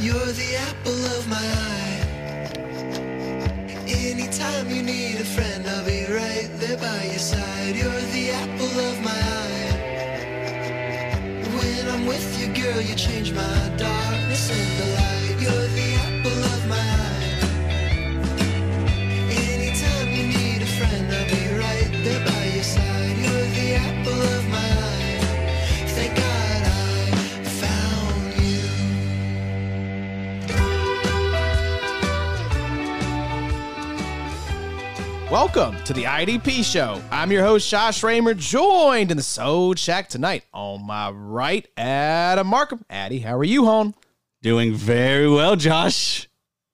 You're the apple of my eye. Anytime you need a friend, I'll be right there by your side. You're the apple of my eye. When I'm with you, girl, you change my darkness into light. You're the apple of my eye. Anytime you need a friend, I'll be right there by your side. You're the apple of my eye. Thank God. Welcome to the IDP Show. I'm your host, Josh Raymer, joined in the Soul Shack tonight. On my right, Adam Markham. Addy, how are you, hon? Doing very well, Josh.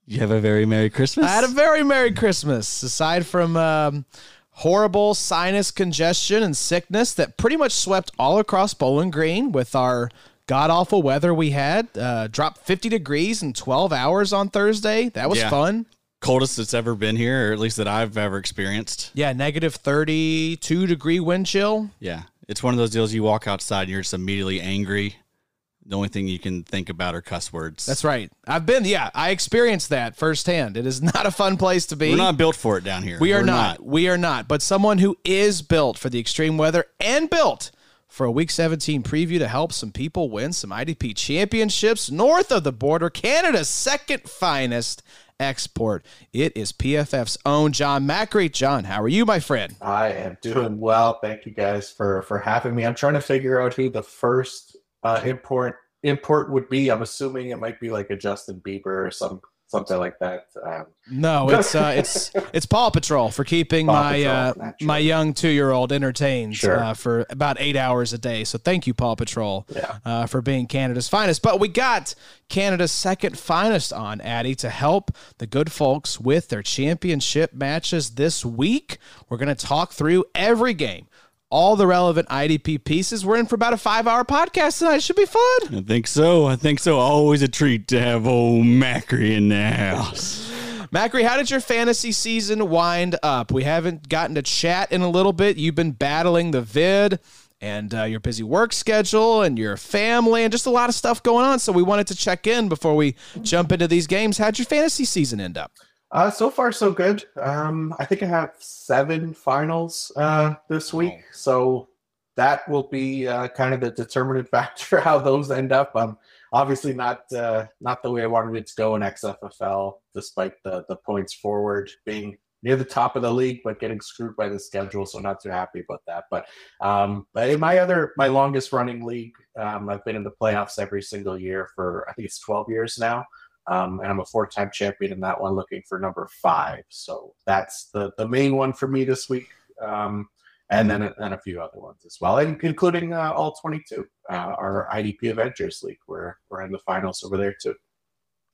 You have a very Merry Christmas? I had a very Merry Christmas. Aside from horrible sinus congestion and sickness that pretty much swept all across Bowling Green with our god-awful weather we had. Dropped 50 degrees in 12 hours on Thursday. That was fun. Coldest it's ever been here, or at least that I've ever experienced. Yeah, negative 32 degree wind chill. Yeah, it's one of those deals you walk outside and you're just immediately angry. The only thing you can think about are cuss words. That's right. I experienced that firsthand. It is not a fun place to be. We're not built for it down here. We are not. But someone who is built for the extreme weather and built for a Week 17 preview to help some people win some IDP championships north of the border, Canada's second finest export. It is PFF's own John Macri. John, how are you, my friend? I am doing well. Thank you guys for having me. I'm trying to figure out who the first import would be. I'm assuming it might be like a Justin Bieber or something like that. No, it's Paw Patrol for keeping my young 2-year-old entertained for about 8 hours a day. So thank you, Paw Patrol, for being Canada's finest. But we got Canada's second finest on, Addy, to help the good folks with their championship matches this week. We're going to talk through every game, all the relevant IDP pieces. We're in for about a 5-hour podcast tonight. It should be fun. I think so. Always a treat to have old Macri in the house. Macri, how did your fantasy season wind up? We haven't gotten to chat in a little bit. You've been battling the vid and your busy work schedule and your family and just a lot of stuff going on. So we wanted to check in before we jump into these games. How'd your fantasy season end up? So far, so good. I think I have 7 finals this week, so that will be kind of the determinant factor how those end up. Obviously not the way I wanted it to go in XFFL, despite the points forward being near the top of the league, but getting screwed by the schedule, so not too happy about that. But in my longest running league, I've been in the playoffs every single year for I think it's 12 years now. And I'm a 4-time champion in that one, looking for number 5. So that's the main one for me this week, and then a few other ones as well, and including all 22, our IDP Avengers League, where we're in the finals over there too.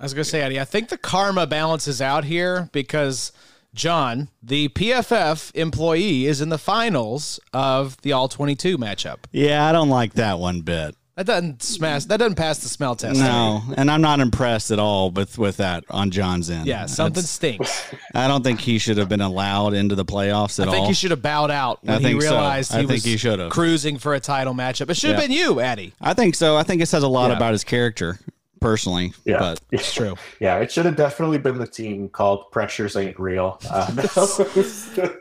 I was going to say, Eddie, I think the karma balances out here because John, the PFF employee, is in the finals of the all 22 matchup. Yeah, I don't like that one bit. That doesn't pass the smell test. No, and I'm not impressed at all with that on John's end. Yeah, something stinks. I don't think he should have been allowed into the playoffs at all. I think he should have bowed out when he realized he was cruising for a title matchup. It should have been you, Addy. I think so. I think it says a lot about his character, personally. Yeah, but it's true. Yeah, it should have definitely been the team called Pressures Ain't Real.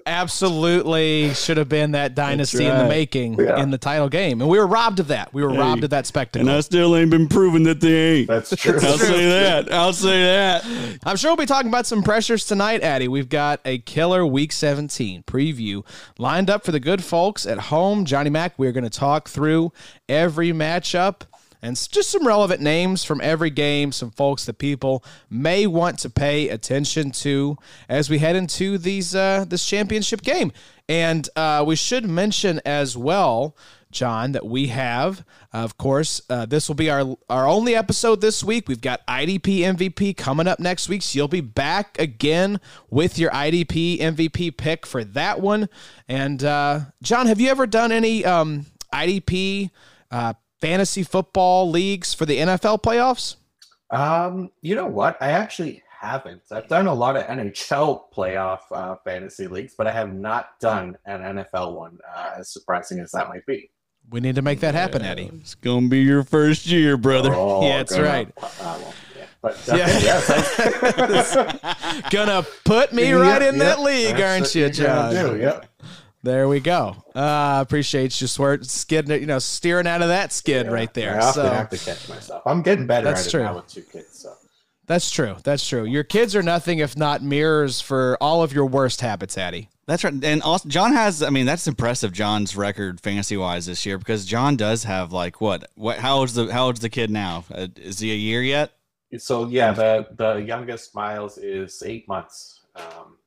Absolutely should have been that dynasty in the making in the title game. And we were robbed of that. We were robbed of that spectacle. And I still ain't been proven that they ain't. That's true. I'll say that. I'm sure we'll be talking about some pressures tonight, Addy. We've got a killer Week 17 preview lined up for the good folks at home. Johnny Mac, we're going to talk through every matchup and just some relevant names from every game, some folks that people may want to pay attention to as we head into this championship game. And we should mention as well, John, that we have. Of course, this will be our only episode this week. We've got IDP MVP coming up next week, so you'll be back again with your IDP MVP pick for that one. And John, have you ever done any IDP fantasy football leagues for the NFL playoffs? You know what? I actually haven't. I've done a lot of NHL playoff fantasy leagues, but I have not done an NFL one, as surprising as that might be. We need to make that happen, Eddie. It's going to be your first year, brother. Oh, yeah, that's right. Gonna put me right in that league, aren't you, John? There we go. Appreciate you skidding, steering out of that skid right there. I have to catch myself. I'm getting better at it now with two kids. So. That's true. That's true. Your kids are nothing if not mirrors for all of your worst habits, Addy. That's right. And also, John has, that's impressive, John's record fantasy-wise this year, because John does have, how old's the kid now? Is he a year yet? So, yeah, the youngest, Miles, is 8 months.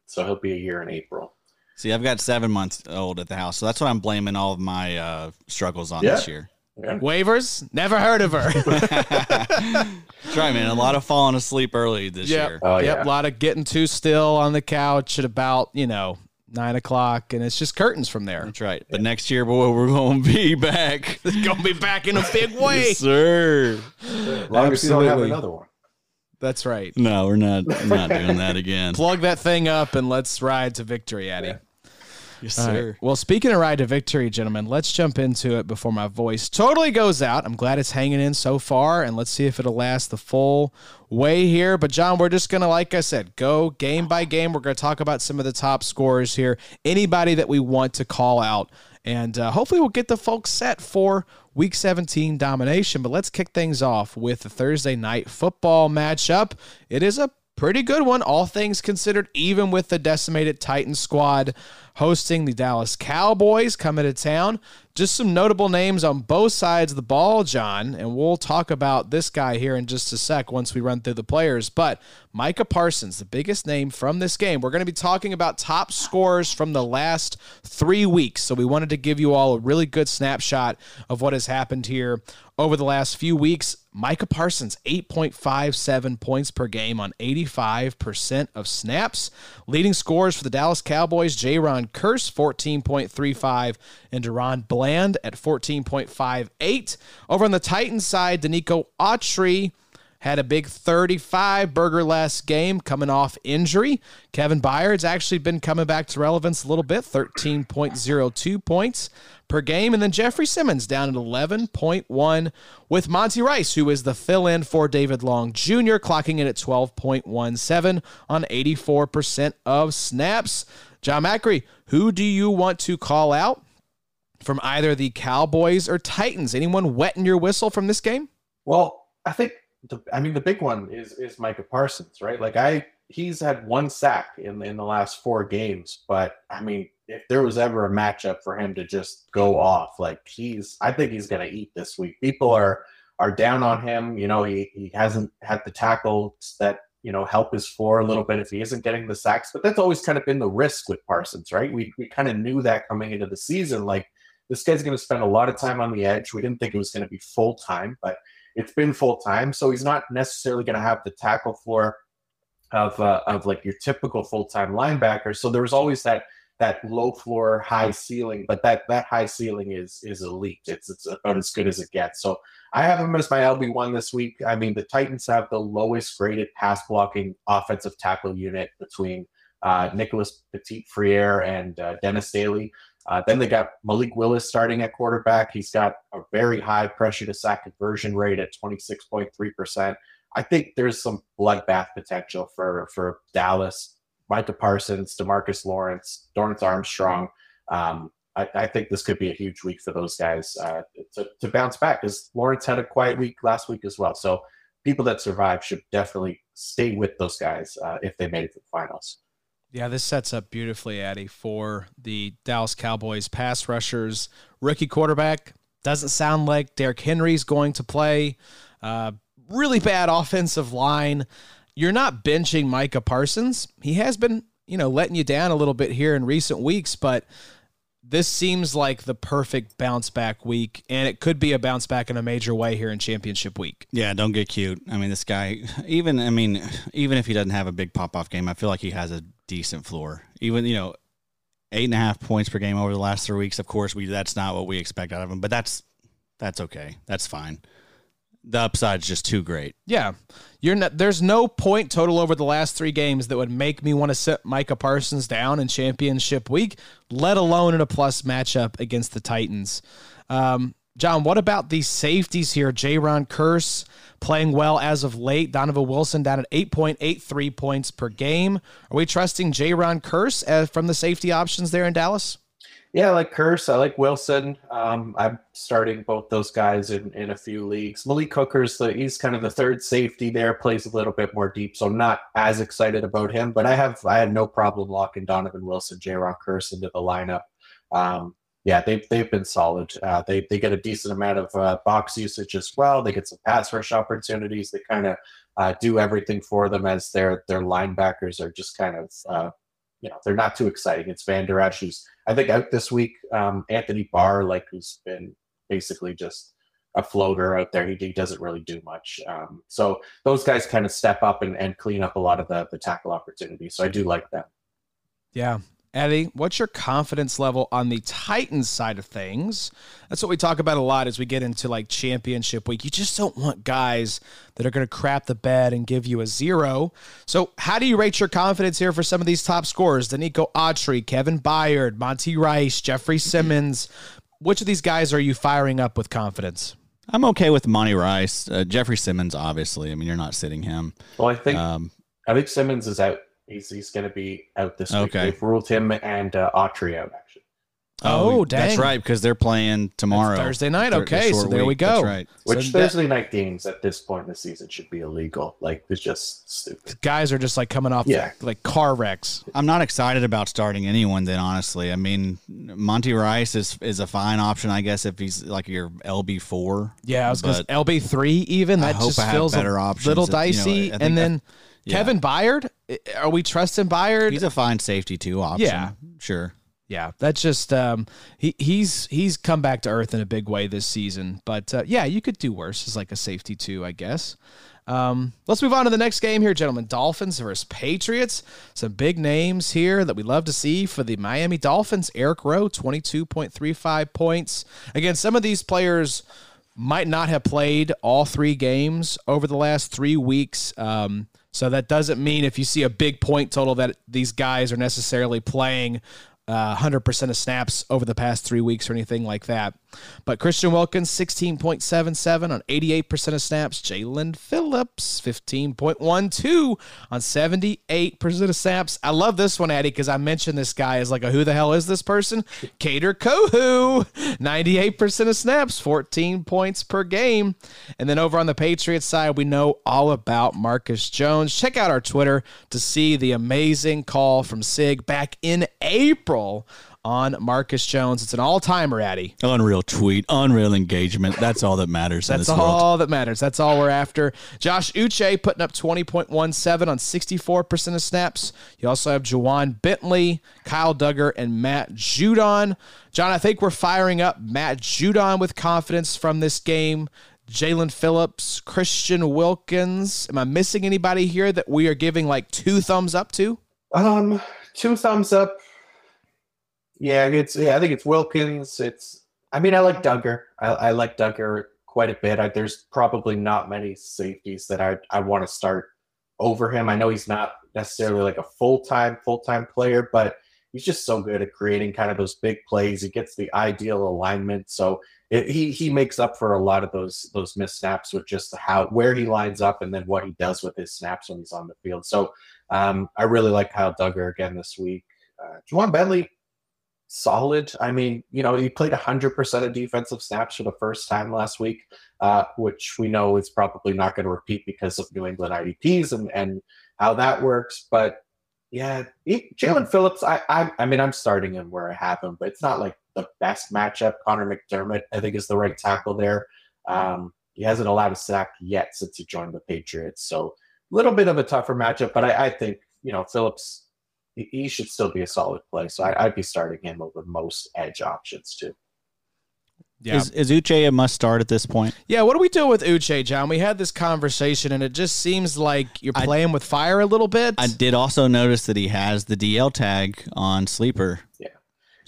So he'll be a year in April. See, I've got 7 months old at the house, so that's what I'm blaming all of my struggles on this year. Yeah. Waivers? Never heard of her. That's right, man. A lot of falling asleep early this year. Oh, yeah. A lot of getting too still on the couch at about, 9 o'clock, and it's just curtains from there. That's right. But next year, boy, we're going to be back. It's going to be back in a big way. Yes, sir. As long as you don't have another one. That's right. No, we're not doing that again. Plug that thing up and let's ride to victory, Addy. Yeah. Yes, sir. Right. Well, speaking of Ride to Victory, gentlemen, let's jump into it before my voice totally goes out. I'm glad it's hanging in so far, and let's see if it'll last the full way here. But, John, we're just going to, like I said, go game by game. We're going to talk about some of the top scorers here, anybody that we want to call out. And hopefully we'll get the folks set for Week 17 domination. But let's kick things off with the Thursday night football matchup. It is a pretty good one, all things considered, even with the decimated Titans squad hosting the Dallas Cowboys coming to town. Just some notable names on both sides of the ball, John, and we'll talk about this guy here in just a sec once we run through the players. But Micah Parsons, the biggest name from this game. We're going to be talking about top scorers from the last 3 weeks, so we wanted to give you all a really good snapshot of what has happened here over the last few weeks. Micah Parsons, 8.57 points per game on 85% of snaps. Leading scorers for the Dallas Cowboys, Jayron Kearse, 14.35, and Deron Bland at 14.58. Over on the Titans side, Denico Autry had a big 35-burger last game coming off injury. Kevin Byard's actually been coming back to relevance a little bit, 13.02 points per game. And then Jeffrey Simmons down at 11.1 with Monty Rice, who is the fill-in for David Long Jr., clocking in at 12.17 on 84% of snaps. John Macri, who do you want to call out from either the Cowboys or Titans? Anyone wetting your whistle from this game? Well, I think... the big one is Micah Parsons, right? He's had one sack in the last 4 games, but if there was ever a matchup for him to just go off, I think he's going to eat this week. People are down on him. He hasn't had the tackles that, help his floor a little bit if he isn't getting the sacks, but that's always kind of been the risk with Parsons, right? We kind of knew that coming into the season, this guy's going to spend a lot of time on the edge. We didn't think it was going to be full time, but it's been full time, so he's not necessarily going to have the tackle floor of your typical full time linebacker. So there was always that low floor, high ceiling, but that high ceiling is elite. It's about as good as it gets. So I have him as my LB1 this week. The Titans have the lowest graded pass blocking offensive tackle unit between Nicholas Petit-Friere and Dennis Daly. Then they got Malik Willis starting at quarterback. He's got a very high pressure-to-sack conversion rate at 26.3%. I think there's some bloodbath potential for Dallas, Micah Parsons, DeMarcus Lawrence, Dorrance Armstrong. I think this could be a huge week for those guys to bounce back, because Lawrence had a quiet week last week as well. So people that survive should definitely stay with those guys if they made it to the finals. Yeah, this sets up beautifully, Addy, for the Dallas Cowboys pass rushers. Rookie quarterback, doesn't sound like Derrick Henry's going to play. Really bad offensive line. You're not benching Micah Parsons. He has been, letting you down a little bit here in recent weeks, but this seems like the perfect bounce back week, and it could be a bounce back in a major way here in championship week. Yeah, don't get cute. I mean, this guy, even if he doesn't have a big pop-off game, I feel like he has a decent floor. Even, 8.5 points per game over the last 3 weeks. Of course, that's not what we expect out of him, but that's okay. That's fine. The upside's just too great. Yeah. There's no point total over the last 3 games that would make me want to sit Micah Parsons down in championship week, let alone in a plus matchup against the Titans. John, what about the safeties here? Jayron Kearse playing well as of late. Donovan Wilson down at 8.83 points per game. Are we trusting Jayron Kearse from the safety options there in Dallas? Yeah, I like Kearse. I like Wilson. I'm starting both those guys in a few leagues. Malik Hooker's he's kind of the third safety there, plays a little bit more deep, so I'm not as excited about him. But I had no problem locking Donovan Wilson, Jayron Kearse into the lineup. Yeah, they've been solid. They get a decent amount of box usage as well. They get some pass rush opportunities. They kind of do everything for them, as their linebackers are just kind of they're not too exciting. It's Van Der Esch, who's, I think, out this week. Anthony Barr, who's been basically just a floater out there. He doesn't really do much. So those guys kind of step up and clean up a lot of the tackle opportunities. So I do like them. Yeah. Eddie, what's your confidence level on the Titans side of things? That's what we talk about a lot as we get into championship week. You just don't want guys that are going to crap the bed and give you a 0. So how do you rate your confidence here for some of these top scorers? Denico Autry, Kevin Byard, Monty Rice, Jeffrey Simmons. Which of these guys are you firing up with confidence? I'm okay with Monty Rice. Jeffrey Simmons, obviously. I mean, you're not sitting him. Well, I think Simmons is out. He's going to be out this week. Okay. They've ruled him and Autry out, actually. Oh, dang. That's right, because they're playing tomorrow. That's Thursday night. Okay, so there we go. That's right. Which Thursday night games at this point in the season should be illegal. It's just stupid. Guys are just coming off car wrecks. I'm not excited about starting anyone then, honestly. I mean, Monty Rice is a fine option, I guess, if he's your LB4. Yeah, I was going to say LB3 even. That just feels a little dicey. And then... Yeah. Kevin Byard, are we trusting Byard? He's a fine safety two option. Yeah, sure. Yeah, that's just he's come back to earth in a big way this season. But you could do worse as a safety two, I guess. Let's move on to the next game here, gentlemen. Dolphins versus Patriots. Some big names here that we love to see for the Miami Dolphins. Eric Rowe, 22.35 points. Again, some of these players might not have played all 3 games over the last 3 weeks. So that doesn't mean if you see a big point total that these guys are necessarily playing 100% of snaps over the past 3 weeks or anything like that. But Christian Wilkins, 16.77 on 88% of snaps. Jalen Phillips, 15.12 on 78% of snaps. I love this one, Addy, because I mentioned this guy as who the hell is this person? Cater Kohu, 98% of snaps, 14 points per game. And then over on the Patriots side, we know all about Marcus Jones. Check out our Twitter to see the amazing call from Sig back in April on Marcus Jones. It's an all-timer, Addy. Unreal tweet, unreal engagement. That's all that matters. That's all that matters. That's all we're after. Josh Uche putting up 20.17 on 64% of snaps. You also have Juwan Bentley, Kyle Duggar, and Matt Judon. John, I think we're firing up Matt Judon with confidence from this game. Jalen Phillips, Christian Wilkins. Am I missing anybody here that we are giving 2 thumbs up to? 2 thumbs up. Yeah, I think it's Wilkins. I like Duggar. I like Duggar quite a bit. There's probably not many safeties that I want to start over him. I know he's not necessarily a full-time player, but he's just so good at creating kind of those big plays. He gets the ideal alignment, so he makes up for a lot of those missed snaps with just where he lines up and then what he does with his snaps when he's on the field. So I really like Kyle Duggar again this week. Juwan Bentley. Solid. He played 100% of defensive snaps for the first time last week, which we know is probably not going to repeat because of New England IDPs and how that works. But yeah, Jalen Phillips, I'm starting him where I have him, but it's not the best matchup. Connor McDermott, I think, is the right tackle there. He hasn't allowed a sack yet since he joined the Patriots, so a little bit of a tougher matchup. But I think Phillips he should still be a solid play. So I'd be starting him over most edge options too. Yeah. Is Uche a must start at this point? Yeah, what do we do with Uche, John? We had this conversation, and it just seems like you're playing with fire a little bit. I did also notice that he has the DL tag on Sleeper. Yeah, so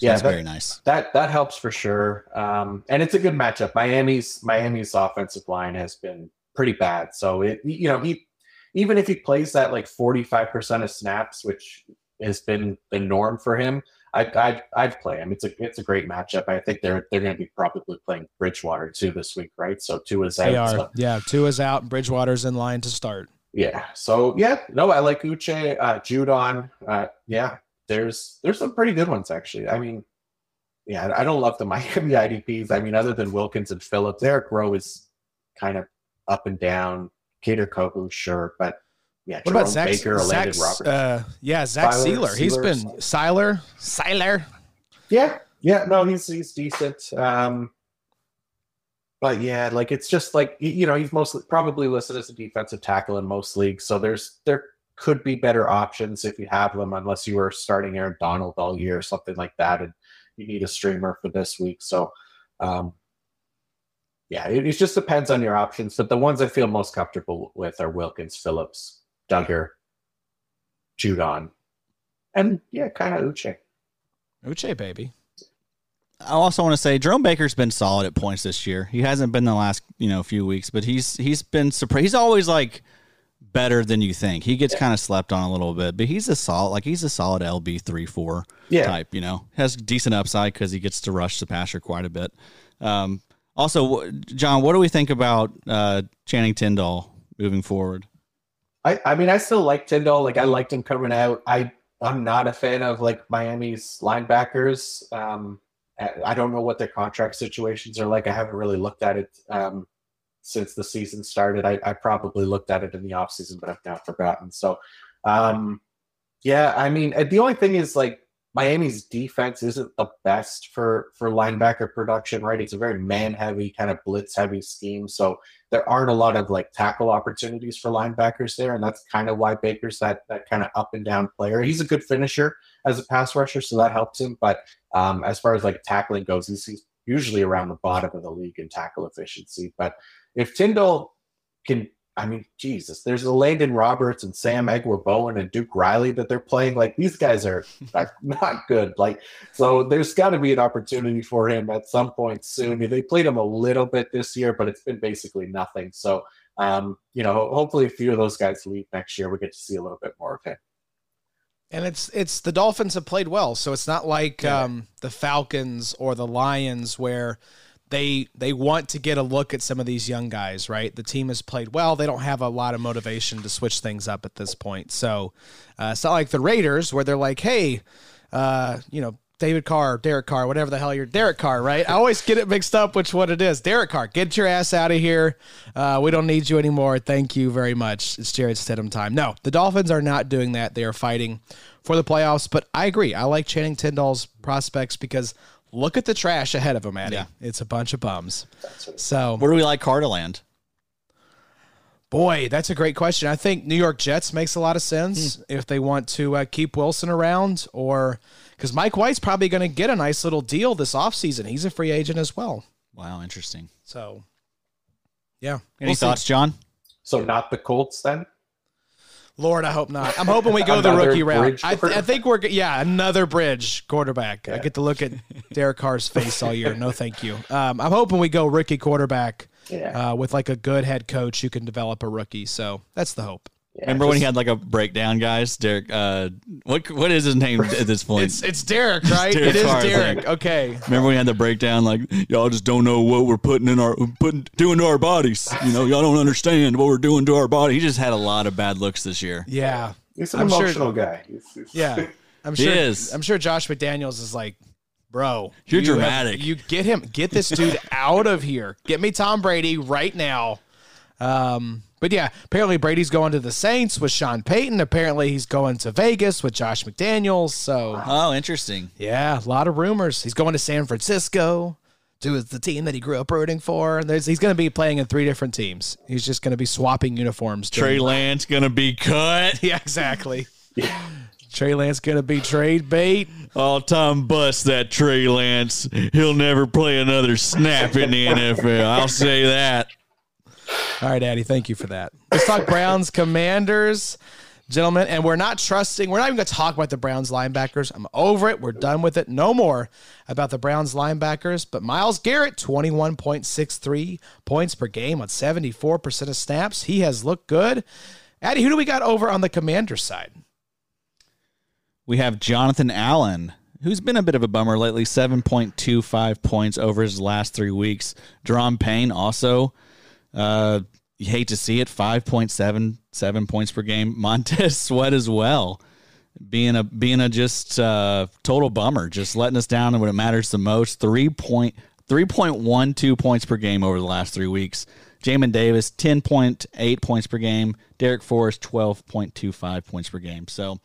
yeah, that's very nice. That helps for sure, and it's a good matchup. Miami's offensive line has been pretty bad, so he even if he plays that like 45% of snaps, which has been the norm for him. I'd play him. It's a great matchup. I think they're going to be probably playing Bridgewater too this week, right? So Tua's out. They are. So. Yeah, Tua's out, and Bridgewater's in line to start. Yeah. So yeah, no, I like Uche, Judon. Yeah, there's some pretty good ones actually. I mean, yeah, I don't love the Miami IDPs. I mean, other than Wilkins and Phillips, Eric Rowe is kind of up and down. Kader Kohu, sure, but. Yeah, what about Zach Baker, Landon Robertson? Zach Seiler. He's been Seiler. Yeah, no, he's decent. But yeah, like it's just like he's mostly probably listed as a defensive tackle in most leagues. So there could be better options if you have them, unless you were starting Aaron Donald all year or something like that, and you need a streamer for this week. So yeah, it just depends on your options. But the ones I feel most comfortable with are Wilkins, Phillips, Duggar, Judon, and yeah, kind of Uche. Uche, baby. I also want to say Jerome Baker's been solid at points this year. He hasn't been the last few weeks, but he's been surprised. He's always like better than you think. He gets kind of slept on a little bit, but he's a solid LB3-4 type. Has decent upside because he gets to rush the passer quite a bit. Also, John, what do we think about Channing Tindall moving forward? I mean, I still like Tindall. Like, I liked him coming out. I'm not a fan of, like, Miami's linebackers. I don't know what their contract situations are like. I haven't really looked at it since the season started. I probably looked at it in the offseason, but I've now forgotten. So, I mean, the only thing is, like, Miami's defense isn't the best for linebacker production, right? It's a very man-heavy, kind of blitz-heavy scheme, so there aren't a lot of, like, tackle opportunities for linebackers there, and that's kind of why Baker's that kind of up-and-down player. He's a good finisher as a pass rusher, so that helps him, but as far as, like, tackling goes, he's usually around the bottom of the league in tackle efficiency. But if Tindall can... I mean, Jesus, there's a Landon Roberts and Sam Egwuobowen and Duke Riley that they're playing. Like, these guys are not good. Like, so there's got to be an opportunity for him at some point soon. They played him a little bit this year, but it's been basically nothing. So, hopefully a few of those guys leave next year. We get to see a little bit more of him. And it's the Dolphins have played well, so it's not like the Falcons or the Lions where – They want to get a look at some of these young guys, right? The team has played well. They don't have a lot of motivation to switch things up at this point. So it's not like the Raiders where they're like, hey, David Carr, Derek Carr, whatever the hell you're – Derek Carr, right? I always get it mixed up which one it is. Derek Carr, get your ass out of here. We don't need you anymore. Thank you very much. It's Jarrett Stidham time. No, the Dolphins are not doing that. They are fighting for the playoffs. But I agree. I like Channing Tindall's prospects because – look at the trash ahead of him, Addy. Yeah. It's a bunch of bums. So, where do we like Carr to land? Boy, that's a great question. I think New York Jets makes a lot of sense if they want to keep Wilson around, or because Mike White's probably going to get a nice little deal this offseason. He's a free agent as well. Wow, interesting. So, yeah. Any thoughts, John? So not the Colts then? Lord, I hope not. I'm hoping we go the rookie route. I think we're another bridge quarterback. Yeah. I get to look at Derek Carr's face all year. No, thank you. I'm hoping we go rookie quarterback with like a good head coach who can develop a rookie. So that's the hope. Yeah, remember when he had like a breakdown, guys? Derek, what is his name at this point? It's Derek, right? It is Derek. Like, okay. Remember when he had the breakdown, like, y'all just don't know what we're doing to our bodies. Y'all don't understand what we're doing to our body. He just had a lot of bad looks this year. Yeah, he's an emotional guy. Yeah, I'm sure. He is. I'm sure Josh McDaniels is like, bro, you're dramatic. You get this dude out of here. Get me Tom Brady right now. But yeah, apparently Brady's going to the Saints with Sean Payton. Apparently he's going to Vegas with Josh McDaniels. So, oh, interesting. Yeah, a lot of rumors. He's going to San Francisco to the team that he grew up rooting for. He's going to be playing in 3 different teams. He's just going to be swapping uniforms. Trey Lance going to be cut. Yeah, exactly. Trey Lance going to be trade bait. Oh, Tom busts that Trey Lance. He'll never play another snap in the NFL. I'll say that. All right, Addy, thank you for that. Let's talk Browns Commanders, gentlemen. And we're not trusting. We're not even going to talk about the Browns linebackers. I'm over it. We're done with it. No more about the Browns linebackers. But Myles Garrett, 21.63 points per game on 74% of snaps. He has looked good. Addy, who do we got over on the Commanders side? We have Jonathan Allen, who's been a bit of a bummer lately, 7.25 points over his last 3 weeks. Daron Payne also, you hate to see it, 5.77 points per game. Montez Sweat as well, being a just total bummer, just letting us down when it matters the most. 3.12 points per game over the last 3 weeks. Jamin Davis, 10.8 points per game. Derek Forrest, 12.25 points per game. So,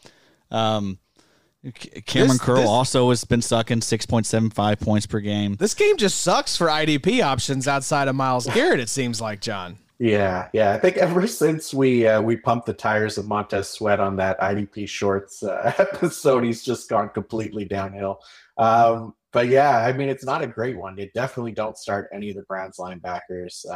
Cameron Curl also has been sucking 6.75 points per game. This game just sucks for IDP options outside of Myles Garrett, it seems like, John. Yeah. I think ever since we pumped the tires of Montez Sweat on that IDP shorts episode, he's just gone completely downhill. But yeah, I mean, it's not a great one. You definitely don't start any of the Browns linebackers.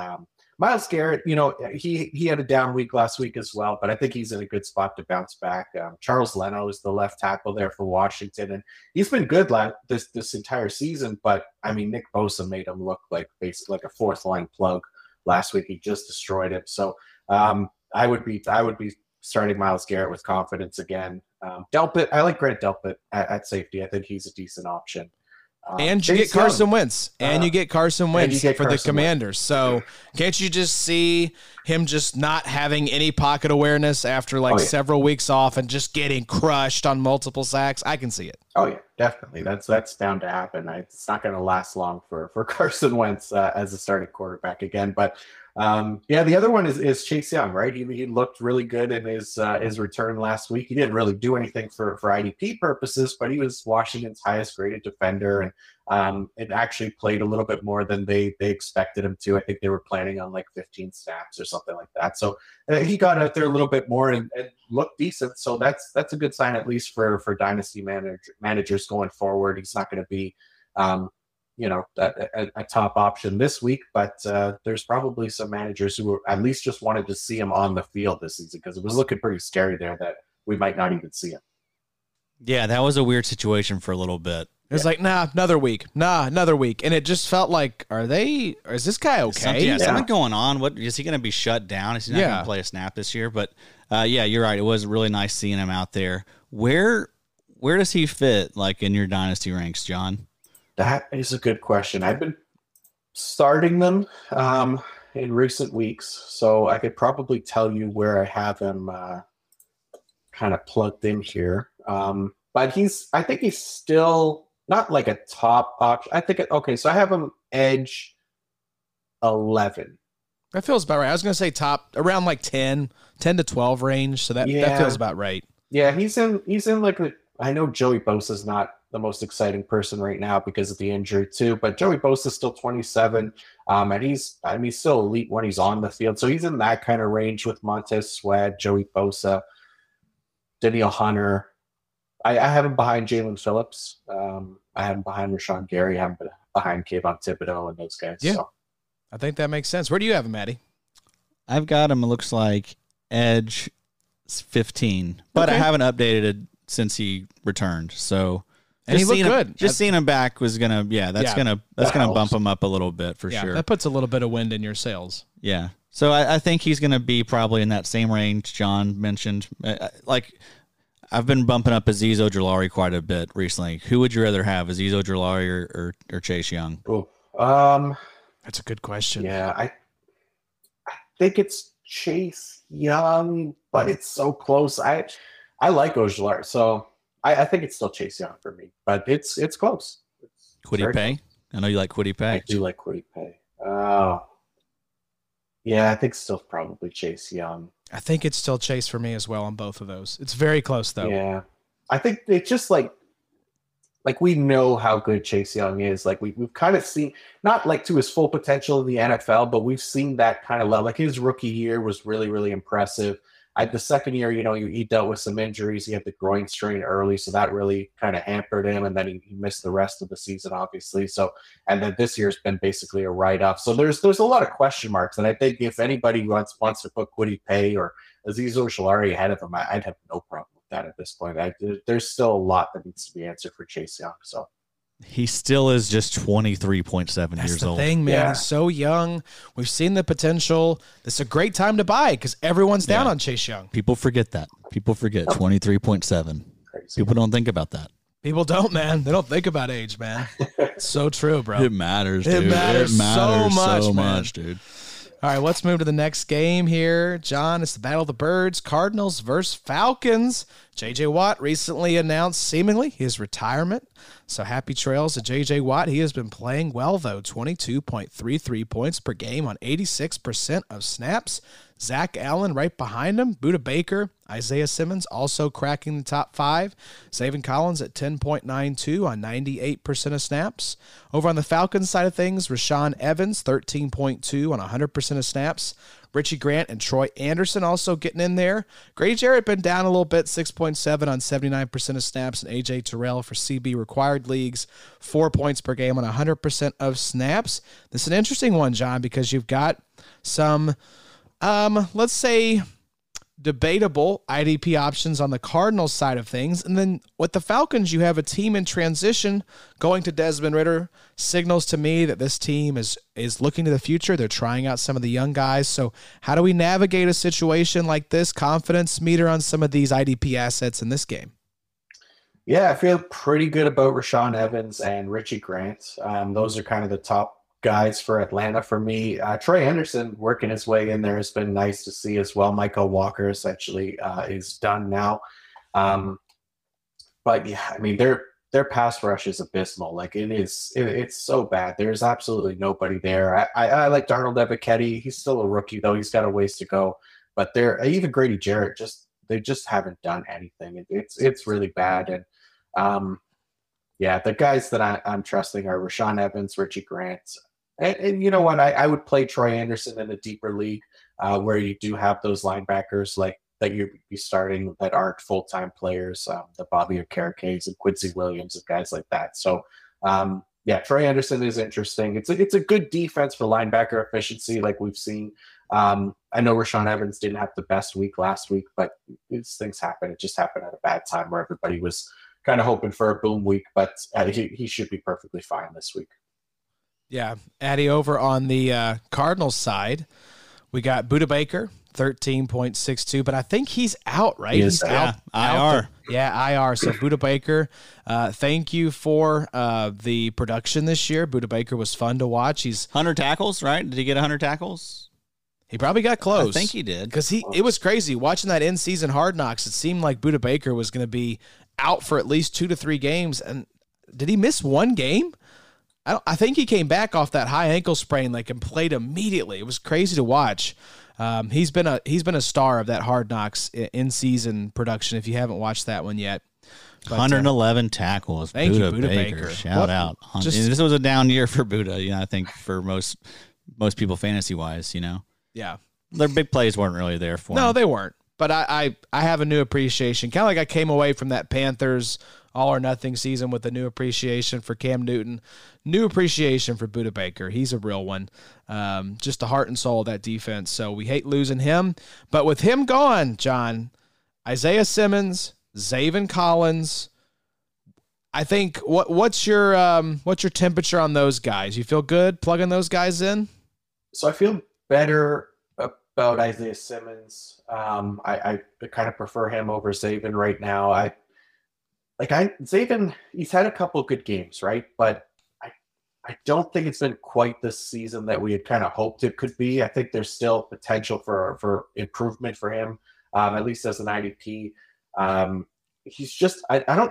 Myles Garrett, you know, he had a down week last week as well, but I think he's in a good spot to bounce back. Charles Leno is the left tackle there for Washington, and he's been good this entire season, but, I mean, Nick Bosa made him look like basically like a fourth-line plug last week. He just destroyed him. So I would be starting Myles Garrett with confidence again. Delpit, I like Grant Delpit at safety. I think he's a decent option. And you get Carson Wentz, for the Commanders. So can't you just see him just not having any pocket awareness after several weeks off and just getting crushed on multiple sacks? I can see it. Oh yeah, definitely. That's bound to happen. It's not going to last long for Carson Wentz as a starting quarterback again. But the other one is Chase Young, right? He looked really good in his return last week. He didn't really do anything for IDP purposes, but he was Washington's highest graded defender, and it actually played a little bit more than they expected him to. I think they were planning on like 15 snaps or something like that. So he got out there a little bit more and looked decent. So that's a good sign, at least for dynasty managers going forward. He's not going to be a top option this week, but there's probably some managers who at least just wanted to see him on the field this season, because it was looking pretty scary there that we might not even see him. Yeah, that was a weird situation for a little bit. It was another week. And it just felt like, is this guy okay? Something going on. What is he going to be shut down? Is he not going to play a snap this year? But you're right. It was really nice seeing him out there. Where does he fit in your dynasty ranks, John? That is a good question. I've been starting them in recent weeks, so I could probably tell you where I have him kind of plugged in here. But I think he's still not like a top option. So I have him edge 11. That feels about right. I was going to say top around 10 to 12 range, so that feels about right. Yeah, he's in I know Joey Bosa's not the most exciting person right now because of the injury too, but Joey Bosa is still 27, and he's still elite when he's on the field. So he's in that kind of range with Montez Sweat, Joey Bosa, Daniel Hunter. I have him behind Jalen Phillips. I have him behind Rashawn Gary. I have him behind Kayvon Thibodeau and those guys. Yeah, so I think that makes sense. Where do you have him, Maddie? I've got him. It looks like edge 15, but okay. I haven't updated it since he returned. So. And just he looked good. Just seeing him back was gonna, that's gonna bump him up a little bit for sure. That puts a little bit of wind in your sails. Yeah, so I think he's gonna be probably in that same range John mentioned. I've been bumping up Azeez Ojulari quite a bit recently. Who would you rather have, Azeez Ojulari or Chase Young? Oh, that's a good question. Yeah, I think it's Chase Young, but it's so close. I like Ojulari so. I think it's still Chase Young for me, but it's close. Kwity Paye? I know you like Kwity Paye. I do like Kwity Paye. I think still probably Chase Young. I think it's still Chase for me as well on both of those. It's very close though. Yeah, I think it's just like we know how good Chase Young is. Like we've kind of seen, not to his full potential in the NFL, but we've seen that kind of level. His rookie year was really, really impressive. The second year, he dealt with some injuries. He had the groin strain early, so that really kind of hampered him, and then he missed the rest of the season, obviously. So, and then this year's been basically a write-off. So there's a lot of question marks, and I think if anybody wants to put Kwity Paye or Azeez Ojulari ahead of him, I'd have no problem with that at this point. There's still a lot that needs to be answered for Chase Young, so. He still is just 23.7 years old. That's the thing, man. Yeah. He's so young. We've seen the potential. It's a great time to buy because everyone's down on Chase Young. People forget that. People forget 23.7. People don't think about that. People don't, man. They don't think about age, man. It's so true, bro. It matters, dude. It matters so much, dude. All right, let's move to the next game here, John. It's the Battle of the Birds, Cardinals versus Falcons. J.J. Watt recently announced seemingly his retirement, so happy trails to J.J. Watt. He has been playing well, though, 22.33 points per game on 86% of snaps. Zach Allen right behind him, Budda Baker, Isaiah Simmons also cracking the top five. Zaven Collins at 10.92 on 98% of snaps. Over on the Falcons side of things, Rashaan Evans, 13.2 on 100% of snaps. Richie Grant and Troy Anderson also getting in there. Grady Jarrett been down a little bit, 6.7 on 79% of snaps. And A.J. Terrell for CB required leagues, 4 points per game on 100% of snaps. This is an interesting one, John, because you've got some, let's say, debatable IDP options on the Cardinals side of things. And then with the Falcons, you have a team in transition going to Desmond Ridder. Signals to me that this team is looking to the future. They're trying out some of the young guys. So how do we navigate a situation like this? Confidence meter on some of these IDP assets in this game. Yeah, I feel pretty good about Rashaan Evans and Richie Grant. Those are kind of the top guys for Atlanta for me. Troy Anderson working his way in there has been nice to see as well. Michael Walker essentially is done now. But yeah, I mean, their pass rush is abysmal. Like it's so bad. There's absolutely nobody there. I like Darnold Ebbiketie. He's still a rookie though. He's got a ways to go, but even Grady Jarrett, they just haven't done anything. It's really bad. And, yeah, the guys that I'm trusting are Rashaan Evans, Richie Grant. And you know what? I would play Troy Anderson in a deeper league where you do have those linebackers like that you'd be starting that aren't full-time players, the Bobby Okereke and Quincy Williams and guys like that. So, yeah, Troy Anderson is interesting. It's a good defense for linebacker efficiency like we've seen. I know Rashaan Evans didn't have the best week last week, but these things happen. It just happened at a bad time where everybody was kind of hoping for a boom week, but he should be perfectly fine this week. Yeah. Addy, over on the Cardinals side, we got Budda Baker, 13.62, but I think he's out, right? He's out. IR. Yeah, IR. So Budda Baker, thank you for the production this year. Budda Baker was fun to watch. He's 100 tackles, right? Did he get 100 tackles? He probably got close. I think he did. Because it was crazy. Watching that in-season Hard Knocks, it seemed like Budda Baker was going to be out for at least 2 to 3 games. And did he miss one game? I think he came back off that high ankle sprain and played immediately. It was crazy to watch. He's been a star of that Hard Knocks in-season production if you haven't watched that one yet. But, 111 tackles. Thank you, Budda Baker. Shout out. This was a down year for Budda, I think for most people fantasy-wise, Yeah. Their big plays weren't really there for him. No, they weren't. But I have a new appreciation. Kind of like I came away from that Panthers all-or-nothing season with a new appreciation for Cam Newton. New appreciation for Budda Baker. He's a real one. Just the heart and soul of that defense. So we hate losing him. But with him gone, John, Isaiah Simmons, Zaven Collins, I think what's your temperature on those guys? You feel good plugging those guys in? So I feel better about Isaiah Simmons. I kind of prefer him over Zaven right now. Zaven, he's had a couple good games, right? But I don't think it's been quite the season that we had kind of hoped it could be. I think there's still potential for improvement for him, at least as an IDP. He's just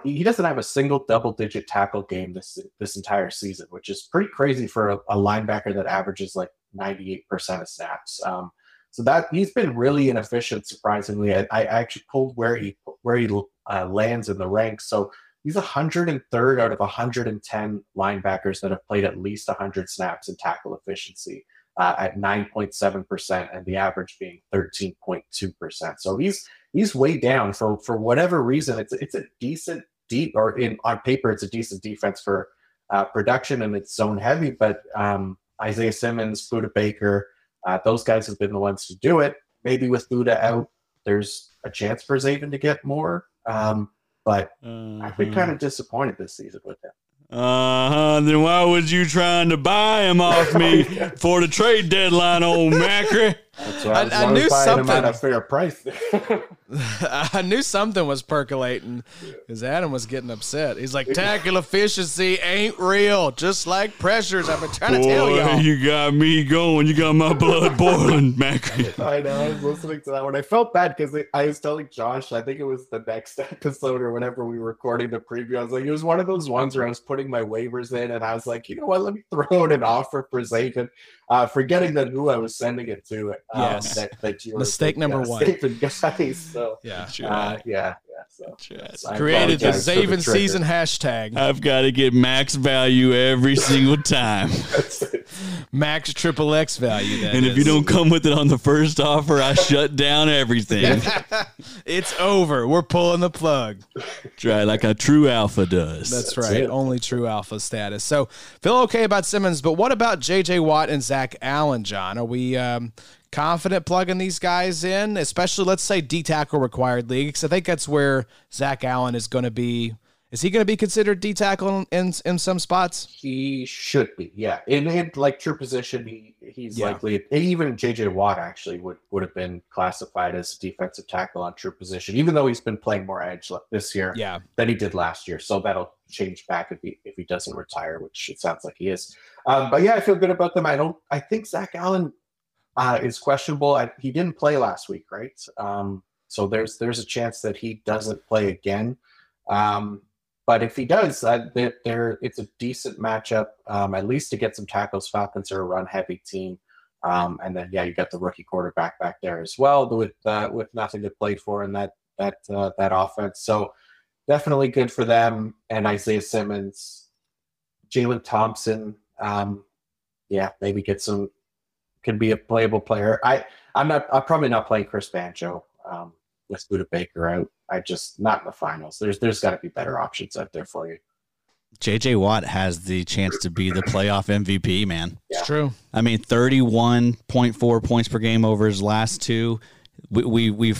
he doesn't have a single double-digit tackle game this entire season, which is pretty crazy for a linebacker that averages 98% of snaps. So that he's been really inefficient, surprisingly. I actually pulled where he lands in the ranks. So he's 103rd out of 110 linebackers that have played at least 100 snaps in tackle efficiency. at 9.7% and the average being 13.2%. So he's way down for whatever reason. It's a decent deep, or in on paper it's a decent defense for production, and it's zone heavy, but Isaiah Simmons, Budda Baker, those guys have been the ones to do it. Maybe with Budda out, there's a chance for Zaven to get more. But I've been kind of disappointed this season with him. Then why was you trying to buy him off me for the trade deadline, old Macri? That's why I knew something at a fair price. I knew something was percolating because Adam was getting upset. He's like, tackle efficiency ain't real, just like pressures. I've been trying to tell y'all. You got me going. You got my blood boiling, Macri. I know. I was listening to that one. I felt bad because I was telling Josh, I think it was the next episode or whenever we were recording the preview. I was like, it was one of those ones where I was putting my waivers in, and I was like, you know what? Let me throw in an offer for Zaven, forgetting that who I was sending it to. Yes. That you mistake number one. Guys, so, yeah. So, I created the Zaven season hashtag. I've got to get max value every single time. That's it. Max triple X value. If you don't come with it on the first offer, I shut down everything. It's over. We're pulling the plug. Try like a true alpha does. That's right. It. Only true alpha status. So feel okay about Simmons, but what about J.J. Watt and Zach Allen, John? Are we confident plugging these guys in, especially let's say D tackle required leagues? I think that's where Zach Allen is going to be. Is he going to be considered D tackle in some spots? He should be, yeah. In like true position, he's likely. Even J.J. Watt actually would have been classified as defensive tackle on true position, even though he's been playing more edge this year than he did last year. So that'll change back if he doesn't retire, which it sounds like he is. But yeah, I feel good about them. I think Zach Allen is questionable. He didn't play last week, right? So there's a chance that he doesn't play again. But if he does, it's a decent matchup, at least to get some tackles. Falcons are a run-heavy team. And then, you got the rookie quarterback back there as well with nothing to play for in that offense. So definitely good for them. And Isaiah Simmons, Jalen Thompson, maybe get some – can be a playable player. I'm probably not playing Chris Banjo with Budda Baker out. I just not in the finals. There's got to be better options out there for you. J.J. Watt has the chance to be the playoff MVP, man. Yeah. It's true. I mean, 31.4 points per game over his last two. He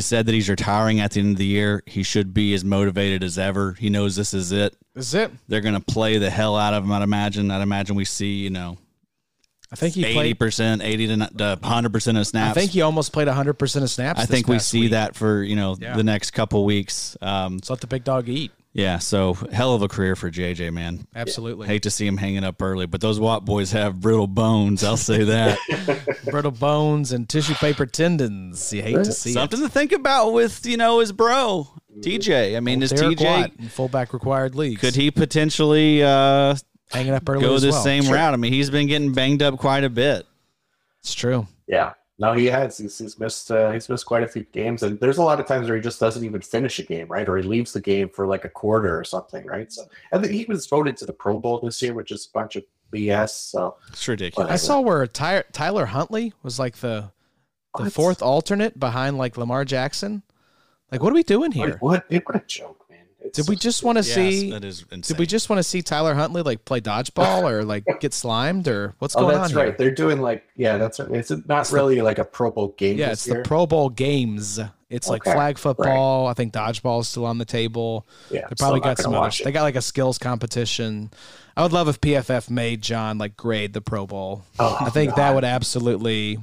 said that he's retiring at the end of the year. He should be as motivated as ever. He knows this is it. This is it. They're gonna play the hell out of him. I'd imagine we see, I think he 80%, 80 to 100% of snaps. I think he almost played 100% of snaps. I think we see that for the next couple weeks. Let's let the big dog eat. Yeah, so hell of a career for JJ, man. Absolutely. Hate to see him hanging up early, but those Watt boys have brittle bones, I'll say that. Brittle bones and tissue paper tendons. You hate to see something to think about with his bro TJ. I mean, is TJ fullback required leagues? Could he potentially hanging up early as well. Go the same route. I mean, he's been getting banged up quite a bit. It's true. Yeah. No, he has. He's missed quite a few games, and there's a lot of times where he just doesn't even finish a game, right? Or he leaves the game for like a quarter or something, right? So, and he was voted to the Pro Bowl this year, which is a bunch of BS. So it's ridiculous. Whatever. I saw where Tyler Huntley was like the fourth alternate behind like Lamar Jackson. Like, what are we doing here? What a joke. Did we just want to see? That is insane. Did we just want to see Tyler Huntley like play dodgeball or like get slimed or what's going on? That's right. Here? They're doing that's right. It's not really like a Pro Bowl game. Yeah, it's the Pro Bowl games. It's like flag football. Right. I think dodgeball is still on the table. Yeah, they probably got some. They got like a skills competition. I would love if PFF made John like grade the Pro Bowl. Oh, I think that would absolutely.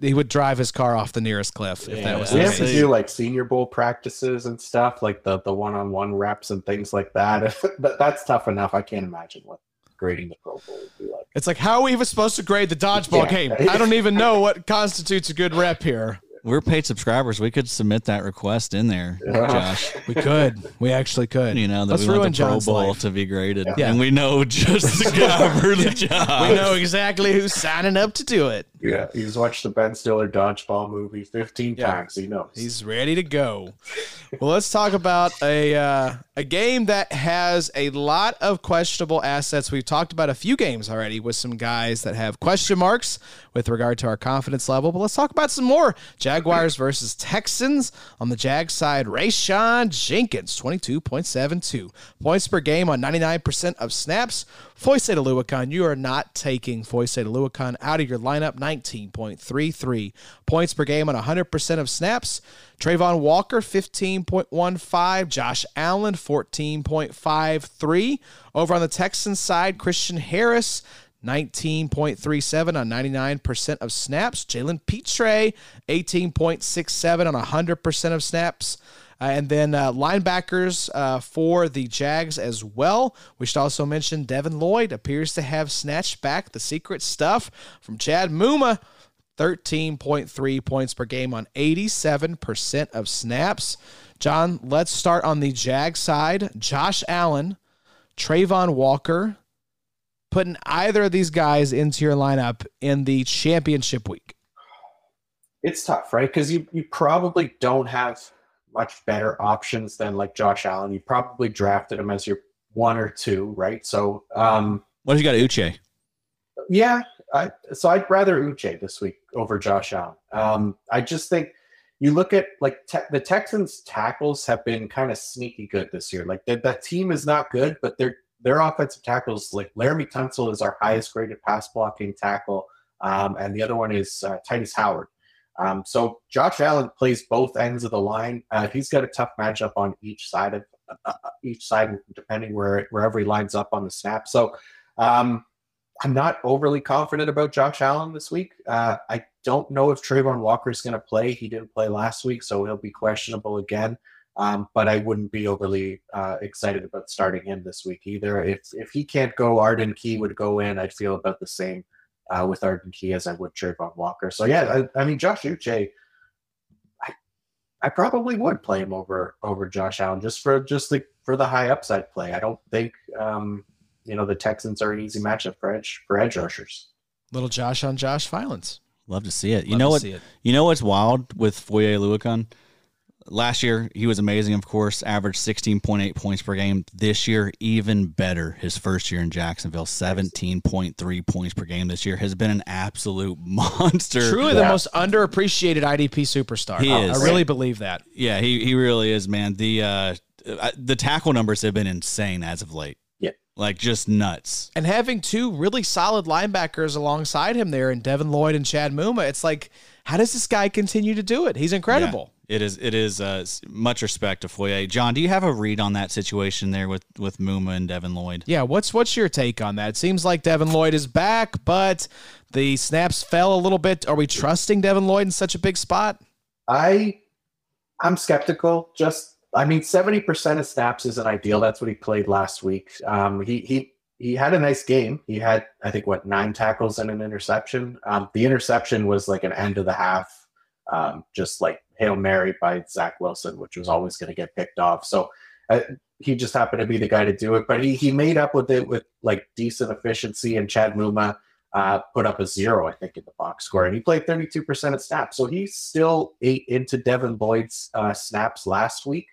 He would drive his car off the nearest cliff if that was. We have to do like Senior Bowl practices and stuff, like the one-on-one reps and things like that. That's tough enough. I can't imagine what grading the Pro Bowl would be like. It's like, how are we even supposed to grade the dodgeball game? I don't even know what constitutes a good rep here. We're paid subscribers. We could submit that request in there, Josh. We could. We actually could. Let's ruin the Pro Bowl life. To be graded. Yeah. And we know just the guy for the job. We know exactly who's signing up to do it. Yeah, he's watched the Ben Stiller dodgeball movie 15 times. He knows. He's ready to go. Well, let's talk about a game that has a lot of questionable assets. We've talked about a few games already with some guys that have question marks with regard to our confidence level, but let's talk about some more. Jaguars versus Texans. On the Jags side, Rayshon Jenkins, 22.72 points per game on 99% of snaps. Foyce Aluakon, you are not taking Foyce Aluakon out of your lineup. 19.33 points per game on 100% of snaps. Trayvon Walker, 15.15. Josh Allen, 14.53. Over on the Texans side, Christian Harris, 19.37 on 99% of snaps. Jalen Petrie, 18.67 on 100% of snaps. And then linebackers for the Jags as well. We should also mention Devin Lloyd appears to have snatched back the secret stuff from Chad Muma. 13.3 points per game on 87% of snaps. John, let's start on the Jag side. Josh Allen, Trayvon Walker, putting either of these guys into your lineup in the championship week. It's tough, right? Because you probably don't have much better options than like Josh Allen. You probably drafted him as your one or two, right? So what if you got Uche? Yeah. So I'd rather Uche this week over Josh Allen. I just think you look at like the Texans tackles have been kind of sneaky good this year. Like that team is not good, but their offensive tackles, like Laramie Tunsil is our highest graded pass blocking tackle. And the other one is Titus Howard. So Josh Allen plays both ends of the line. He's got a tough matchup on each side, depending wherever he lines up on the snap. So I'm not overly confident about Josh Allen this week. I don't know if Trayvon Walker is going to play. He didn't play last week, so he'll be questionable again. But I wouldn't be overly excited about starting him this week either. If he can't go, Arden Key would go in. I'd feel about the same with Arden Key as I would Trayvon Walker. So, yeah, I mean, Josh Uche, I probably would play him over Josh Allen just for the high upside play. I don't think, the Texans are an easy matchup for edge rushers. Little Josh on Josh violence. Love to see it. You know what's wild with Foyce Aluakon? Last year, he was amazing, of course, averaged 16.8 points per game. This year, even better. His first year in Jacksonville, 17.3 points per game this year, has been an absolute monster. Truly the most underappreciated IDP superstar. He is. I really believe that. Yeah, he really is, man. The tackle numbers have been insane as of late. Yeah. Like, just nuts. And having two really solid linebackers alongside him there in Devin Lloyd and Chad Muma, it's like, how does this guy continue to do it? He's incredible. Yeah. It is much respect to Foyce. John, do you have a read on that situation there with Muma and Devin Lloyd? Yeah, what's your take on that? It seems like Devin Lloyd is back, but the snaps fell a little bit. Are we trusting Devin Lloyd in such a big spot? I'm skeptical. 70% of snaps isn't ideal. That's what he played last week. He had a nice game. He had, I think, 9 tackles and an interception. The interception was like an end of the half, just like Hail Mary by Zach Wilson, which was always going to get picked off. So he just happened to be the guy to do it. But he made up with it with like decent efficiency, and Chad Muma put up a 0, I think, in the box score. And he played 32% of snaps. So he still ate into Devin Lloyd's snaps last week.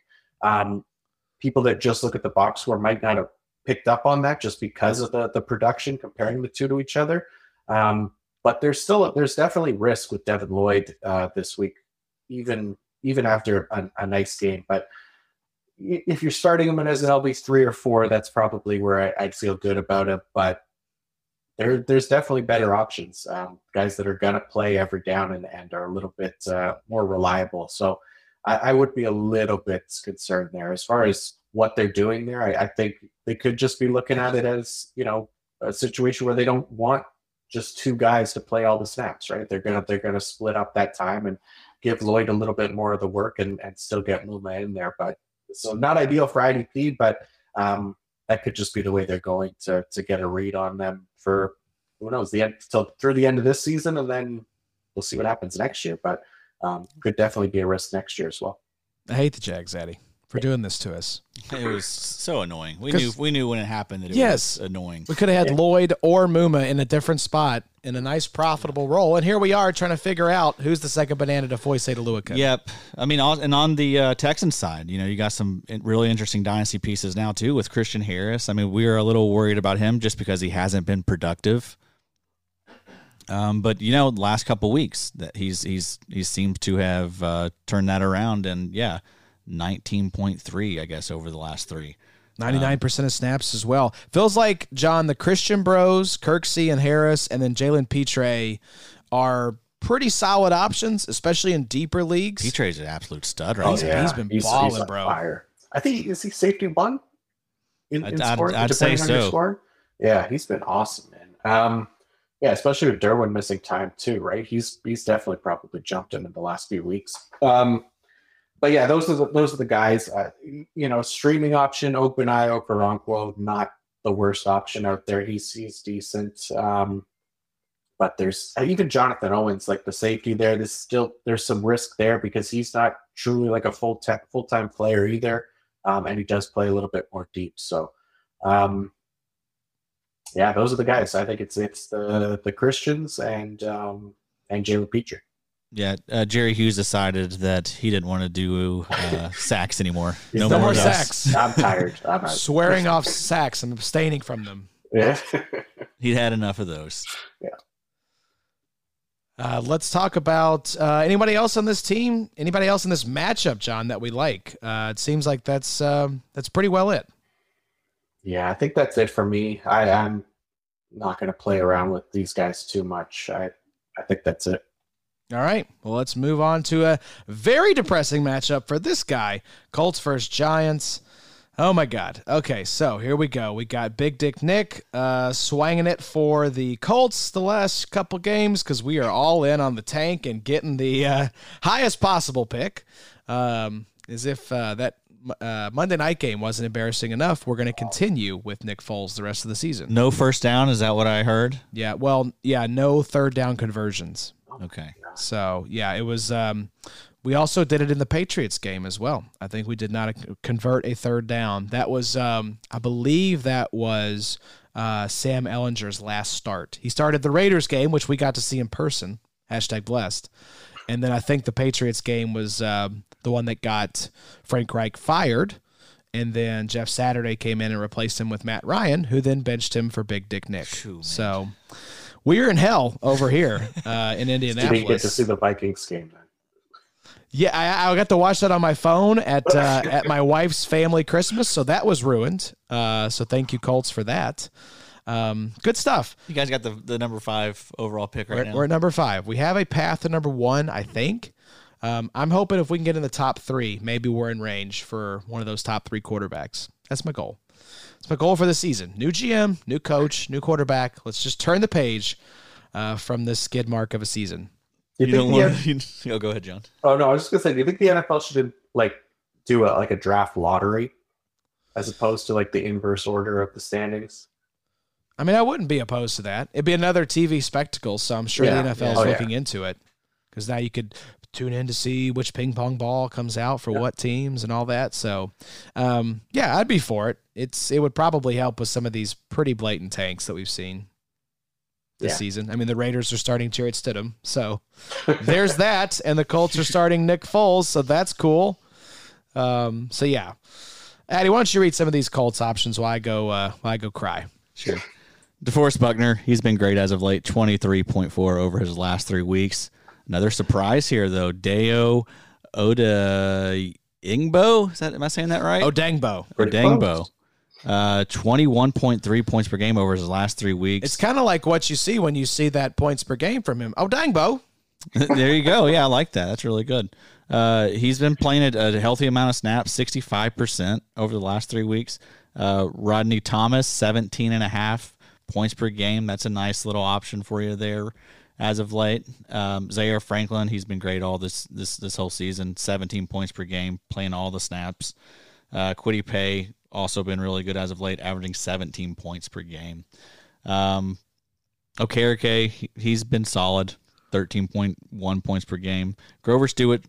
People that just look at the box score might not have picked up on that just because of the production, comparing the two to each other. But there's definitely risk with Devin Lloyd this week, even after a nice game. But if you're starting him as an LB3 or 4, that's probably where I'd feel good about it. But there's definitely better options, guys that are going to play every down and are a little bit more reliable. So I would be a little bit concerned there. As far as what they're doing there, I think they could just be looking at it as, a situation where they don't want just two guys to play all the snaps, right? They're gonna split up that time and give Lloyd a little bit more of the work and still get Muma in there. But so not ideal for IDP, but that could just be the way they're going to get a read on them for, who knows, through the end of this season, and then we'll see what happens next year. But could definitely be a risk next year as well. I hate the Jags, Addy. for doing this to us. It was so annoying. We knew when it happened that it was annoying. We could have had Lloyd or Muma in a different spot in a nice profitable role, and here we are trying to figure out who's the second banana to Foyce Aluaku. Yep. I mean, and on the Texans side, you know, you got some really interesting dynasty pieces now too with Christian Harris. I mean, we are a little worried about him just because he hasn't been productive. But you know, the last couple of weeks that he seems to have turned that around, and 19.3, I guess, over the last three. 99% of snaps as well. Feels like, John, the Christian Bros, Kirksey and Harris, and then Jalen Petray are pretty solid options, especially in deeper leagues. Petray's an absolute stud, right? He's been balling, he's bro. Fire. I think is he safety one. I'd say so. Yeah, he's been awesome, man. Yeah, especially with Derwin missing time too, right? He's definitely probably jumped in the last few weeks. But yeah, those are the guys. You know, streaming option, OpenAI, Okoronkwo, not the worst option out there. He's decent. But there's even Jonathan Owens, like the safety there. There's some risk there because he's not truly like a full-time player either, and he does play a little bit more deep. So, yeah, those are the guys. I think it's the Christians and Jalen Petrie. Yeah, Jerry Hughes decided that he didn't want to do sacks anymore. No more sacks. I'm tired. I'm swearing off sacks and abstaining from them. Yeah, he'd had enough of those. Yeah. Let's talk about anybody else on this team. Anybody else in this matchup, John, that we like? It seems like that's pretty well it. Yeah, I think that's it for me. I'm not going to play around with these guys too much. I think that's it. All right, well, let's move on to a very depressing matchup for this guy, Colts versus Giants. Oh, my God. Okay, so here we go. We got Big Dick Nick swanging it for the Colts the last couple games because we are all in on the tank and getting the highest possible pick. As if that Monday night game wasn't embarrassing enough, we're going to continue with Nick Foles the rest of the season. No first down, is that what I heard? Yeah, well, yeah, no third down conversions. Okay. So, yeah, it was we also did it in the Patriots game as well. I think we did not convert a third down. That was I believe that was Sam Ellinger's last start. He started the Raiders game, which we got to see in person. #blessed. And then I think the Patriots game was the one that got Frank Reich fired. And then Jeff Saturday came in and replaced him with Matt Ryan, who then benched him for Big Dick Nick. Shoot, so... We're in hell over here in Indianapolis. Did you get to see the Vikings game then? Yeah, I got to watch that on my phone at my wife's family Christmas, so that was ruined. So thank you, Colts, for that. Good stuff. You guys got the number 5 overall pick right now. We're at number 5. We have a path to number 1, I think. I'm hoping if we can get in the top 3, maybe we're in range for one of those top 3 quarterbacks. That's my goal. It's my goal for the season. New GM, new coach, new quarterback. Let's just turn the page from this skid mark of a season. You don't want to go ahead, John. Oh no, I was just gonna say, do you think the NFL should do a draft lottery as opposed to like the inverse order of the standings? I mean, I wouldn't be opposed to that. It'd be another TV spectacle, so I'm sure the NFL is looking into it because now you could tune in to see which ping pong ball comes out for what teams and all that. So, yeah, I'd be for it. It would probably help with some of these pretty blatant tanks that we've seen this season. I mean, the Raiders are starting Jarrett Stidham, so there's that. And the Colts are starting Nick Foles, so that's cool. So yeah, Addy, why don't you read some of these Colts options while I go cry? Sure. DeForest Buckner, he's been great as of late, 23.4 over his last 3 weeks. Another surprise here, though. Deo Odengbo? Am I saying that right? Odengbo. Odengbo. 21.3 points per game over his last 3 weeks. It's kind of like what you see when you see that points per game from him. Odengbo. There you go. Yeah, I like that. That's really good. He's been playing a healthy amount of snaps, 65% over the last 3 weeks. Rodney Thomas, 17.5 points per game. That's a nice little option for you there. As of late, Zaire Franklin, he's been great all this whole season, 17 points per game, playing all the snaps. Kwity Paye also been really good as of late, averaging 17 points per game. Okereke, he's been solid. 13.1 points per game. Grover Stewart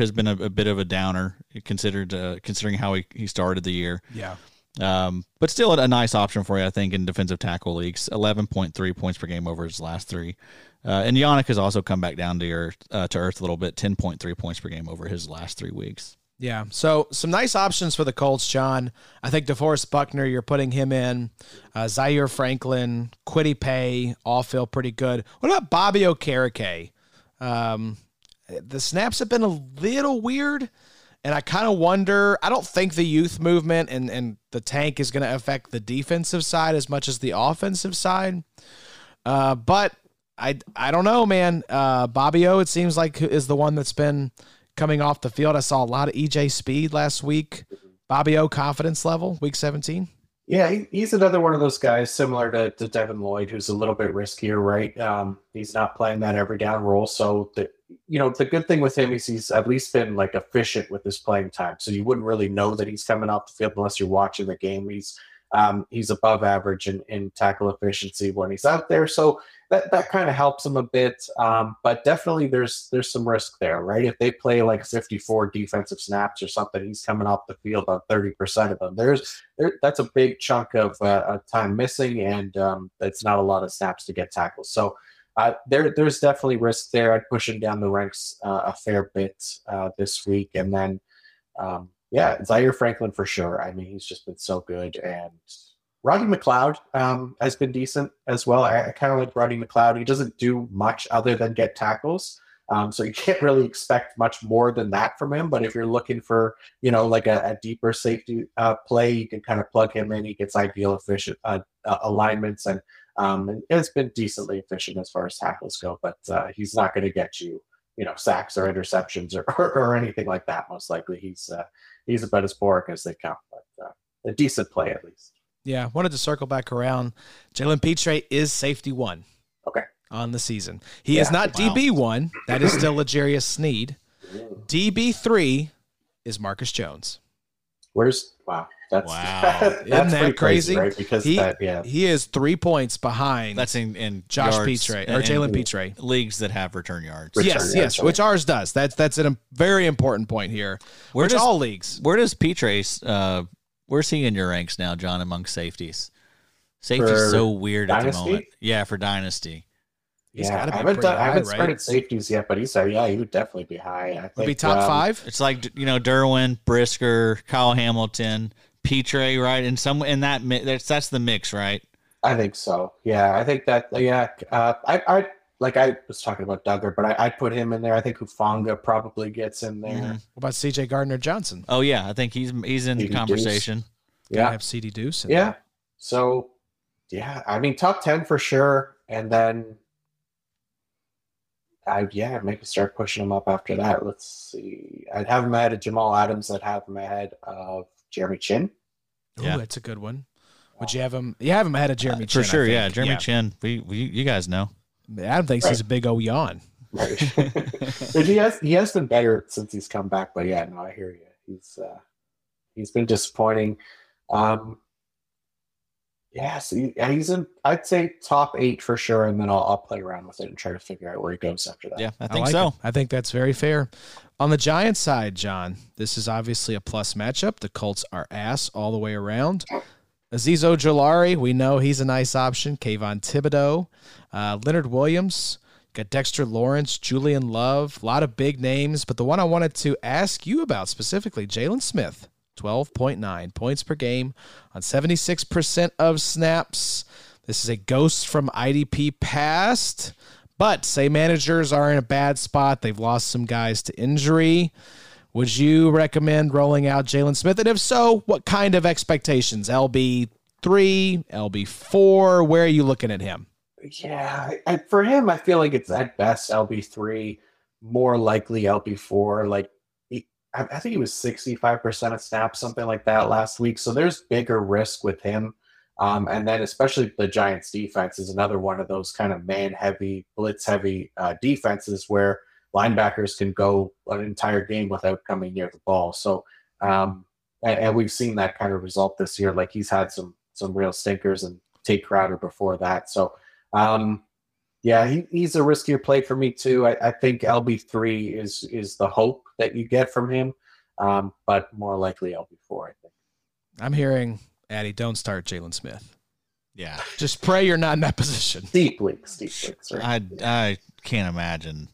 has been a bit of a downer, considering how he started the year. Yeah. But still a nice option for you, I think, in defensive tackle leagues. 11.3 points per game over his last three. And Yannick has also come back down to earth a little bit, 10.3 points per game over his last 3 weeks. Yeah, so some nice options for the Colts, John. I think DeForest Buckner, you're putting him in. Zaire Franklin, Kwity Paye, all feel pretty good. What about Bobby Okereke? The snaps have been a little weird, and I kind of wonder. I don't think the youth movement and the tank is going to affect the defensive side as much as the offensive side. But I don't know, man. Bobby O, it seems like, is the one that's been – coming off the field. I saw a lot of EJ Speed last week. Bobby O, confidence level, week 17. Yeah, he's another one of those guys similar to Devin Lloyd, who's a little bit riskier, right? He's not playing that every down role. So, the good thing with him is he's at least been like efficient with his playing time. So you wouldn't really know that he's coming off the field unless you're watching the game. He's above average in tackle efficiency when he's out there. So that kind of helps him a bit. But definitely there's some risk there, right? If they play like 54 defensive snaps or something, he's coming off the field on 30% of them. That's a big chunk of time missing, and it's not a lot of snaps to get tackled. So there's definitely risk there. I'd push him down the ranks a fair bit this week. And then, yeah, Zaire Franklin for sure. I mean, he's just been so good. And Roddy McLeod has been decent as well. I kind of like Roddy McLeod. He doesn't do much other than get tackles. So you can't really expect much more than that from him. But if you're looking for, like a deeper safety play, you can kind of plug him in. He gets ideal efficient alignments. And it's been decently efficient as far as tackles go. But he's not going to get you, sacks or interceptions or anything like that. Most likely, he's about as boring as they come, but a decent play at least. Yeah, wanted to circle back around. Jalen Pitre is safety one. Okay, on the season, he is not DB one. That is still L'Jarius Sneed. DB three is Marcus Jones. Isn't that crazy? Right? Because he is 3 points behind. That's in Josh Pitre or Jalen Pitre leagues that have return yards. Yes, which ours does. That's a very important point here. Where's all leagues? Where does Pitre? Where's he in your ranks now, John? Among safeties, safety's so weird at the moment. Yeah, for dynasty. Yeah, I haven't started safeties yet, but he would definitely be high. I think, would be top five. It's like Derwin, Brisker, Kyle Hamilton, Pitre, right? And some in that that's the mix, right? I think so. Yeah, I think that. Yeah, I like I was talking about Duggar, but I put him in there. I think Hufanga probably gets in there. Mm-hmm. What about C.J. Gardner-Johnson? Oh yeah, I think he's in the conversation. Deuce. Yeah, gotta have C.D. Deuce. In there. So yeah, I mean top 10 for sure, and then. Maybe start pushing him up after that. Let's see. I'd have him ahead of Jamal Adams. I'd have him ahead of Jeremy Chin. Yeah, that's a good one. Would you have him? You have him ahead of Jeremy Chin for sure. Yeah, Jeremy Chin. We you guys know. Adam thinks he's a big old yawn. Right. he has been better since he's come back. But yeah, no, I hear you. He's been disappointing. He's in, I'd say, top 8 for sure, and then I'll play around with it and try to figure out where he goes after that. Yeah, I think so. I think that's very fair. On the Giants side, John, this is obviously a plus matchup. The Colts are ass all the way around. Azeez Ojulari, we know he's a nice option. Kayvon Thibodeau, Leonard Williams, got Dexter Lawrence, Julian Love, a lot of big names, but the one I wanted to ask you about specifically, Jalen Smith. 12.9 points per game on 76% of snaps. This is a ghost from IDP past, but say managers are in a bad spot. They've lost some guys to injury. Would you recommend rolling out Jalen Smith? And if so, what kind of expectations? LB3, LB4, where are you looking at him? Yeah, for him, I feel like it's at best LB3, more likely LB4, like, I think he was 65% of snaps, something like that last week. So there's bigger risk with him. And then especially the Giants defense is another one of those kind of man-heavy, blitz-heavy defenses where linebackers can go an entire game without coming near the ball. So and we've seen that kind of result this year. Like he's had some real stinkers and Tate Crowder before that. So Yeah, he's a riskier play for me too. I think LB3 is the hope that you get from him, but more likely LB4, I think. I'm hearing, Addy, don't start Jalen Smith. Yeah, just pray you're not in that position. Steep leaks. Right? I can't imagine.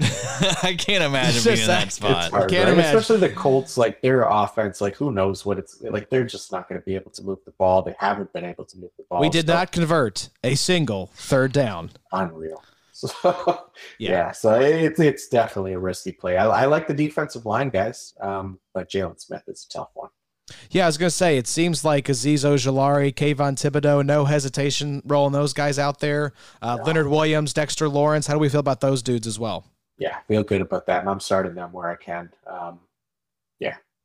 I can't imagine being in that spot. Hard, can't right? imagine. Especially the Colts, like their offense, like who knows what it's like. They're just not going to be able to move the ball. They haven't been able to move the ball. We did not convert a single third down. Unreal. So, yeah. So it's definitely a risky play. I like the defensive line guys, but Jalen Smith is a tough one. Yeah, I was going to say, it seems like Azeez Ojulari, Kayvon Thibodeau, no hesitation rolling those guys out there. Leonard Williams, Dexter Lawrence. How do we feel about those dudes as well? Yeah, feel good about that, and I'm starting them where I can.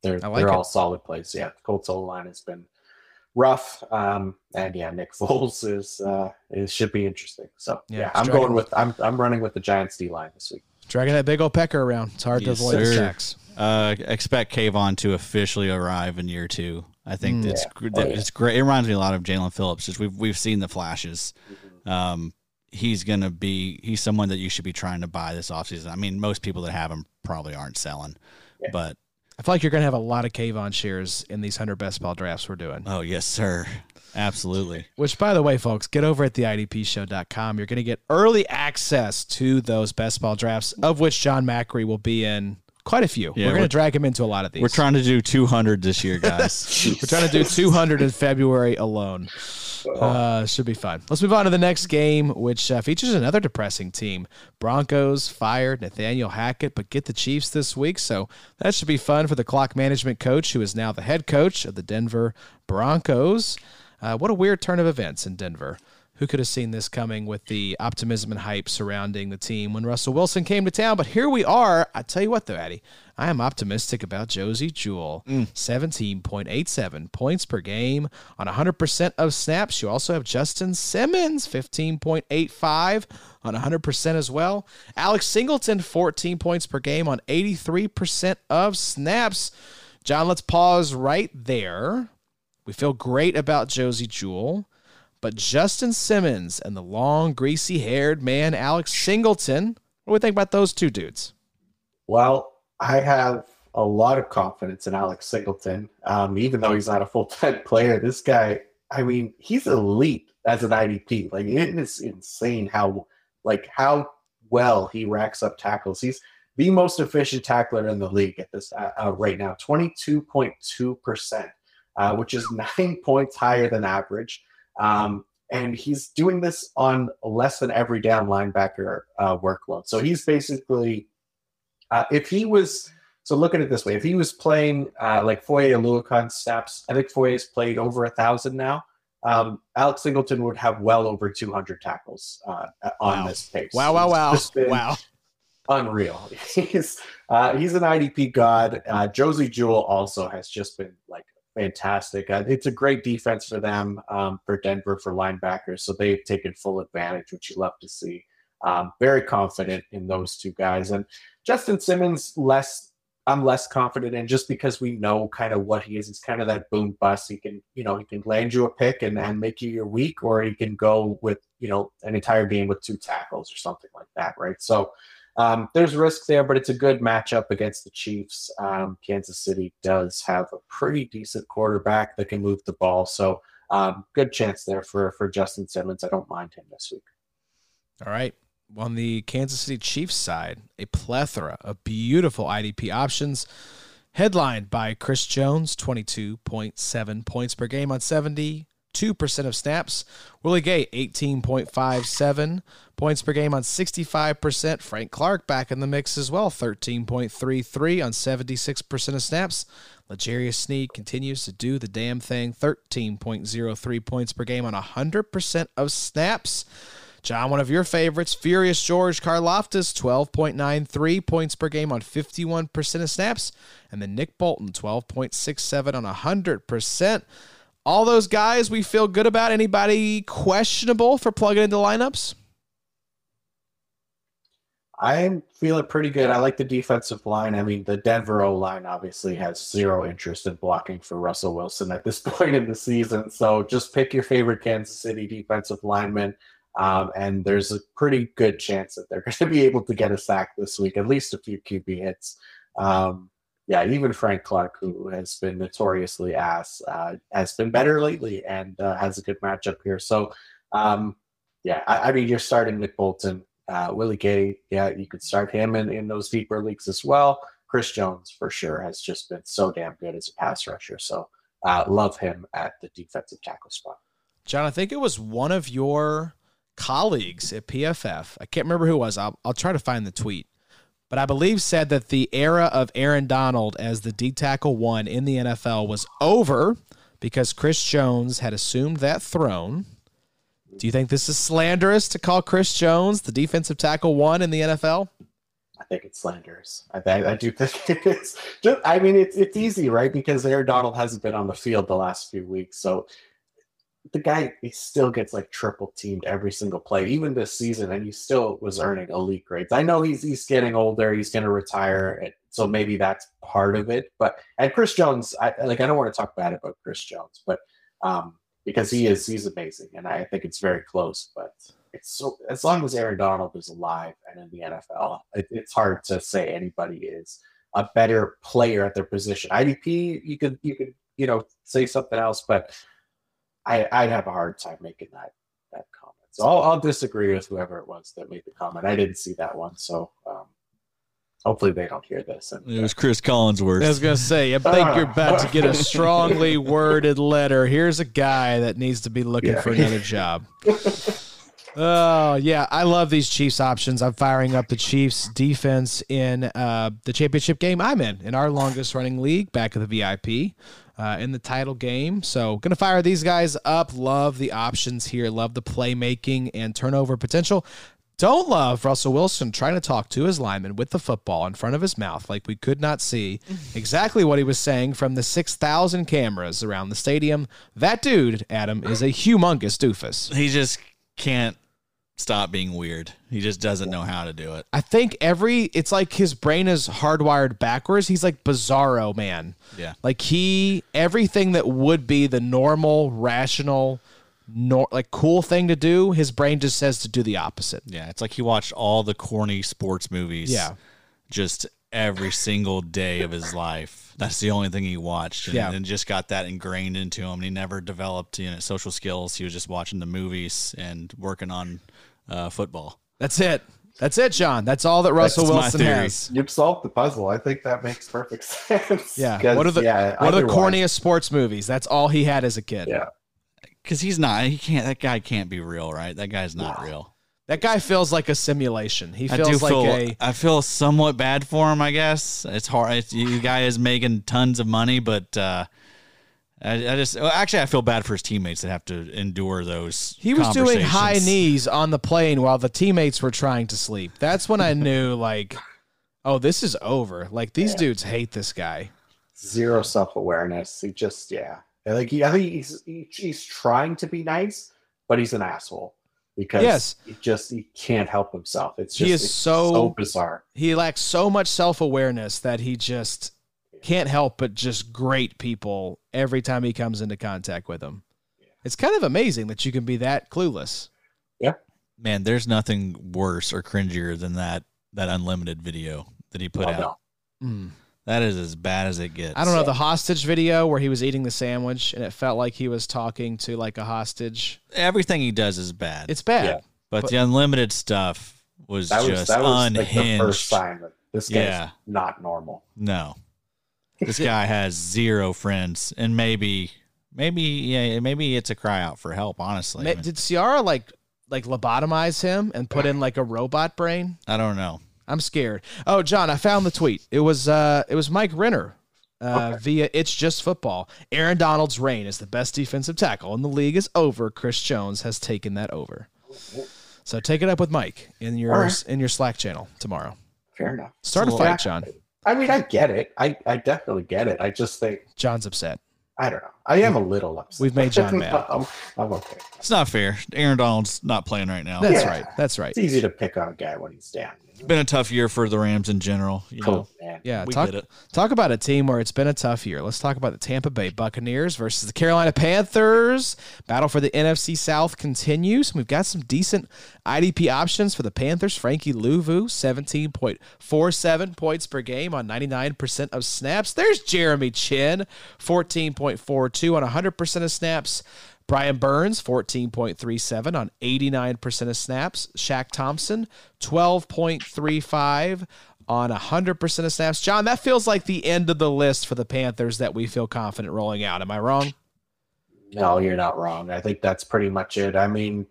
They're all solid plays. Yeah, Colts O-line has been rough, and yeah, Nick Foles is should be interesting. So yeah I'm running with the Giants D-line this week. Dragging that big old pecker around. It's hard to avoid the sacks. Expect Kayvon to officially arrive in year two. I think it's great. It reminds me a lot of Jalen Phillips. Just we've seen the flashes. He's someone that you should be trying to buy this offseason. I mean, most people that have him probably aren't selling, but I feel like you're going to have a lot of Kayvon shares in these 100 best ball drafts we're doing. Oh, yes, sir. Absolutely. Which, by the way, folks, get over at theidpshow.com. You're going to get early access to those best ball drafts, of which John Macri will be in quite a few. Yeah, we're going to drag him into a lot of these. We're trying to do 200 this year, guys. We're trying to do 200 in February alone. Should be fun. Let's move on to the next game, which features another depressing team. Broncos fired Nathaniel Hackett, but get the Chiefs this week. So that should be fun for the clock management coach, who is now the head coach of the Denver Broncos. What a weird turn of events in Denver. Who could have seen this coming with the optimism and hype surrounding the team when Russell Wilson came to town? But here we are. I tell you what, though, Addy, I am optimistic about Josie Jewell. 17.87 points per game on 100% of snaps. You also have Justin Simmons, 15.85 on 100% as well. Alex Singleton, 14 points per game on 83% of snaps. John, let's pause right there. We feel great about Josie Jewell. But Justin Simmons and the long, greasy-haired man, Alex Singleton, what do we think about those two dudes? Well, I have a lot of confidence in Alex Singleton, even though he's not a full-time player. This guy, I mean, he's elite as an IDP. Like, it is insane how well he racks up tackles. He's the most efficient tackler in the league at this right now, 22.2%, which is 9 points higher than average. And he's doing this on less than every down linebacker workload. So he's basically, look at it this way. If he was playing like Foye Oluokun's snaps, I think Foye's played over 1,000 now. Alex Singleton would have well over 200 tackles on this pace. Wow. Unreal. He's an IDP god. Josie Jewell also has just been like, fantastic. It's a great defense for them, for Denver, for linebackers. So they've taken full advantage, which you love to see. Very confident in those two guys. And Justin Simmons, I'm less confident in, just because we know kind of what he is. It's kind of that boom bust. He can, he can land you a pick and make you your week, or he can go with, an entire game with two tackles or something like that. Right. So there's risk there, but it's a good matchup against the Chiefs. Kansas City does have a pretty decent quarterback that can move the ball. So good chance there for Justin Simmons. I don't mind him this week. All right. On the Kansas City Chiefs side, a plethora of beautiful IDP options, headlined by Chris Jones, 22.7 points per game on 70. 2% of snaps. Willie Gay, 18.57 points per game on 65%. Frank Clark back in the mix as well, 13.33 on 76% of snaps. L'Jarius Sneed continues to do the damn thing, 13.03 points per game on 100% of snaps. John, one of your favorites, Furious George Karlaftis, 12.93 points per game on 51% of snaps. And then Nick Bolton, 12.67 on 100%. All those guys we feel good about. Anybody questionable for plugging into lineups? I'm feeling pretty good. I like the defensive line. I mean, the Denver O-line obviously has zero interest in blocking for Russell Wilson at this point in the season. So just pick your favorite Kansas City defensive lineman. And there's a pretty good chance that they're going to be able to get a sack this week, at least a few QB hits. Yeah, even Frank Clark, who has been notoriously ass, has been better lately and has a good matchup here. So, yeah, I mean, you're starting Nick Bolton, Willie Gay. Yeah, you could start him in those deeper leagues as well. Chris Jones, for sure, has just been so damn good as a pass rusher. So love him at the defensive tackle spot. John, I think it was one of your colleagues at PFF. I can't remember who it was. I'll try to find the tweet. But I believe said that the era of Aaron Donald as the D tackle one in the NFL was over because Chris Jones had assumed that throne. Do you think this is slanderous to call Chris Jones the defensive tackle one in the NFL? I think it's slanderous. I do think it is. I mean, it's easy, right? Because Aaron Donald hasn't been on the field the last few weeks. So the guy, he still gets like triple teamed every single play, even this season, and he still was earning elite grades. I know he's getting older. He's going to retire. So maybe that's part of it. But, and Chris Jones, I don't want to talk bad about Chris Jones, but because he's amazing. And I think it's very close, but it's so, as long as Aaron Donald is alive and in the NFL, it's hard to say anybody is a better player at their position. IDP, you could, you know, say something else, but I'd have a hard time making that comment. So I'll disagree with whoever it was that made the comment. I didn't see that one, so hopefully they don't hear this. And it was Chris Collinsworth. I was going to say, I think you're about to get a strongly worded letter. Here's a guy that needs to be looking for another job. Oh, yeah, I love these Chiefs options. I'm firing up the Chiefs defense in the championship game I'm in our longest running league, back of the VIP. In the title game. So going to fire these guys up. Love the options here. Love the playmaking and turnover potential. Don't love Russell Wilson trying to talk to his lineman with the football in front of his mouth like we could not see exactly what he was saying from the 6,000 cameras around the stadium. That dude, Adam, is a humongous doofus. He just can't stop being weird. He just doesn't know how to do it. I think it's like his brain is hardwired backwards. He's like Bizarro Man. Yeah. Like everything that would be the normal, rational, like cool thing to do, his brain just says to do the opposite. Yeah. It's like he watched all the corny sports movies. Yeah. Just every single day of his life. That's the only thing he watched. And then just got that ingrained into him. And he never developed, you know, social skills. He was just watching the movies and working on football. That's it, John. That's all that Russell Wilson has. You've solved the puzzle. I think that makes perfect sense. Yeah. What are the corniest sports movies? That's all he had as a kid. Yeah. Because that guy can't be real, right? That guy's not real. That guy feels like a simulation. He feels like I feel somewhat bad for him, I guess. It's hard. The guy is making tons of money, but I feel bad for his teammates that have to endure those. He was doing high knees on the plane while the teammates were trying to sleep. That's when I knew, like, oh, this is over. Like, these dudes hate this guy. Zero self-awareness. He just, like, I think he's trying to be nice, but he's an asshole. Because he can't help himself. It's just so bizarre. He lacks so much self-awareness that he just can't help but just grate people every time he comes into contact with them. Yeah. It's kind of amazing that you can be that clueless. Yeah. Man, there's nothing worse or cringier than that unlimited video that he put out. No. That is as bad as it gets. I don't know, the hostage video where he was eating the sandwich and it felt like he was talking to like a hostage. Everything he does is bad. It's bad. Yeah. But the unlimited stuff was that was unhinged. Like the first sign that this guy's not normal. No. This guy has zero friends, and maybe it's a cry out for help, honestly. Did Ciara like lobotomize him and put in like a robot brain? I don't know. I'm scared. Oh, John, I found the tweet. It was Mike Renner via It's Just Football. Aaron Donald's reign as the best defensive tackle in the league is over. Chris Jones has taken that over. So take it up with Mike in your in your Slack channel tomorrow. Fair enough. Start a fight, John. I mean, I get it. I definitely get it. I just think John's upset. I don't know. I am a little upset. We've made John mad. I'm okay. It's not fair. Aaron Donald's not playing right now. That's right. It's easy to pick on a guy when he's down. It's been a tough year for the Rams in general. You know? Yeah, talk about a team where it's been a tough year. Let's talk about the Tampa Bay Buccaneers versus the Carolina Panthers. Battle for the NFC South continues. We've got some decent IDP options for the Panthers. Frankie Louvu, 17.47 points per game on 99% of snaps. There's Jeremy Chinn, 14.42 on 100% of snaps. Brian Burns, 14.37 on 89% of snaps. Shaq Thompson, 12.35 on 100% of snaps. John, that feels like the end of the list for the Panthers that we feel confident rolling out. Am I wrong? No, you're not wrong. I think that's pretty much it. I mean,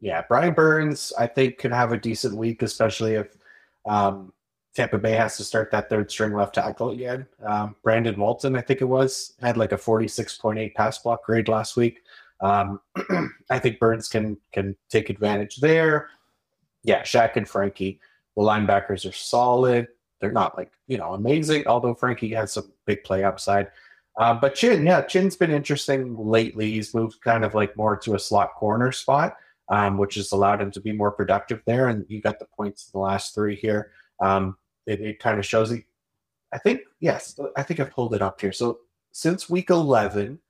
yeah, Brian Burns, I think, could have a decent week, especially if Tampa Bay has to start that third-string left tackle again. Brandon Walton, I think it was, had like a 46.8 pass block grade last week. I think Burns can take advantage there. Yeah, Shaq and Frankie. The linebackers are solid. They're not like, you know, amazing, although Frankie has some big play upside. But Chin's been interesting lately. He's moved kind of like more to a slot corner spot, which has allowed him to be more productive there. And you got the points in the last three here. It kind of shows. I think I've pulled it up here. So since week 11,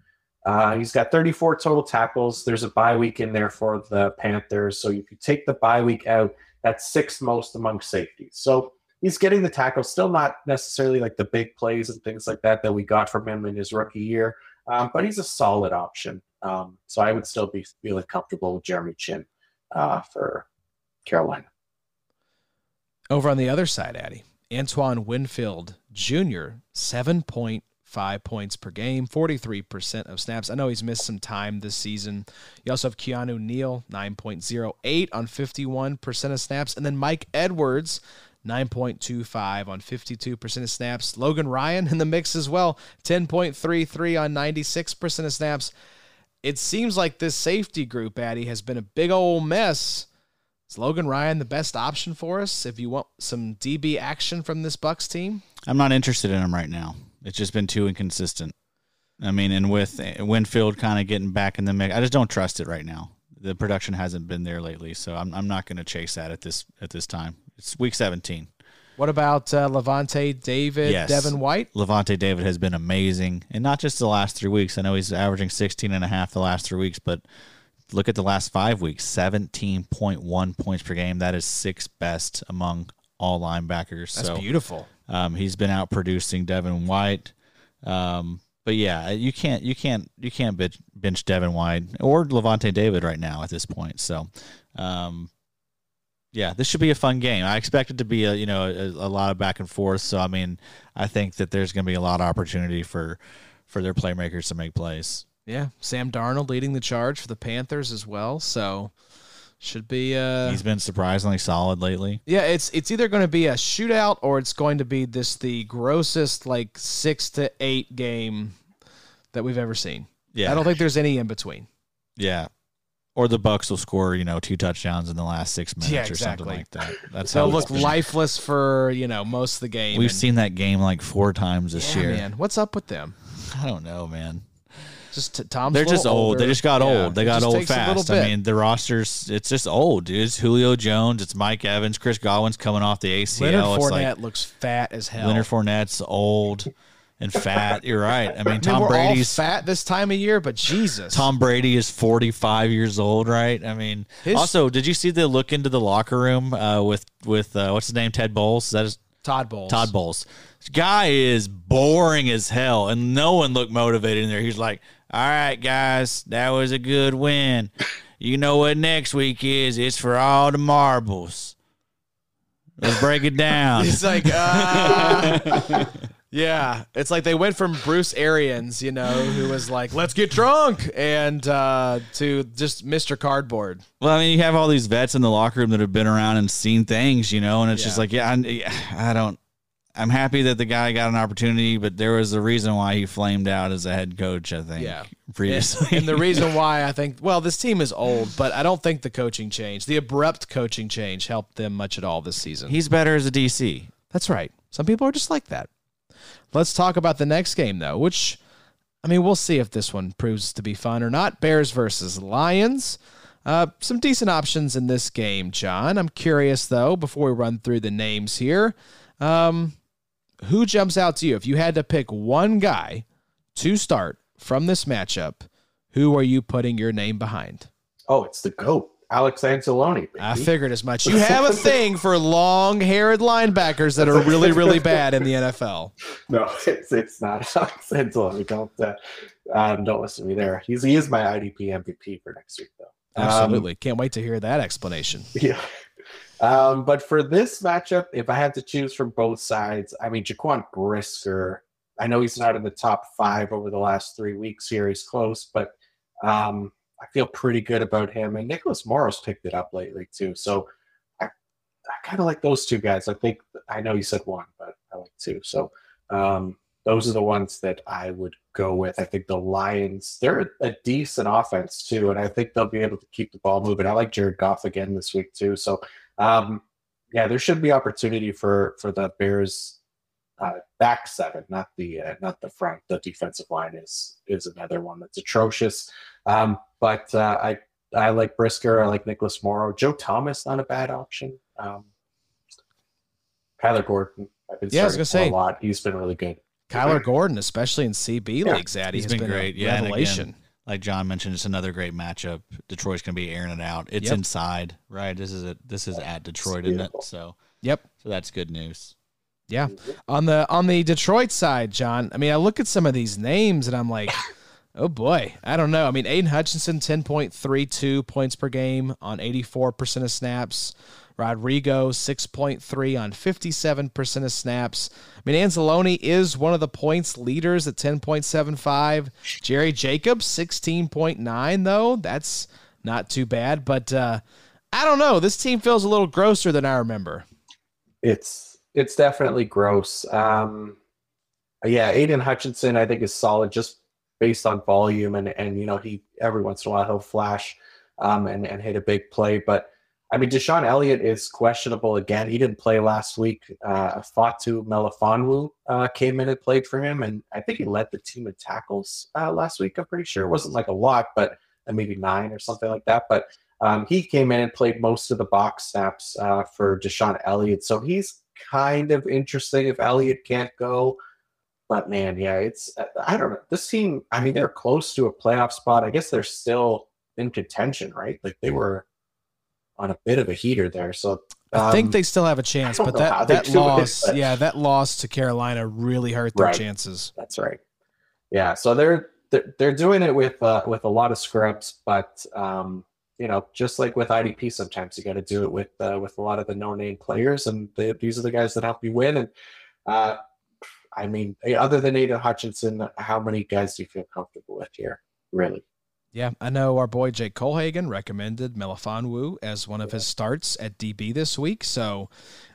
he's got 34 total tackles. There's a bye week in there for the Panthers. So if you take the bye week out, that's sixth most among safeties. So he's getting the tackles, still not necessarily like the big plays and things like that we got from him in his rookie year. But he's a solid option. So I would still be feeling comfortable with Jeremy Chinn for Carolina. Over on the other side, Addy, Antoine Winfield Jr., 7.5 points per game, 43% of snaps. I know he's missed some time this season. You also have Keanu Neal, 9.08 on 51% of snaps. And then Mike Edwards, 9.25 on 52% of snaps. Logan Ryan in the mix as well, 10.33 on 96% of snaps. It seems like this safety group, Addy, has been a big old mess. Is Logan Ryan the best option for us if you want some DB action from this Bucs team? I'm not interested in him right now. It's just been too inconsistent. I mean, and with Winfield kind of getting back in the mix, I just don't trust it right now. The production hasn't been there lately, so I'm not going to chase that at this time. It's week 17. What about Levante David, yes. Devin White? Levante David has been amazing, and not just the last 3 weeks. I know he's averaging 16.5 the last 3 weeks, but look at the last 5 weeks, 17.1 points per game. That is sixth best among all linebackers. That's beautiful. He's been out producing Devin White. But yeah, you can't bench Devin White or Levante David right now at this point. So, yeah, this should be a fun game. I expect it to be a lot of back and forth. So I mean, I think that there's going to be a lot of opportunity for their playmakers to make plays. Yeah, Sam Darnold leading the charge for the Panthers as well, so should be... He's been surprisingly solid lately. Yeah, it's either going to be a shootout or it's going to be the grossest, 6-8 game that we've ever seen. Yeah, I don't think there's any in between. Yeah, or the Bucs will score, 2 touchdowns in the last 6 minutes or something like that. That's how they'll look lifeless for, most of the game. We've seen that game 4 times this year. Man, what's up with them? I don't know, man. They're just old. They just got old. They got old fast. I mean, the roster's it's just old, dude. It's Julio Jones. It's Mike Evans. Chris Godwin's coming off the ACL. Leonard Fournette looks fat as hell. Leonard Fournette's old and fat. You're right. I mean, Tom Brady's fat this time of year, but Jesus. Tom Brady is 45 years old, right? I mean, also, did you see the look into the locker room with what's his name, Ted Bowles? Todd Bowles. Todd Bowles. This guy is boring as hell, and no one looked motivated in there. He's like, all right, guys, that was a good win. You know what next week is. It's for all the marbles. Let's break it down. It's like, yeah. It's like they went from Bruce Arians, who was like, let's get drunk, and to just Mr. Cardboard. Well, I mean, you have all these vets in the locker room that have been around and seen things, and it's just like, I'm happy that the guy got an opportunity, but there was a reason why he flamed out as a head coach, I think, previously. And the reason why I think, this team is old, but I don't think the abrupt coaching change helped them much at all this season. He's better as a DC. That's right. Some people are just like that. Let's talk about the next game, though, which, we'll see if this one proves to be fun or not. Bears versus Lions. Some decent options in this game, John. I'm curious, though, before we run through the names here, who jumps out to you? If you had to pick one guy to start from this matchup, who are you putting your name behind? Oh, it's the GOAT, Alex Anzalone. Baby. I figured as much. You have a thing for long-haired linebackers that are really, really bad in the NFL. No, it's not Alex Anzalone. Don't listen to me there. He is my IDP MVP for next week, though. Absolutely. Can't wait to hear that explanation. Yeah. But for this matchup, if I had to choose from both sides, I mean, Jaquan Brisker, I know he's not in the top five over the last 3 weeks here. He's close, but I feel pretty good about him. And Nicholas Morrow's picked it up lately, too. So I kind of like those two guys. I know you said one, but I like two. So those are the ones that I would go with. I think the Lions, they're a decent offense, too. And I think they'll be able to keep the ball moving. I like Jared Goff again this week, too. So, yeah, there should be opportunity for the Bears back seven, not the front. The defensive line is another one that's atrocious. But I like Brisker. I like Nicholas Morrow. Joe Thomas, not a bad option. Kyler Gordon, I've been starting a lot. He's been really good. Kyler Gordon, especially in CB leagues, Addy, he's been great. Yeah, revelation. Again, like John mentioned, it's another great matchup. Detroit's going to be airing it out. It's inside, right? This is at Detroit, isn't it? So so that's good news. Yeah. On the Detroit side, John, I mean, I look at some of these names and I'm like, oh boy, I don't know. I mean, Aiden Hutchinson, 10.32 points per game on 84% of snaps. Rodrigo, 6.3 on 57% of snaps. I mean, Anzalone is one of the points leaders at 10.75. Jerry Jacobs, 16.9, though. That's not too bad. But I don't know. This team feels a little grosser than I remember. It's definitely gross. Aiden Hutchinson, I think, is solid just based on volume, and you know, he every once in a while he'll flash and hit a big play. But I mean, Deshaun Elliott is questionable again. He didn't play last week. Fatu Melifonwu came in and played for him, and I think he led the team in tackles last week. I'm pretty sure it wasn't like a lot, but maybe 9 or something like that. But he came in and played most of the box snaps for Deshaun Elliott, so he's kind of interesting if Elliott can't go. But man, yeah, I don't know. This team, I mean, they're close to a playoff spot. I guess they're still in contention, right? Like they were on a bit of a heater there. So I think they still have a chance, but that loss to Carolina really hurt their chances. That's right. Yeah. So they're doing it with a lot of scrubs, but you know, just like with IDP, sometimes you got to do it with a lot of the no-name players, and these are the guys that help you win. And I mean, other than Aiden Hutchinson, how many guys do you feel comfortable with here, really? Yeah, I know our boy Jake Colhagen recommended Melifonwu as one of his starts at DB this week. So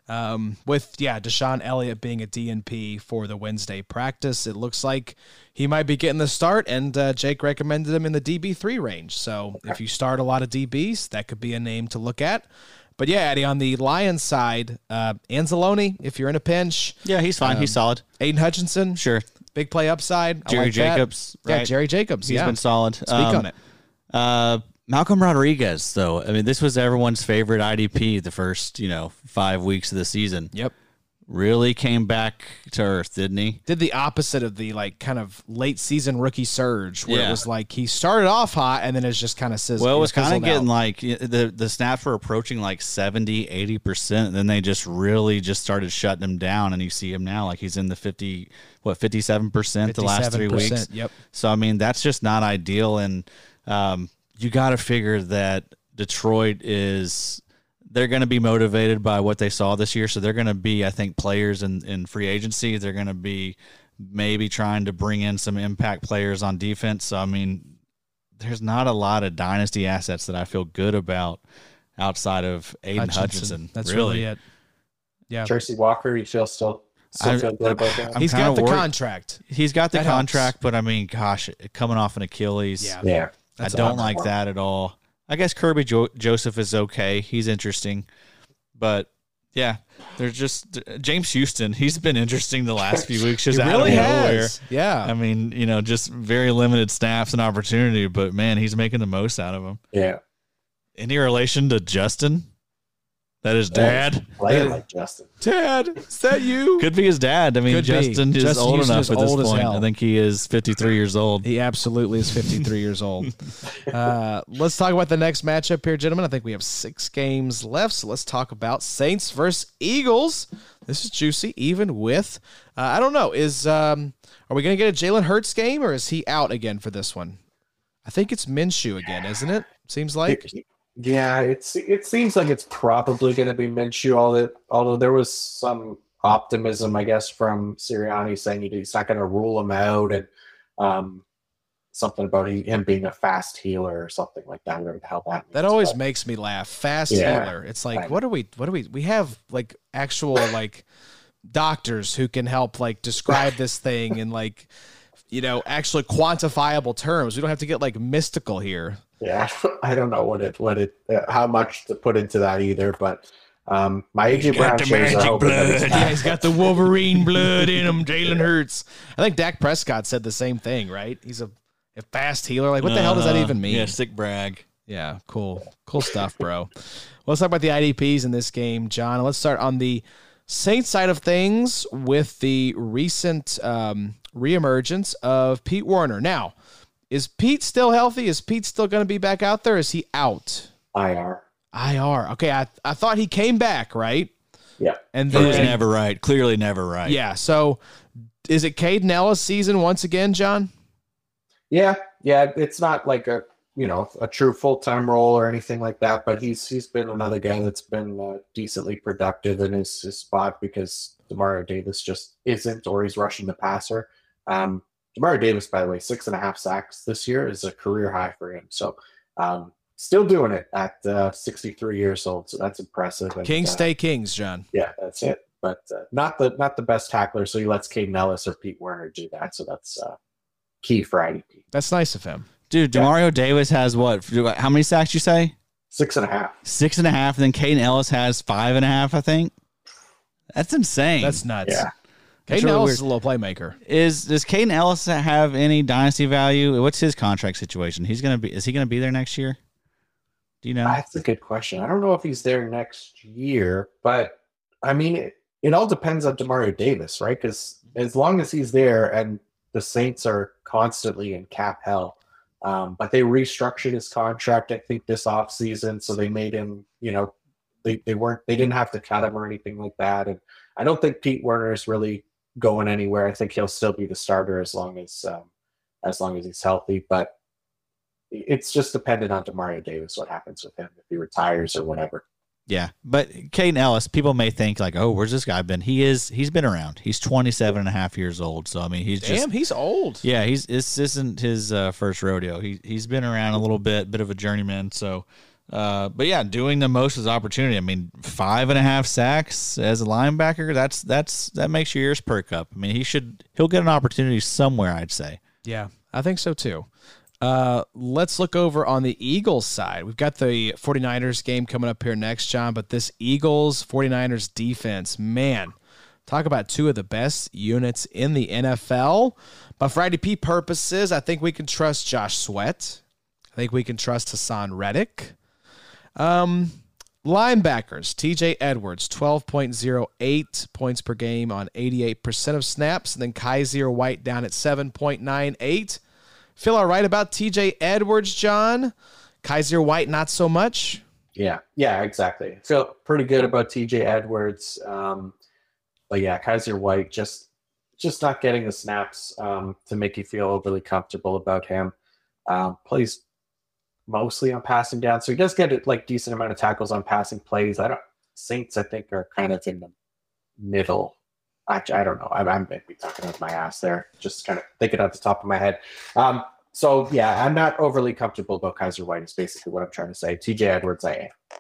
with Deshaun Elliott being a DNP for the Wednesday practice, it looks like he might be getting the start, and Jake recommended him in the DB3 range. So if you start a lot of DBs, that could be a name to look at. But yeah, Addy, on the Lions side, Anzalone, if you're in a pinch. Yeah, he's fine. He's solid. Aiden Hutchinson. Sure. Big play upside. Jerry Jacobs. Right? Yeah, Jerry Jacobs. He's been solid. Speak on it. Malcolm Rodriguez, though. I mean, this was everyone's favorite IDP the first, 5 weeks of the season. Yep. Really came back to earth, didn't he? Did the opposite of the kind of late season rookie surge, where it was like he started off hot and then it's just kind of sizzled. Well, it was kind of getting out. Like the snaps were approaching like 70, 80%, and then they just really just started shutting him down, and you see him now like he's in the 57% the last 3 weeks. Yep. So I mean, that's just not ideal, and you got to figure that Detroit is. They're going to be motivated by what they saw this year. So they're going to be, I think, players in free agency. They're going to be maybe trying to bring in some impact players on defense. So, I mean, there's not a lot of dynasty assets that I feel good about outside of Aiden Hutchinson. That's really it. Yeah. Tracy Walker, you feel still feel good about that? He's got the contract. He's got the contract, but I mean, gosh, coming off an Achilles. Yeah. I don't like that at all. I guess Kirby Joseph is okay. He's interesting. But, yeah, there's just James Houston. He's been interesting the last few weeks. Just out of nowhere. Yeah. I mean, just very limited snaps and opportunity. But, man, he's making the most out of them. Yeah. Any relation to Justin? That is dad. Play it like Justin. Dad, is that you? Could be his dad. I mean, Justin is old enough at this point. I think he is 53 years old. He absolutely is 53 years old. Let's talk about the next matchup here, gentlemen. I think we have 6 games left, so let's talk about Saints versus Eagles. This is juicy, even with, I don't know, are we going to get a Jalen Hurts game, or is he out again for this one? I think it's Minshew again, isn't it? Seems like. Yeah, it seems like it's probably going to be Minshew, although there was some optimism, I guess, from Sirianni saying he's not going to rule him out, and something about him being a fast healer or something like that. I don't know how that means, always makes me laugh. Fast healer. It's like, we have like actual like doctors who can help like describe this thing and like, you know, actually quantifiable terms. We don't have to get like mystical here. Yeah, I don't know how much to put into that either, but my AJ Brown shares are hoping that he's back. Yeah, he's got the Wolverine blood in him, Jalen Hurts. I think Dak Prescott said the same thing, right? He's a fast healer. Like, what the hell does that even mean? Yeah, sick brag. Yeah, cool stuff, bro. Well, let's talk about the IDPs in this game, John. Let's start on the Saints side of things with the recent reemergence of Pete Warner. Now, is Pete still healthy? Is Pete still going to be back out there? Is he out? IR. Okay, I thought he came back, right? Yeah. And then, he was never right. Clearly never right. Yeah, so is it Caden Ellis season once again, John? Yeah, it's not like a true full-time role or anything like that, but he's been another guy that's been decently productive in his spot because Demario Davis just isn't, or he's rushing the passer. Demario Davis, by the way, 6.5 sacks this year is a career high for him. So still doing it at 63 years old. So that's impressive. And, Kings stay Kings, John. Yeah, that's it. But not the best tackler. So he lets Caden Ellis or Pete Werner do that. So that's key for IDP. That's nice of him. Dude, Demario Davis has what? How many sacks you say? 6.5. 6.5. And then Caden Ellis has 5.5, I think. That's insane. That's nuts. Yeah. Caden Ellis is a little playmaker. Does Caden Ellis have any dynasty value? What's his contract situation? Is he gonna be there next year? Do you know? That's a good question. I don't know if he's there next year, but I mean, it all depends on Demario Davis, right? Because as long as he's there, and the Saints are constantly in cap hell, but they restructured his contract, I think, this offseason, so they made him, they didn't have to cut him or anything like that, and I don't think Pete Werner is really going anywhere. I think he'll still be the starter as long as he's healthy, but it's just dependent on Demario Davis what happens with him, if he retires or whatever. Yeah, but Caden Ellis, people may think like, oh, where's this guy been? He's been around. He's 27.5 years old, so I mean, he's he's old. Yeah, this isn't his first rodeo. He's been around a little bit of a journeyman, so. But yeah, doing the most is opportunity. I mean, 5.5 sacks as a linebacker, that makes your ears perk up. I mean, he'll get an opportunity somewhere, I'd say. Yeah, I think so too. Let's look over on the Eagles side. We've got the 49ers game coming up here next, John, but this Eagles 49ers defense, man, talk about two of the best units in the NFL. But for IDP purposes, I think we can trust Josh Sweat. I think we can trust Haason Reddick. Linebackers, TJ Edwards, 12.08 points per game on 88% of snaps. And then Kaiser White down at 7.98. Feel all right about TJ Edwards, John? Kaiser White, not so much? Yeah, exactly. Feel pretty good about TJ Edwards. But yeah, Kaiser White, just not getting the snaps to make you feel overly comfortable about him. Plays mostly on passing down, so he does get like decent amount of tackles on passing plays. Saints, I think, are kind of in the middle. Actually, I don't know. I'm maybe talking out my ass there. Just kind of thinking off the top of my head. So yeah, I'm not overly comfortable about Kaiser White. Is basically what I'm trying to say. TJ Edwards, I am.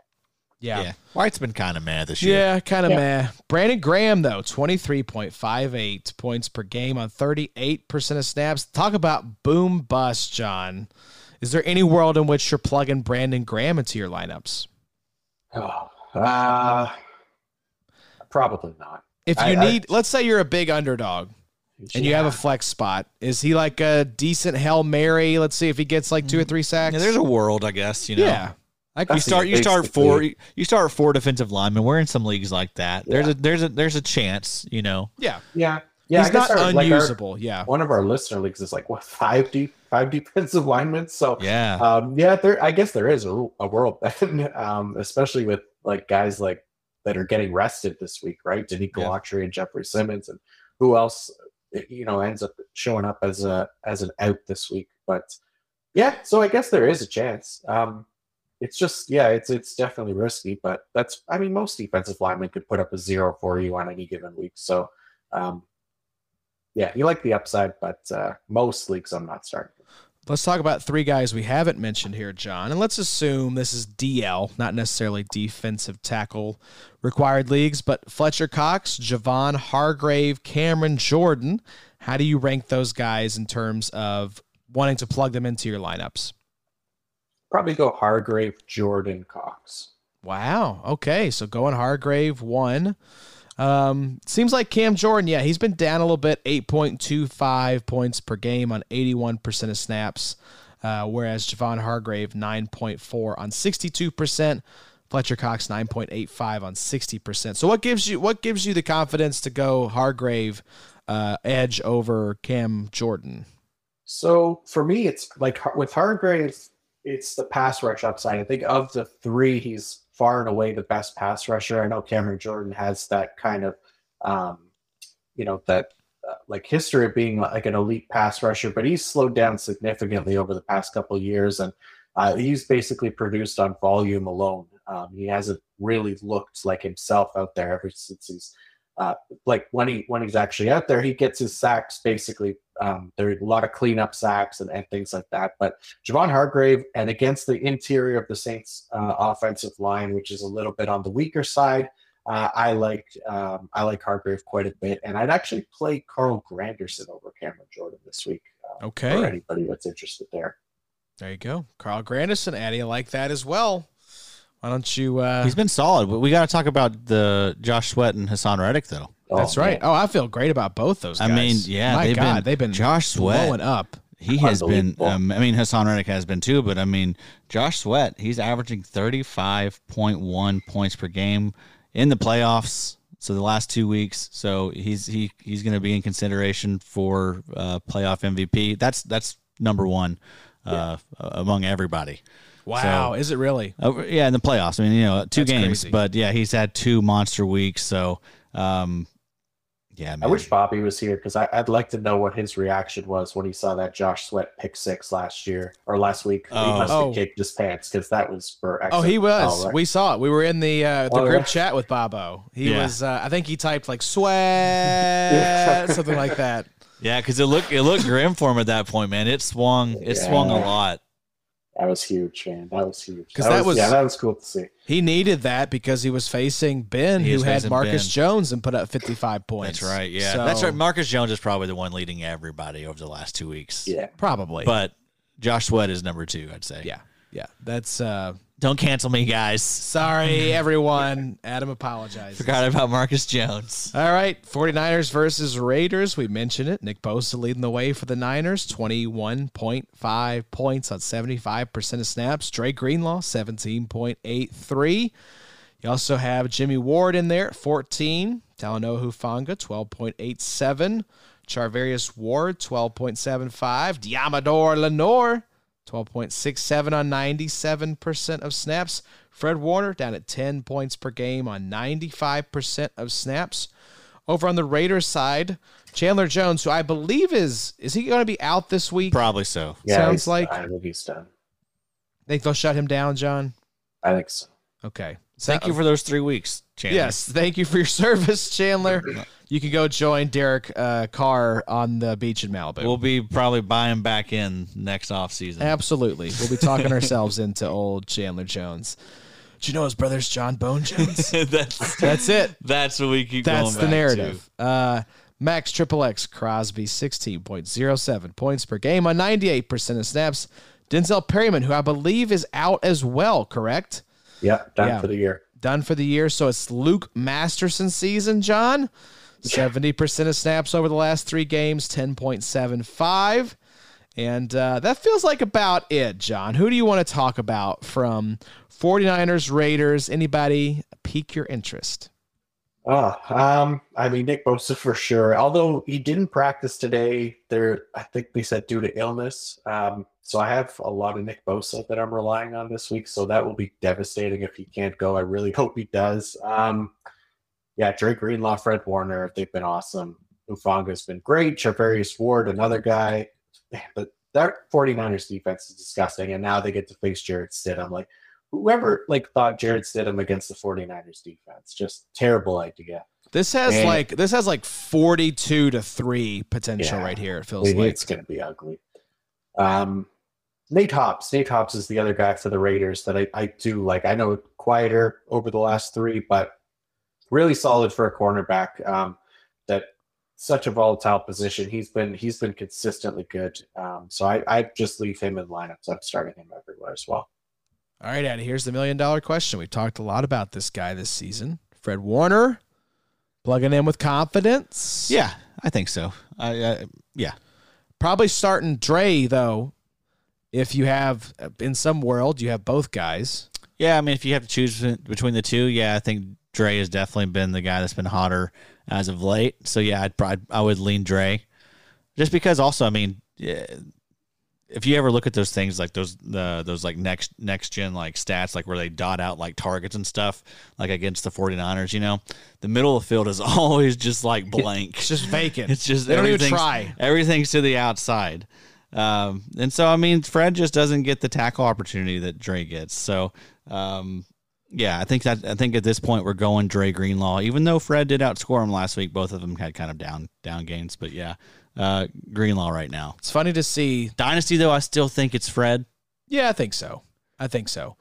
Yeah. White's been kind of mad this year. Yeah, kind of mad. Brandon Graham, though, 23.58 points per game on 38% of snaps. Talk about boom bust, John. Is there any world in which you're plugging Brandon Graham into your lineups? Probably not. If you let's say you're a big underdog and you have a flex spot, is he like a decent Hail Mary? Let's see if he gets like 2 or 3 sacks. Yeah, there's a world, I guess. Yeah. You start four defensive linemen. We're in some leagues like that. Yeah. There's a chance, you know. Yeah. Yeah. Yeah. He's not unusable. Like one of our listener leagues is like five defensive linemen. So yeah. I guess there is a world then, especially with like guys like that are getting rested this week, right? Denico Autry and Jeffrey Simmons and who else, you know, ends up showing up as an out this week. But yeah, so I guess there is a chance. It's just, it's definitely risky, but most defensive linemen could put up a zero for you on any given week. So, you like the upside, but most leagues I'm not starting. Let's talk about three guys we haven't mentioned here, John, and let's assume this is DL, not necessarily defensive tackle required leagues, but Fletcher Cox, Javon Hargrave, Cameron Jordan. How do you rank those guys in terms of wanting to plug them into your lineups? Probably go Hargrave, Jordan, Cox. Wow. Okay. So going Hargrave, one. Seems like Cam Jordan, he's been down a little bit, 8.25 points per game on 81% of snaps, whereas Javon Hargrave, 9.4 on 62%. Fletcher Cox, 9.85 on 60%. So what gives you the confidence to go Hargrave edge over Cam Jordan? So for me, it's like with Hargrave, it's the pass rush upside. I think of the three, he's far and away the best pass rusher. I know Cameron Jordan has that kind of, like history of being like an elite pass rusher, but he's slowed down significantly over the past couple of years. And he's basically produced on volume alone. He hasn't really looked like himself out there ever since he's when he's actually out there, he gets his sacks basically. There are a lot of cleanup sacks and things like that. But Javon Hargrave, and against the interior of the Saints offensive line, which is a little bit on the weaker side, I like Hargrave quite a bit. And I'd actually play Carl Granderson over Cameron Jordan this week. Okay. For anybody that's interested there. There you go. Carl Granderson, Addy, I like that as well. Why don't you? He's been solid, but we got to talk about the Josh Sweat and Hassan Reddick, though. That's right. Man. Oh, I feel great about both those guys. I mean, they've been Josh Sweat blowing up. He has been. Hassan Reddick has been too, but I mean, Josh Sweat, he's averaging 35.1 points per game in the playoffs. So the last 2 weeks, so he's going to be in consideration for playoff MVP. That's number one among everybody. Wow, so, is it really? In the playoffs. I mean, you know, that's crazy. But yeah, he's had two monster weeks. So, man. I wish Bobby was here because I'd like to know what his reaction was when he saw that Josh Sweat pick six last week. Oh. He must have kicked his pants because that was for. Excellent. Oh, he was. Oh, right. We saw it. We were in the group chat with Bobo. He was. I think he typed like Sweat, something like that. Yeah, because it looked grim for him at that point, man. It swung a lot. That was huge, man. That was huge. Because that was cool to see. He needed that because he was facing Ben, who had Marcus Jones and put up 55 points. That's right. Yeah, so, that's right. Marcus Jones is probably the one leading everybody over the last 2 weeks. Yeah, probably. But Josh Sweat is number two, I'd say. Yeah, yeah. That's don't cancel me, guys. Sorry, everyone. Adam apologizes. Forgot about Marcus Jones. All right, 49ers versus Raiders. We mentioned it. Nick Bosa leading the way for the Niners, 21.5 points on 75% of snaps. Dre Greenlaw, 17.83. You also have Jimmy Ward in there at 14. Talanoa Hufanga, 12.87. Charvarius Ward, 12.75. Diamador Lenore, 12.67 on 97% of snaps. Fred Warner down at 10 points per game on 95% of snaps. Over on the Raiders side, Chandler Jones, who I believe is he going to be out this week? Probably so. Yeah, sounds like. I believe he's done. Think they'll shut him down, John? I think so. Okay. Thank you for those 3 weeks, Chandler. Yes, thank you for your service, Chandler. You can go join Derek Carr on the beach in Malibu. We'll be probably buying back in next offseason. Absolutely. We'll be talking ourselves into old Chandler Jones. Do you know his brother's John Bone Jones? That's it. That's what we keep going back to. That's the narrative. Max XXX Crosby, 16.07 points per game on 98% of snaps. Denzel Perryman, who I believe is out as well, correct? Yeah, done for the year. Done for the year. So it's Luke Masterson's season, John. 70% of snaps over the last three games, 10.75. And that feels like about it, John. Who do you want to talk about from 49ers, Raiders? Anybody pique your interest? I mean, Nick Bosa for sure. Although he didn't practice today, I think they said due to illness. So I have a lot of Nick Bosa that I'm relying on this week. So that will be devastating if he can't go. I really hope he does. Yeah, Dre Greenlaw, Fred Warner, they've been awesome. Ufanga's been great. Charvarius Ward, another guy. But that 49ers defense is disgusting. And now they get to face Jarrett Stidham. Like, whoever thought Jarrett Stidham against the 49ers defense, just terrible idea. This has 42-3 potential right here. It feels like it's going to be ugly. Nate Hobbs is the other guy for the Raiders that I do like. I know quieter over the last three, but really solid for a cornerback. That such a volatile position. He's been consistently good. So I just leave him in lineups. I'm starting him everywhere as well. All right, Addy, here's the $1 million question. We've talked a lot about this guy this season. Fred Warner, plugging in with confidence. Yeah, I think so. Yeah. Probably starting Dre, though, if you have, in some world, you have both guys. Yeah, I mean, if you have to choose between the two, yeah, I think Dre has definitely been the guy that's been hotter as of late. So, yeah, I would lean Dre. Just because also, I mean, yeah, if you ever look at those things like those next gen stats where they dot out targets and stuff against the 49ers, the middle of the field is always just blank. It's just vacant. It's just they don't even try. Everything's to the outside. And so I mean Fred just doesn't get the tackle opportunity that Dre gets. So yeah, I think at this point we're going Dre Greenlaw, even though Fred did outscore him last week. Both of them had kind of down games, but yeah. Greenlaw right now. It's funny to see. Dynasty, though, I still think it's Fred. Yeah, I think so.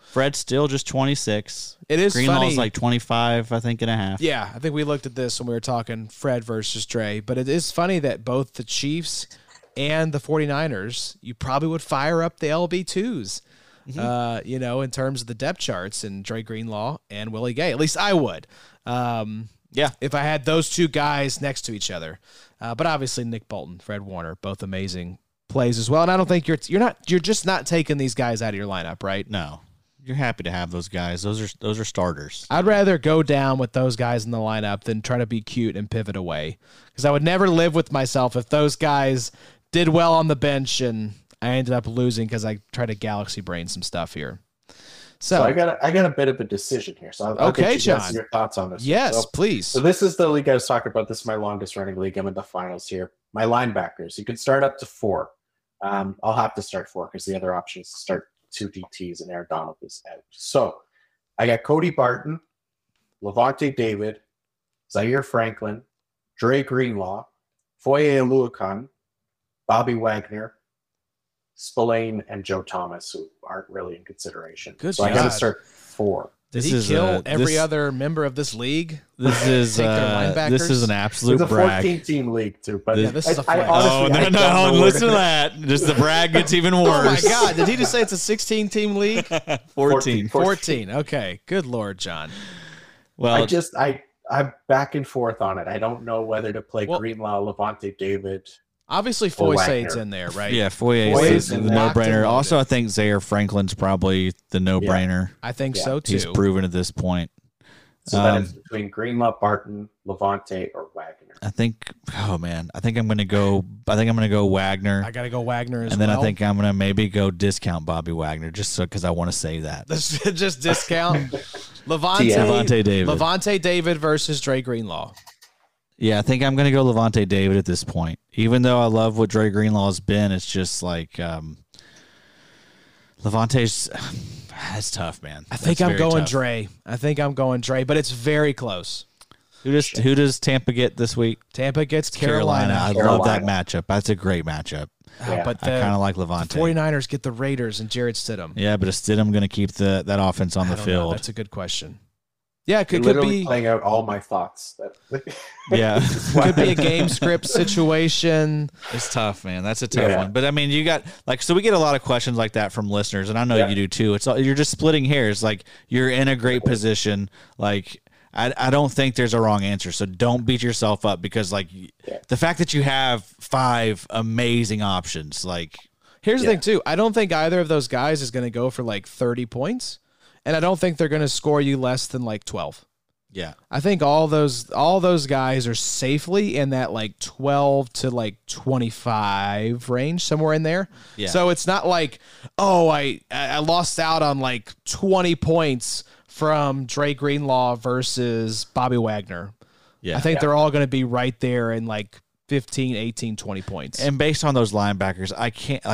Fred's still just 26. It is Greenlaw's funny. 25, I think, and a half. Yeah, I think we looked at this when we were talking Fred versus Dre, but it is funny that both the Chiefs and the 49ers, you probably would fire up the LB2s, in terms of the depth charts and Dre Greenlaw and Willie Gay. At least I would. Yeah, if I had those two guys next to each other. But obviously Nick Bolton, Fred Warner, both amazing plays as well. And I don't think you're just not taking these guys out of your lineup, right? No. You're happy to have those guys. Those are starters. I'd rather go down with those guys in the lineup than try to be cute and pivot away, because I would never live with myself if those guys did well on the bench and I ended up losing because I tried to galaxy brain some stuff here. So I got a bit of a decision here. So I'll okay, get you John, your thoughts on this. Yes, so, please. So this is the league I was talking about. This is my longest running league. I'm in the finals here. My linebackers, you can start up to four. I'll have to start four because the other option is to start two DTs and Aaron Donald is out. So I got Cody Barton, Levante David, Zaire Franklin, Dre Greenlaw, Foye Oluokun, Bobby Wagner, Spillane, and Joe Thomas, who aren't really in consideration. Good so God. I got to start four. Did he kill every other member of this league? This is an absolute brag. It's a 14-team league, too. But yeah, this is a flag. No, listen to that. Just the brag gets even worse. Oh, my God. Did he just say it's a 16-team league? 14. Okay. Good Lord, John. Well, I'm back and forth on it. I don't know whether to play Greenlaw, Levante David. Obviously, Foye's in there, right? Yeah, Foye's the no-brainer. Also, I think Zaire Franklin's probably the no-brainer. Yeah, I think so, too. He's proven at this point. So that is between Greenlaw, Barton, Levante, or Wagner. I think I'm going to go Wagner. I got to go Wagner as well. And then I think I'm going to maybe go discount Bobby Wagner just because I want to save that. Just discount Levante David versus Dre Greenlaw. Yeah, I think I'm going to go Levante David at this point. Even though I love what Dre Greenlaw's been, it's just Levante's – that's tough, man. I think I'm going Dre, but it's very close. Who does Tampa get this week? Tampa gets Carolina. I love that matchup. That's a great matchup. Yeah. But I kind of like Levante. The 49ers get the Raiders and Jarrett Stidham. Yeah, but is Stidham going to keep that offense on the field? Know. That's a good question. Yeah, it could be playing out all my thoughts. Yeah, could be a game script situation. It's tough, man. That's a tough one. But I mean, you got so we get a lot of questions like that from listeners, and I know you do too. It's all, you're just splitting hairs. You're in a great position. I don't think there's a wrong answer, so don't beat yourself up because the fact that you have five amazing options, Here's the thing, too. I don't think either of those guys is going to go for like 30 points, and I don't think they're going to score you less than like 12. Yeah. I think all those guys are safely in that like 12 to like 25 range, somewhere in there. Yeah. So it's not like, oh, I lost out on like 20 points from Dre Greenlaw versus Bobby Wagner. Yeah. I think they're all going to be right there in like 15, 18, 20 points. And based on those linebackers, I can't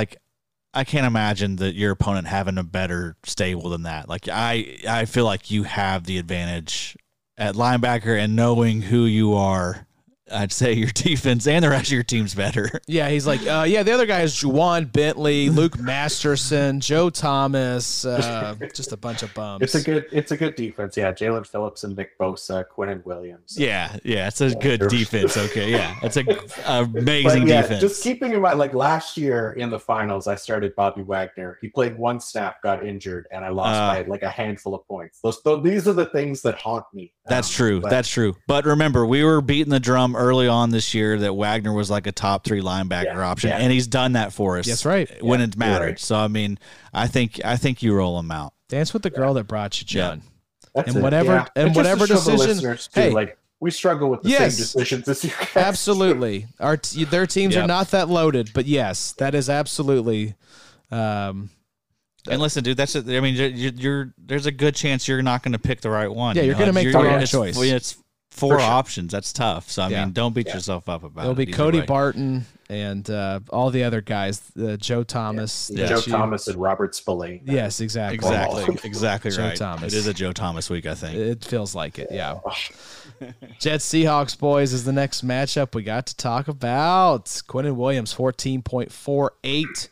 imagine that your opponent having a better stable than that. Like I feel like you have the advantage at linebacker, and knowing who you are, I'd say your defense and the rest of your team's better. Yeah, he's like, the other guy is Juwan Bentley, Luke Masterson, Joe Thomas, just a bunch of bums. It's a good defense. Yeah, Jalen Phillips and Nick Bosa, Quinnen Williams. Yeah, it's a good defense. Okay, yeah, it's an amazing defense. Just keeping in mind, like last year in the finals, I started Bobby Wagner. He played one snap, got injured, and I lost by like a handful of points. These are the things that haunt me. That's true. That's true. But remember, we were beating the drum early on this year that Wagner was like a top three linebacker option, and he's done that for us. That's right. When it mattered. Right. So I mean, I think you roll him out. Dance with the girl that brought you, John. And whatever decision. Hey, like we struggle with the same decisions this year. Absolutely, their teams are not that loaded, but yes, that is absolutely. And listen, dude, that's it. I mean, there's a good chance you're not going to pick the right one. Yeah, you're going to make the wrong choice. It's four options. That's tough. So, I mean, don't beat yourself up about it. It'll be Cody Barton and all the other guys, Joe Thomas. Yeah. Joe Thomas and Robert Spillane. Yes, exactly right. Joe Thomas. It is a Joe Thomas week, I think. It feels like it, yeah. Jets Seahawks, boys, is the next matchup we got to talk about. Quinnen Williams, 14.48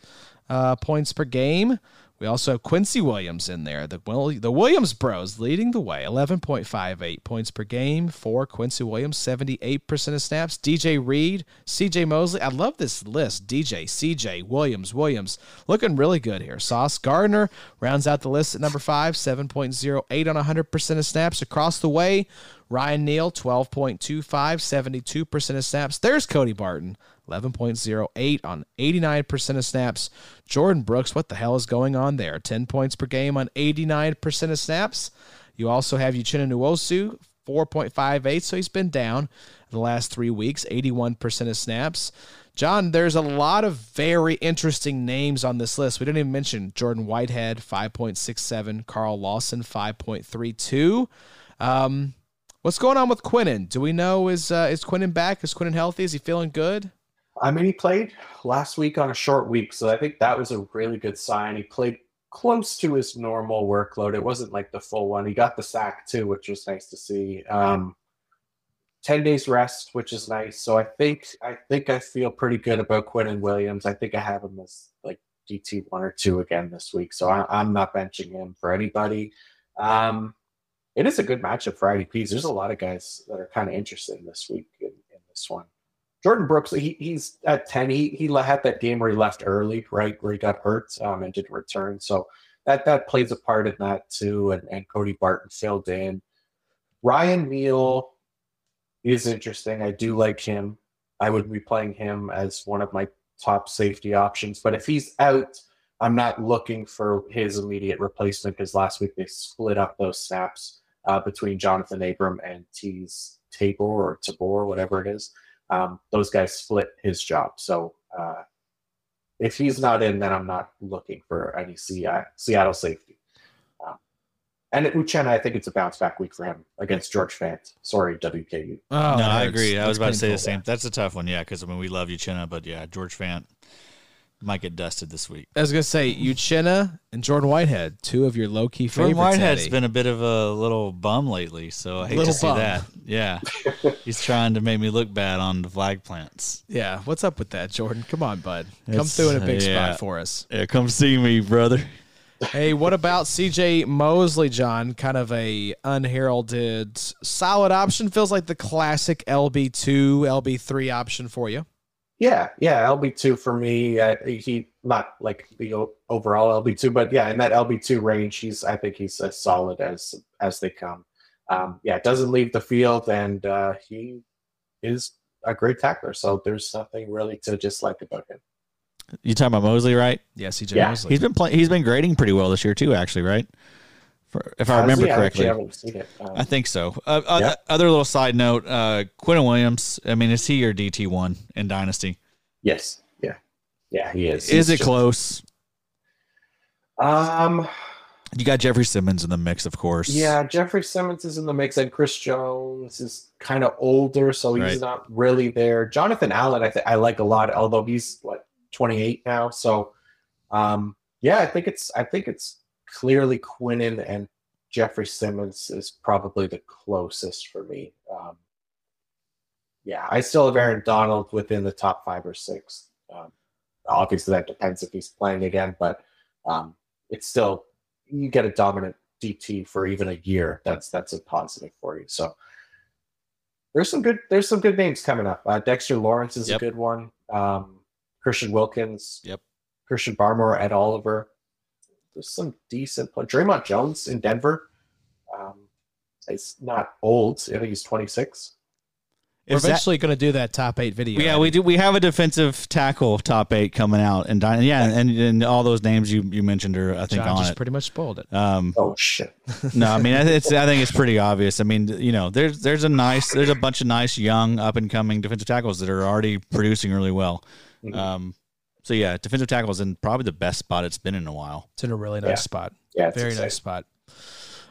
points per game. We also have Quincy Williams in there. The Williams bros leading the way. 11.58 points per game for Quincy Williams, 78% of snaps. DJ Reed, CJ Mosley. I love this list. DJ, CJ, Williams. Looking really good here. Sauce Gardner rounds out the list at number 5, 7.08 on 100% of snaps. Across the way, Ryan Neal, 12.25, 72% of snaps. There's Cody Barton. 11.08 on 89% of snaps. Jordan Brooks, what the hell is going on there? 10 points per game on 89% of snaps. You also have Uchenna Nwosu, 4.58, so he's been down the last 3 weeks, 81% of snaps. John, there's a lot of very interesting names on this list. We didn't even mention Jordan Whitehead, 5.67, Carl Lawson, 5.32. What's going on with Quinnen? Do we know, is Quinnen back? Is Quinnen healthy? Is he feeling good? I mean, he played last week on a short week, so I think that was a really good sign. He played close to his normal workload. It wasn't like the full one. He got the sack, too, which was nice to see. 10 days rest, which is nice. So I think I feel pretty good about Quinnen Williams. I think I have him as, like, DT1 or 2 again this week, so I'm not benching him for anybody. It is a good matchup for IDPs. There's a lot of guys that are kind of interesting this week in this one. Jordan Brooks, he's at 10. He had that game where he left early, right, where he got hurt and didn't return. So that plays a part in that too. And Cody Barton filled in. Ryan Neal is interesting. I do like him. I would be playing him as one of my top safety options. But if he's out, I'm not looking for his immediate replacement because last week they split up those snaps between Jonathan Abram and Tees Tabor or Tabor, whatever it is. Those guys split his job. So if he's not in, then I'm not looking for any Seattle safety. And at Uchenna, I think it's a bounce-back week for him against George Fant. Sorry, WKU. Oh, no, I agree. I was about to say the same. Yeah. That's a tough one, yeah, because, I mean, we love Uchenna, but, yeah, George Fant might get dusted this week. I was going to say, Uchenna and Jordan Whitehead, two of your low-key favorites. Jordan Whitehead's been a bit of a little bum lately, so I hate to see that. Yeah. He's trying to make me look bad on the flag plants. Yeah. What's up with that, Jordan? Come on, bud. Come through in a big spot for us. Yeah, come see me, brother. Hey, what about CJ Mosley, John? Kind of a unheralded solid option. Feels like the classic LB2, LB3 option for you. Yeah, LB2 for me. He not like the overall LB2, but yeah, in that LB2 range, I think he's as solid as they come. Doesn't leave the field, and he is a great tackler. So there's nothing really to dislike about him. You talking about Mosley, right? Yeah, CJ Mosley. He's been playing. He's been grading pretty well this year too, actually, right? If I remember correctly, I think so. Other little side note: Quentin Williams. I mean, is he your DT1 in Dynasty? Yes. Yeah. Yeah, he is. Is it close? You got Jeffrey Simmons in the mix, of course. Yeah, Jeffrey Simmons is in the mix, and Chris Jones is kind of older, so he's not really there. Jonathan Allen, I like a lot, although he's like 28 now. So, I think it's clearly Quinnen and Jeffrey Simmons is probably the closest for me. I still have Aaron Donald within the top 5 or 6. Obviously, that depends if he's playing again, but it's still. You get a dominant DT for even a year. That's a positive for you. So there's some good names coming up. Dexter Lawrence is a good one. Christian Wilkins. Yep. Christian Barmore, Ed Oliver. There's some decent play. Draymond Jones in Denver. It's not old. I think he's 26. We're eventually going to do that top 8 video. Yeah, we do. We have a defensive tackle top 8 coming out, and all those names you mentioned are, I think, John on just it. Pretty much spoiled it. Oh shit! No, I mean, I think it's pretty obvious. I mean, you know, there's a bunch of nice young up and coming defensive tackles that are already producing really well. Mm-hmm. So yeah, defensive tackle is in probably the best spot it's been in a while. It's in a really nice spot. Yeah, very nice spot.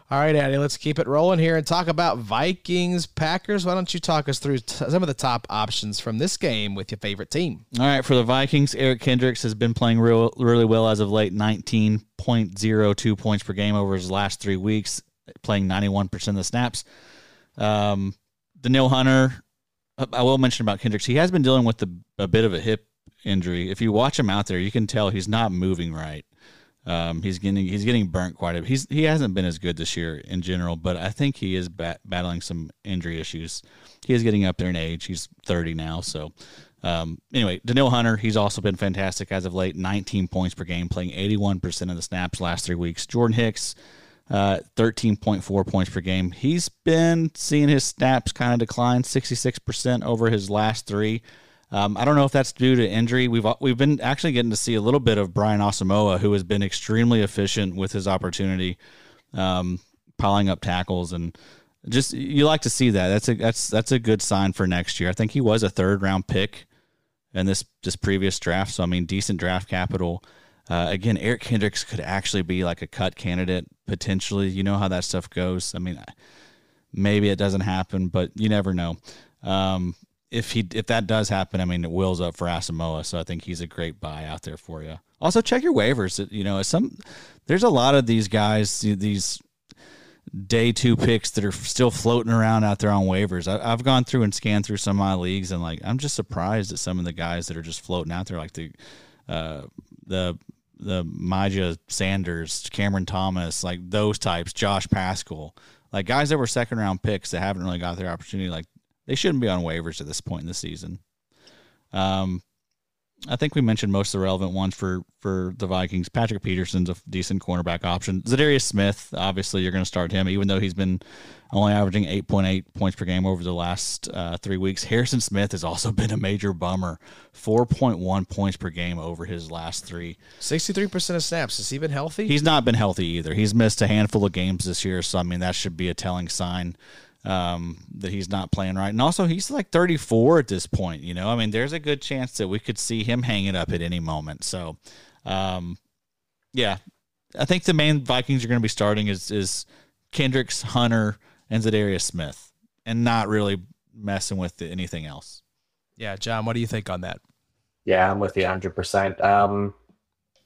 All right, Andy, let's keep it rolling here and talk about Vikings, Packers. Why don't you talk us through some of the top options from this game with your favorite team? All right, for the Vikings, Eric Kendricks has been playing really well as of late, 19.02 points per game over his last 3 weeks, playing 91% of the snaps. Daniel Hunter, I will mention about Kendricks, he has been dealing with a bit of a hip injury. If you watch him out there, you can tell he's not moving right. He's getting burnt quite a bit. He hasn't been as good this year in general, but I think he is battling some injury issues. He is getting up there in age. He's 30 now. So anyway, Daniel Hunter, he's also been fantastic as of late, 19 points per game, playing 81% of the snaps last 3 weeks. Jordan Hicks, 13.4 points per game. He's been seeing his snaps kind of decline, 66% over his last 3. I don't know if that's due to injury. We've been actually getting to see a little bit of Brian Asamoah, who has been extremely efficient with his opportunity, piling up tackles, and just you like to see that. That's a good sign for next year. I think he was a 3rd-round pick in this previous draft, so I mean, decent draft capital. Again, Eric Kendricks could actually be like a cut candidate potentially. You know how that stuff goes. I mean, maybe it doesn't happen, but you never know. If that does happen, I mean, it wills up for Asamoah, so I think he's a great buy out there for you. Also, check your waivers. You know, there's a lot of these guys, these day 2 picks that are still floating around out there on waivers. I've gone through and scanned through some of my leagues, and like I'm just surprised at some of the guys that are just floating out there, like the Myjah Sanders, Cameron Thomas, like those types, Josh Pascal, like guys that were 2nd-round picks that haven't really got their opportunity, like. They shouldn't be on waivers at this point in the season. I think we mentioned most of the relevant ones for the Vikings. Patrick Peterson's a decent cornerback option. Zadarius Smith, obviously you're going to start him, even though he's been only averaging 8.8 points per game over the last 3 weeks. Harrison Smith has also been a major bummer, 4.1 points per game over his last 3. 63% of snaps. Has he been healthy? He's not been healthy either. He's missed a handful of games this year, so, I mean, that should be a telling sign. That he's not playing right. And also, he's like 34 at this point, you know. I mean, there's a good chance that we could see him hang it up at any moment. So, I think the main Vikings are going to be starting is Kendricks, Hunter, and Zadarius Smith, and not really messing with anything else. Yeah, John, what do you think on that? Yeah, I'm with you 100%.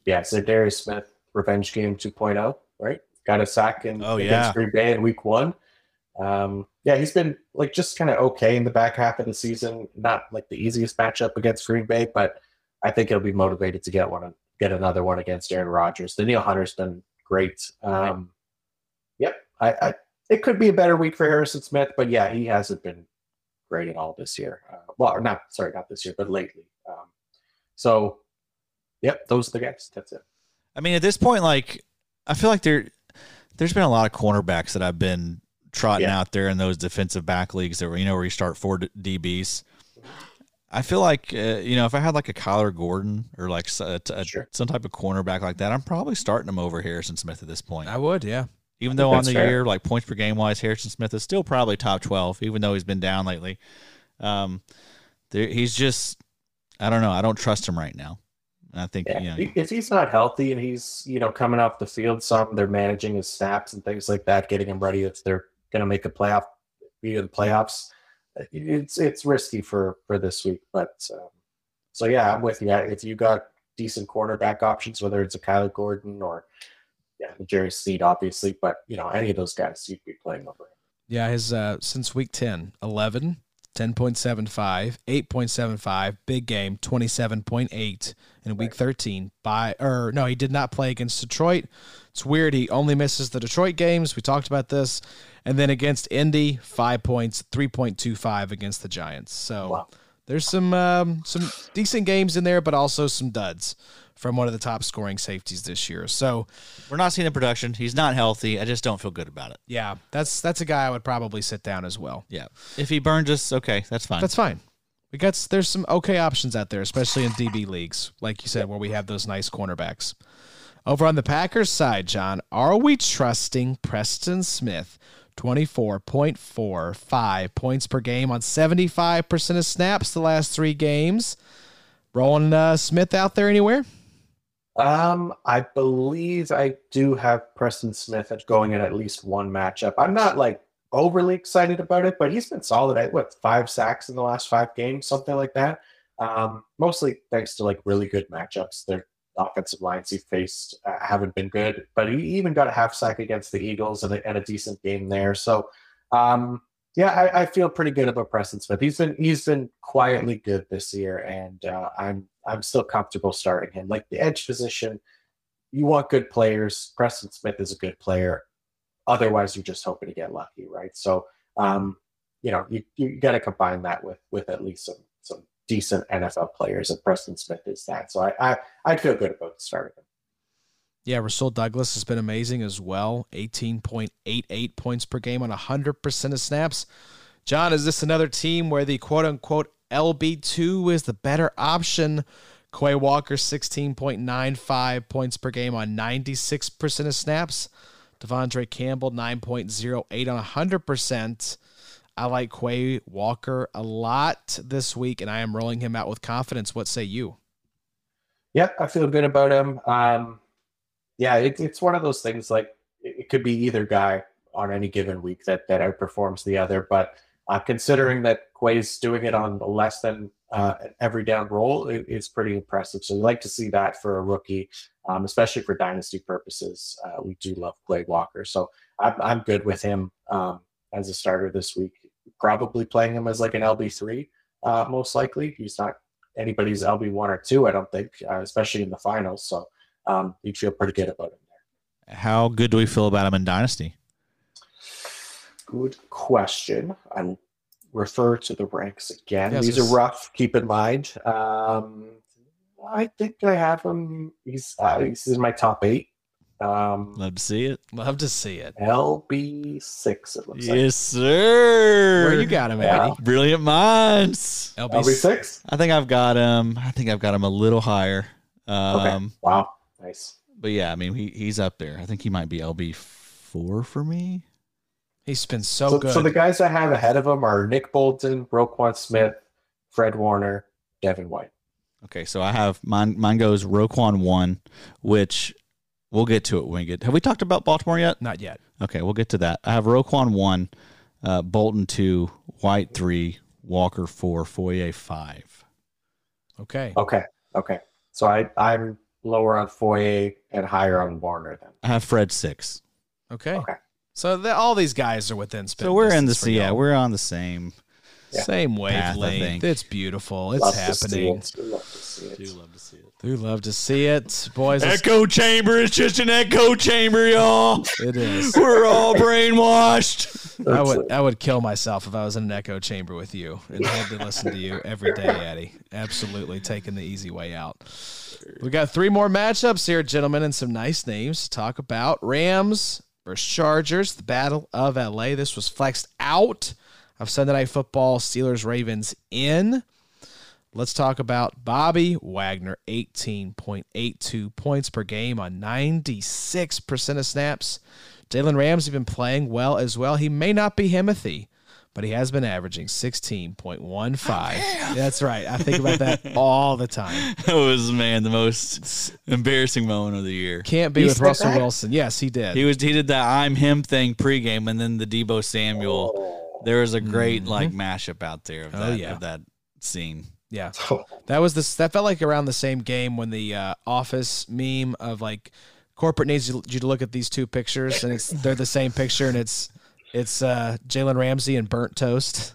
Zadarius Smith, revenge game 2.0, right? Got a sack against Green Bay in week 1. He's been like just kind of okay in the back half of the season. Not like the easiest matchup against Green Bay, but I think he'll be motivated to get another one against Aaron Rodgers. Daniel Hunter's been great. It could be a better week for Harrison Smith, but yeah, he hasn't been great at all this year. Not this year, but lately. Those are the guys. That's it. I mean, at this point, like I feel like there's been a lot of cornerbacks that I've been trotting out there in those defensive back leagues that were, you know, where you start 4 DBs. I feel like, you know, if I had like a Kyler Gordon or like some type of cornerback like that, I'm probably starting him over Harrison Smith at this point. I would, yeah. Even though on the year, like points per game wise, Harrison Smith is still probably top 12, even though he's been down lately. He's just, I don't know. I don't trust him right now. And I think, you know, if he's not healthy and he's, you know, coming off the field, they're managing his snaps and things like that, getting him ready if they're going to make a playoff, the playoffs. It's risky for this week, but so yeah, I'm with you. If you got decent cornerback options, whether it's a Kyler Gordon or Jerry Seed, obviously, but you know, any of those guys you'd be playing over. Yeah, his since week 10, 11, 10.75, 8.75, big game, 27.8 in week 13. He did not play against Detroit. It's weird. He only misses the Detroit games. We talked about this. And then against Indy, 5 points, 3.25 against the Giants. So there's some decent games in there, but also some duds from one of the top scoring safeties this year. So we're not seeing the production. He's not healthy. I just don't feel good about it. Yeah, that's a guy I would probably sit down as well. Yeah. If he burns us, okay, that's fine. That's fine. There's some okay options out there, especially in DB leagues, like you said, where we have those nice cornerbacks. Over on the Packers side, John, are we trusting Preston Smith? 24.45 points per game on 75% of snaps the last three games. Rolling Smith out there anywhere? I believe I do have Preston Smith going in at least one matchup. I'm not like overly excited about it, but he's been solid. Five sacks in the last five games, something like that. Mostly thanks to like really good matchups. Their offensive lines he faced haven't been good, but he even got a half sack against the Eagles and a decent game there. So, I feel pretty good about Preston Smith. He's been quietly good this year, and I'm still comfortable starting him. Like the edge position, you want good players. Preston Smith is a good player. Otherwise, you're just hoping to get lucky, right? So, you got to combine that with at least some decent NFL players, and Preston Smith is that. So I feel good about starting him. Yeah, Rasul Douglas has been amazing as well. 18.88 points per game on 100% of snaps. John, is this another team where the quote-unquote LB2 is the better option? Quay Walker, 16.95 points per game on 96% of snaps. Devondre Campbell, 9.08 on 100%. I like Quay Walker a lot this week, and I am rolling him out with confidence. What say you? Yeah, I feel good about him. Yeah, it's one of those things, like it could be either guy on any given week that outperforms the other. But considering that Quay's doing it on less than every down roll, it's pretty impressive. So you like to see that for a rookie, especially for dynasty purposes. We do love Quay Walker. So I'm good with him as a starter this week. Probably playing him as like an LB3, most likely. He's not anybody's LB1 or 2, I don't think, especially in the finals. So. You feel pretty good about him there. How good do we feel about him in Dynasty? Good question. I refer to the ranks again. Yes, these are rough. Keep in mind. I think I have him. He's in my top 8. Love to see it. Love to see it. LB6. It looks like. Yes, sir. Where you got him, Eddie? Brilliant minds. LB6. I think I've got him a little higher. Okay. Wow. Nice. But yeah, I mean, he's up there. I think he might be LB4 for me. He's been so good. So the guys I have ahead of him are Nick Bolton, Roquan Smith, Fred Warner, Devin White. Okay, so I have mine goes Roquan 1, which we'll get to it when we get. Have we talked about Baltimore yet? Not yet. Okay, we'll get to that. I have Roquan 1, Bolton 2, White 3, Walker 4, Foyer 5. Okay. So I'm lower on Foyer and higher on Warner. Then I have Fred 6. Okay. So all these guys are within. So we're in the we're on the same wavelength. It's beautiful. It's happening. Do love to see it, boys. Echo chamber. It's just an echo chamber, y'all. It is. We're all brainwashed. I would kill myself if I was in an echo chamber with you and had to listen to you every day, Eddie. Absolutely taking the easy way out. We got 3 more matchups here, gentlemen, and some nice names to talk about. Rams versus Chargers, the Battle of LA. This was flexed out of Sunday Night Football, Steelers-Ravens in. Let's talk about Bobby Wagner, 18.82 points per game on 96% of snaps. Jalen Ramsey has been playing well as well. He may not be Himothy, but he has been averaging 16.15. That's right. I think about that all the time. That was, man, the most embarrassing moment of the year. Can't be with Russell Wilson. Yes, he did. He did that I'm him thing pregame, and then the Debo Samuel. There was a great like mashup out there of that, of that scene. Yeah, that was this. That felt like around the same game when the office meme of like corporate needs you to look at these two pictures, and it's, they're the same picture, and it's Jalen Ramsey and burnt toast.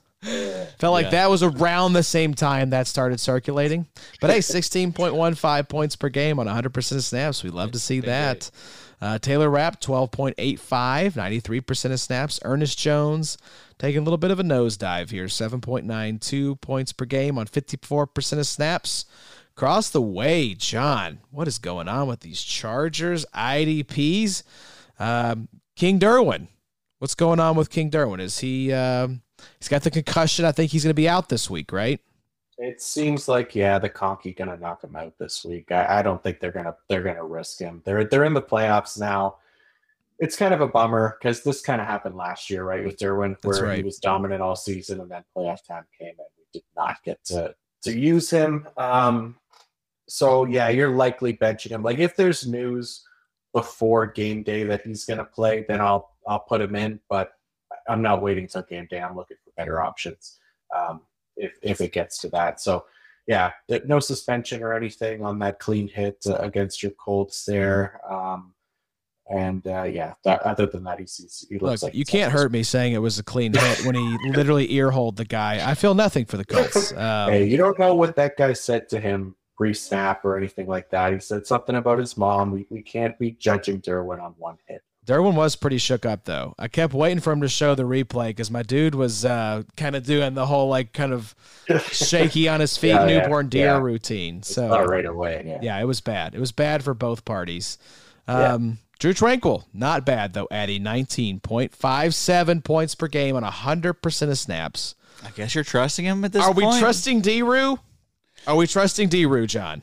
Felt like that was around the same time that started circulating. But hey, 16.15 points per game on 100% of snaps. We love to see that. Taylor Rapp, 12.85, 93% of snaps. Ernest Jones taking a little bit of a nosedive here, 7.92 points per game on 54% of snaps. Across the way, John, what is going on with these Chargers IDPs? King Derwin, what's going on with King Derwin? Is he? He's got the concussion. I think he's going to be out this week, right? It seems like the conky's going to knock him out this week. I don't think they're gonna risk him. They're in the playoffs now. It's kind of a bummer because this kind of happened last year, right, with Derwin, where he was dominant all season, and then playoff time came, and we did not get to use him. So you're likely benching him. Like if there's news before game day that he's going to play, then I'll put him in. But I'm not waiting till game day. I'm looking for better options. If it gets to that. So, no suspension or anything on that clean hit against your Colts there. Other than that, he looks like... You can't hurt me saying it was a clean hit when he literally ear-holed the guy. I feel nothing for the Colts. Hey, you don't know what that guy said to him pre-snap or anything like that. He said something about his mom. We can't be judging Derwin on one hit. Derwin was pretty shook up, though. I kept waiting for him to show the replay because my dude was kind of doing the whole, like, kind of shaky on his feet, newborn deer routine. So not right away. Yeah, it was bad. It was bad for both parties. Drew Tranquil, not bad, though, Addy. 19.57 points per game on 100% of snaps. I guess you're trusting him at this point. Are we trusting D-Roo? Are we trusting D-Roo, John?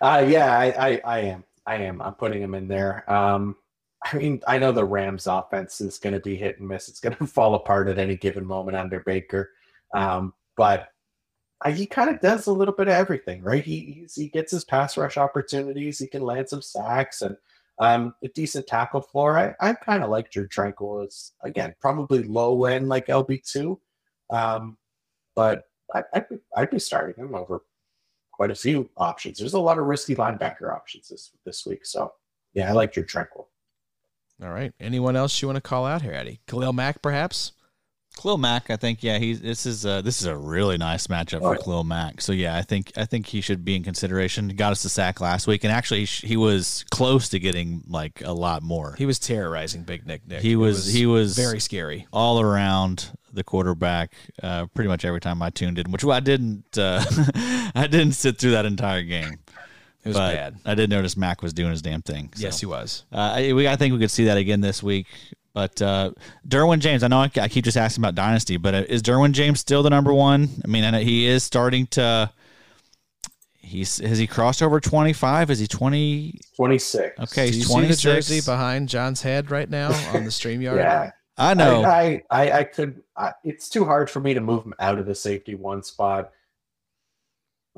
I am. I'm putting him in there. I know the Rams offense is going to be hit and miss. It's going to fall apart at any given moment under Baker. But he kind of does a little bit of everything, right? He gets his pass rush opportunities. He can land some sacks and a decent tackle floor. I kind of like Drew Tranquil. It's, again, probably low end like LB2. But I'd be starting him over quite a few options. There's a lot of risky linebacker options this week. So, I like your Tranquil. All right. Anyone else you want to call out here, Eddie? Khalil Mack, perhaps? Khalil Mack, I think, this is a really nice matchup for Khalil Mack. So, I think he should be in consideration. He got us the sack last week, and actually he was close to getting, like, a lot more. He was terrorizing Big Nick. He was very scary. All around the quarterback pretty much every time I tuned in, which I didn't I didn't sit through that entire game. It was bad. I did notice Mack was doing his damn thing. So. Yes, he was. I think we could see that again this week. But Derwin James, I know I keep just asking about Dynasty, but is Derwin James still the number one? I mean, I know he is starting to – has he crossed over 25? Is he 20? 26. Okay, he's 26. See the jersey behind John's head right now on the StreamYard? Yeah. I know. I it's too hard for me to move him out of the safety one spot.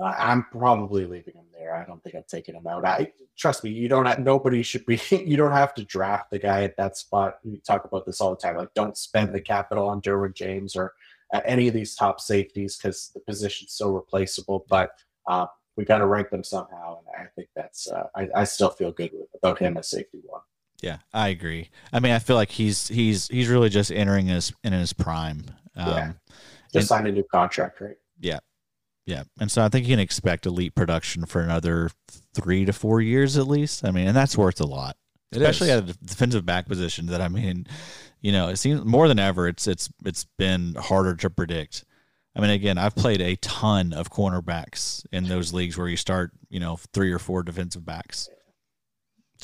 I'm probably leaving him there. I don't think I'm taking him out. Trust me. You don't have to draft the guy at that spot. We talk about this all the time. Like, don't spend the capital on Derwin James or any of these top safeties because the position's so replaceable. But we got to rank them somehow, and I think that's. I still feel good about him as safety one. Yeah, I agree. I mean, I feel like he's really just entering in his prime. Just signed a new contract, right? Yeah. And so I think you can expect elite production for another 3 to 4 years at least. I mean, and that's worth a lot, especially at a defensive back position. That, I mean, it seems more than ever it's been harder to predict. I mean, again, I've played a ton of cornerbacks in those leagues where you start, 3 or 4 defensive backs.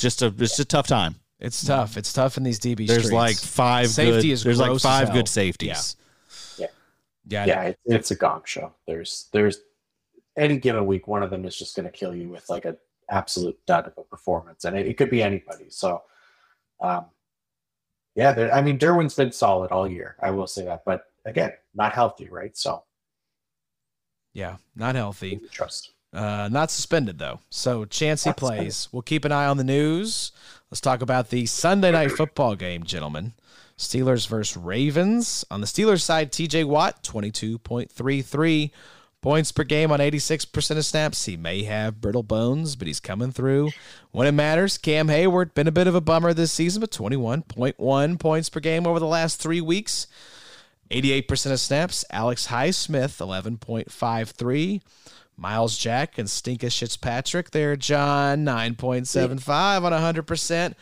It's a tough time. It's tough. It's tough in these DB streets. There's like five good safeties. Yeah. Yeah, it's a gong show. There's any given week, one of them is just going to kill you with like an absolute dud of a performance, and it could be anybody. So, I mean, Derwin's been solid all year. I will say that, but again, not healthy, right? So, yeah, not healthy. Trust. Not suspended though. So chance he plays. Suspended. We'll keep an eye on the news. Let's talk about the Sunday night football game, gentlemen. Steelers versus Ravens. On the Steelers side, TJ Watt, 22.33 points per game on 86% of snaps. He may have brittle bones, but he's coming through when it matters. Cam Hayward, been a bit of a bummer this season, but 21.1 points per game over the last 3 weeks. 88% of snaps. Alex Highsmith, 11.53. Miles Jack and Stinka Fitzpatrick there, John, 9.75 on 100%.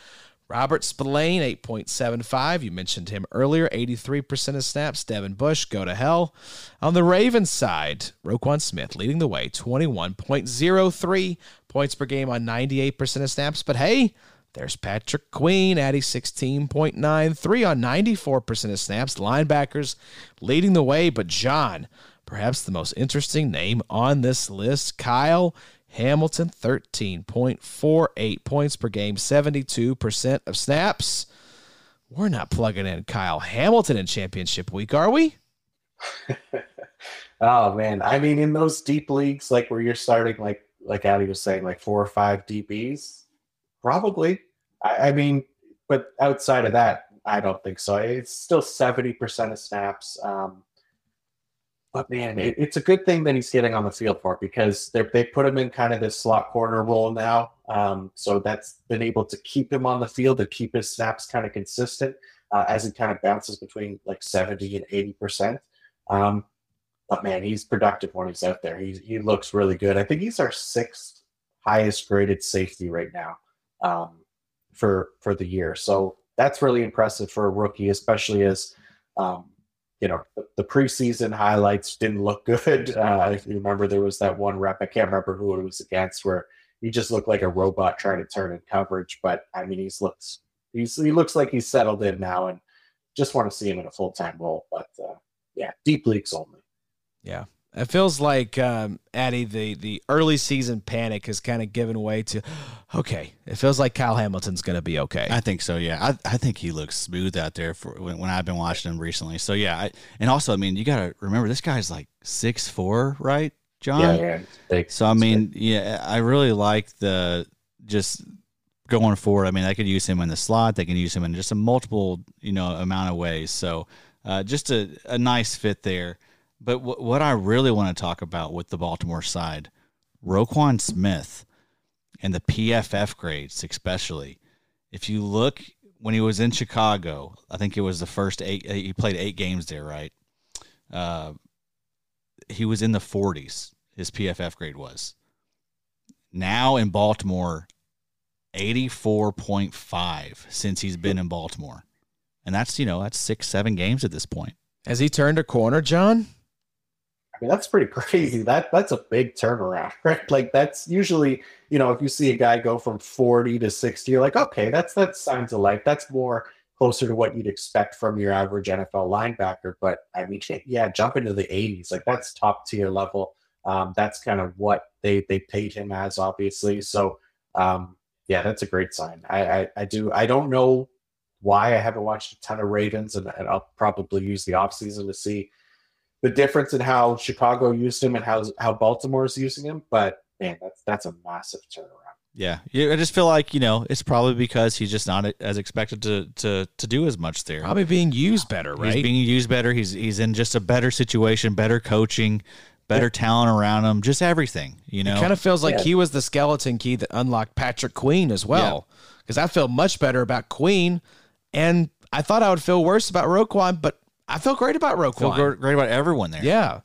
Robert Spillane, 8.75. You mentioned him earlier, 83% of snaps. Devin Bush, go to hell. On the Ravens side, Roquan Smith leading the way, 21.03 points per game on 98% of snaps. But hey, there's Patrick Queen, adding 16.93 on 94% of snaps. Linebackers leading the way, but John, perhaps the most interesting name on this list, Kyle Hamilton, 13.48 points per game, 72% of snaps. We're not plugging in Kyle Hamilton in championship week, are we? Oh, man. I mean, in those deep leagues, like where you're starting, like Ali was saying, like 4 or 5 DBs, probably. I mean, but outside of that, I don't think so. It's still 70% of snaps. But, man, it's a good thing that he's getting on the field for it, because they put him in kind of this slot corner role now. So that's been able to keep him on the field and keep his snaps kind of consistent as he kind of bounces between like 70 and 80%. But, man, he's productive when he's out there. He looks really good. I think he's our 6th highest graded safety right now for the year. So that's really impressive for a rookie, especially as the preseason highlights didn't look good. If you remember, there was that one rep, I can't remember who it was against, where he just looked like a robot trying to turn in coverage. But I mean, he looks like he's settled in now, and just want to see him in a full-time role. But deep leagues only. Yeah. It feels like, Addy, the early season panic has kind of given way to, okay, it feels like Kyle Hamilton's going to be okay. I think so, yeah. I think he looks smooth out there when I've been watching him recently. So, yeah. And also, I mean, you got to remember, this guy's like 6'4", right, John? Yeah. So, I mean, yeah, I really like just going forward. I mean, I could use him in the slot. They can use him in just a multiple, amount of ways. So, just a nice fit there. But what I really want to talk about with the Baltimore side, Roquan Smith and the PFF grades especially. If you look when he was in Chicago, I think it was the first 8, he played 8 games there, right? He was in the 40s, his PFF grade was. Now in Baltimore, 84.5 since he's been in Baltimore. And that's 6-7 games at this point. Has he turned a corner, John? I mean, that's pretty crazy. That's a big turnaround, right? Like, that's usually, if you see a guy go from 40 to 60, you're like, okay, that's signs of life. That's more closer to what you'd expect from your average NFL linebacker. But I mean, yeah, jump into the 80s. Like, that's top tier level. That's kind of what they paid him as, obviously. So, that's a great sign. I don't know why. I haven't watched a ton of Ravens, and I'll probably use the offseason to see the difference in how Chicago used him and how Baltimore's using him. But, man, that's a massive turnaround. Yeah. I just feel like, it's probably because he's just not as expected to do as much there. Probably being used better, right? He's being used better. He's in just a better situation, better coaching, better talent around him, just everything, It kind of feels like he was the skeleton key that unlocked Patrick Queen as well, because I feel much better about Queen. And I thought I would feel worse about Roquan, but I feel great about Roquan. I feel great about everyone there. Yeah.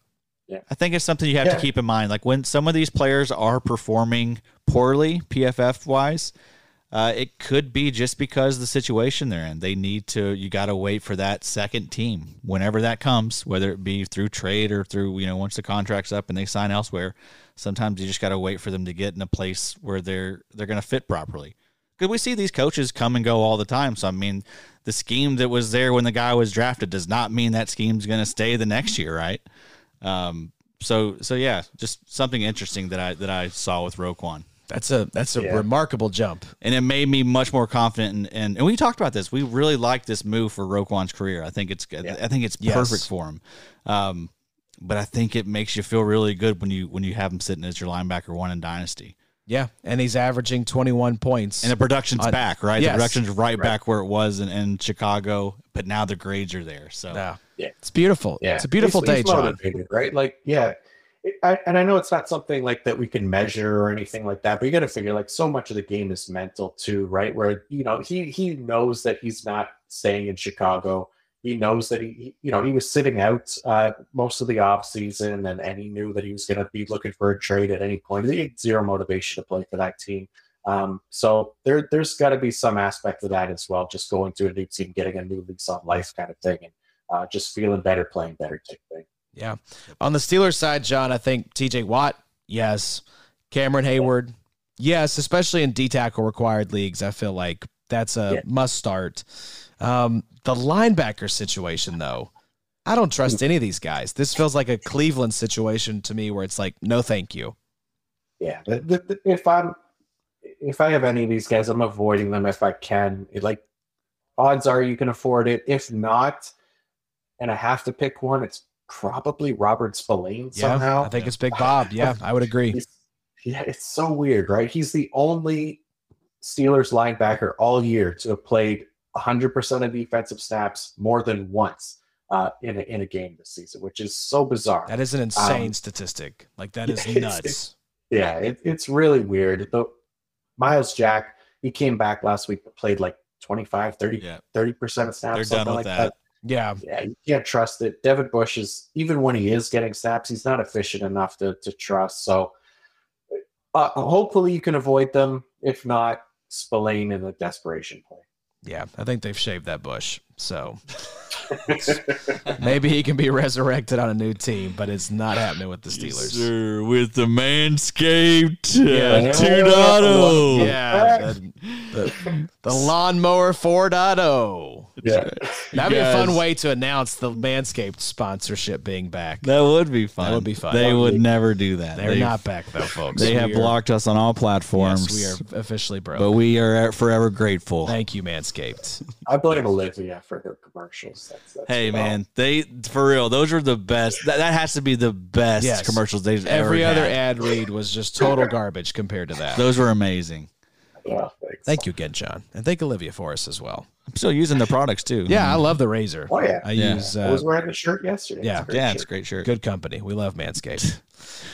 I think it's something you have to keep in mind. Like, when some of these players are performing poorly, PFF-wise, it could be just because of the situation they're in. You got to wait for that second team, whenever that comes, whether it be through trade or through, once the contract's up and they sign elsewhere. Sometimes you just got to wait for them to get in a place where they're going to fit properly. Because we see these coaches come and go all the time. So, I mean, the scheme that was there when the guy was drafted does not mean that scheme's going to stay the next year, right? So yeah, just something interesting that I saw with Roquan. That's a remarkable jump. And it made me much more confident. And we talked about this. We really liked this move for Roquan's career. I think it's I think it's perfect for him. But I think it makes you feel really good when you have him sitting as your linebacker one in Dynasty. Yeah, and he's averaging 21 points. And the production's back, right? Yes. The production's right back where it was in Chicago, but now the grades are there. So yeah. It's beautiful. Yeah. It's a beautiful day, John. Right? Like, yeah. And I know it's not something like that we can measure or anything like that, but you got to figure like so much of the game is mental too, right? Where, you know, he knows that he's not staying in Chicago. He knows that he was sitting out most of the offseason, and he knew that he was going to be looking for a trade at any point. He had zero motivation to play for that team. So there's got to be some aspect of that as well, just going to a new team, getting a new lease on life kind of thing, and just feeling better, playing better type thing. Yeah. On the Steelers side, John, I think TJ Watt, yes. Cameron Hayward, yes, especially in D tackle required leagues. I feel like that's a must start. The linebacker situation, though, I don't trust any of these guys. This feels like a Cleveland situation to me where it's like, no, thank you. Yeah. If I have any of these guys, I'm avoiding them if I can. Like, odds are you can afford it. If not, and I have to pick one, it's probably Robert Spillane somehow. I think it's Big Bob. Yeah, I would agree. It's so weird, right? He's the only Steelers linebacker all year to have played 100% of defensive snaps more than once in a game this season, which is so bizarre. That is an insane statistic. Like, that is nuts. It's really weird. Though Miles Jack, he came back last week but played like 30% of snaps. They're done with like that. Yeah, you can't trust it. Devin Bush is, even when he is getting snaps, he's not efficient enough to trust. So hopefully you can avoid them. If not, Spillane in the desperation play. Yeah, I think they've shaved that Bush. So maybe he can be resurrected on a new team, but it's not happening with the Steelers. Yes, sir, with the Manscaped 2.0. Yeah, the Lawnmower 4.0. Yeah. That'd be a fun way to announce the Manscaped sponsorship being back. That would be fun. They would never do that. They're not back, though, folks. They have blocked us on all platforms. Yes, we are officially broke. But we are forever grateful. Thank you, Manscaped. I blame Olivia for her commercials. That's hey, man, they for real. Those are the best. That has to be the best commercials they've ever had. Every other ad read was just total garbage compared to that. Those were amazing. Yeah, thank you again, John, and thank Olivia for us as well. I'm still using the products too. Yeah, I love the razor. Oh yeah, I was wearing the shirt yesterday. Yeah, it's a great shirt. Good company. We love Manscaped.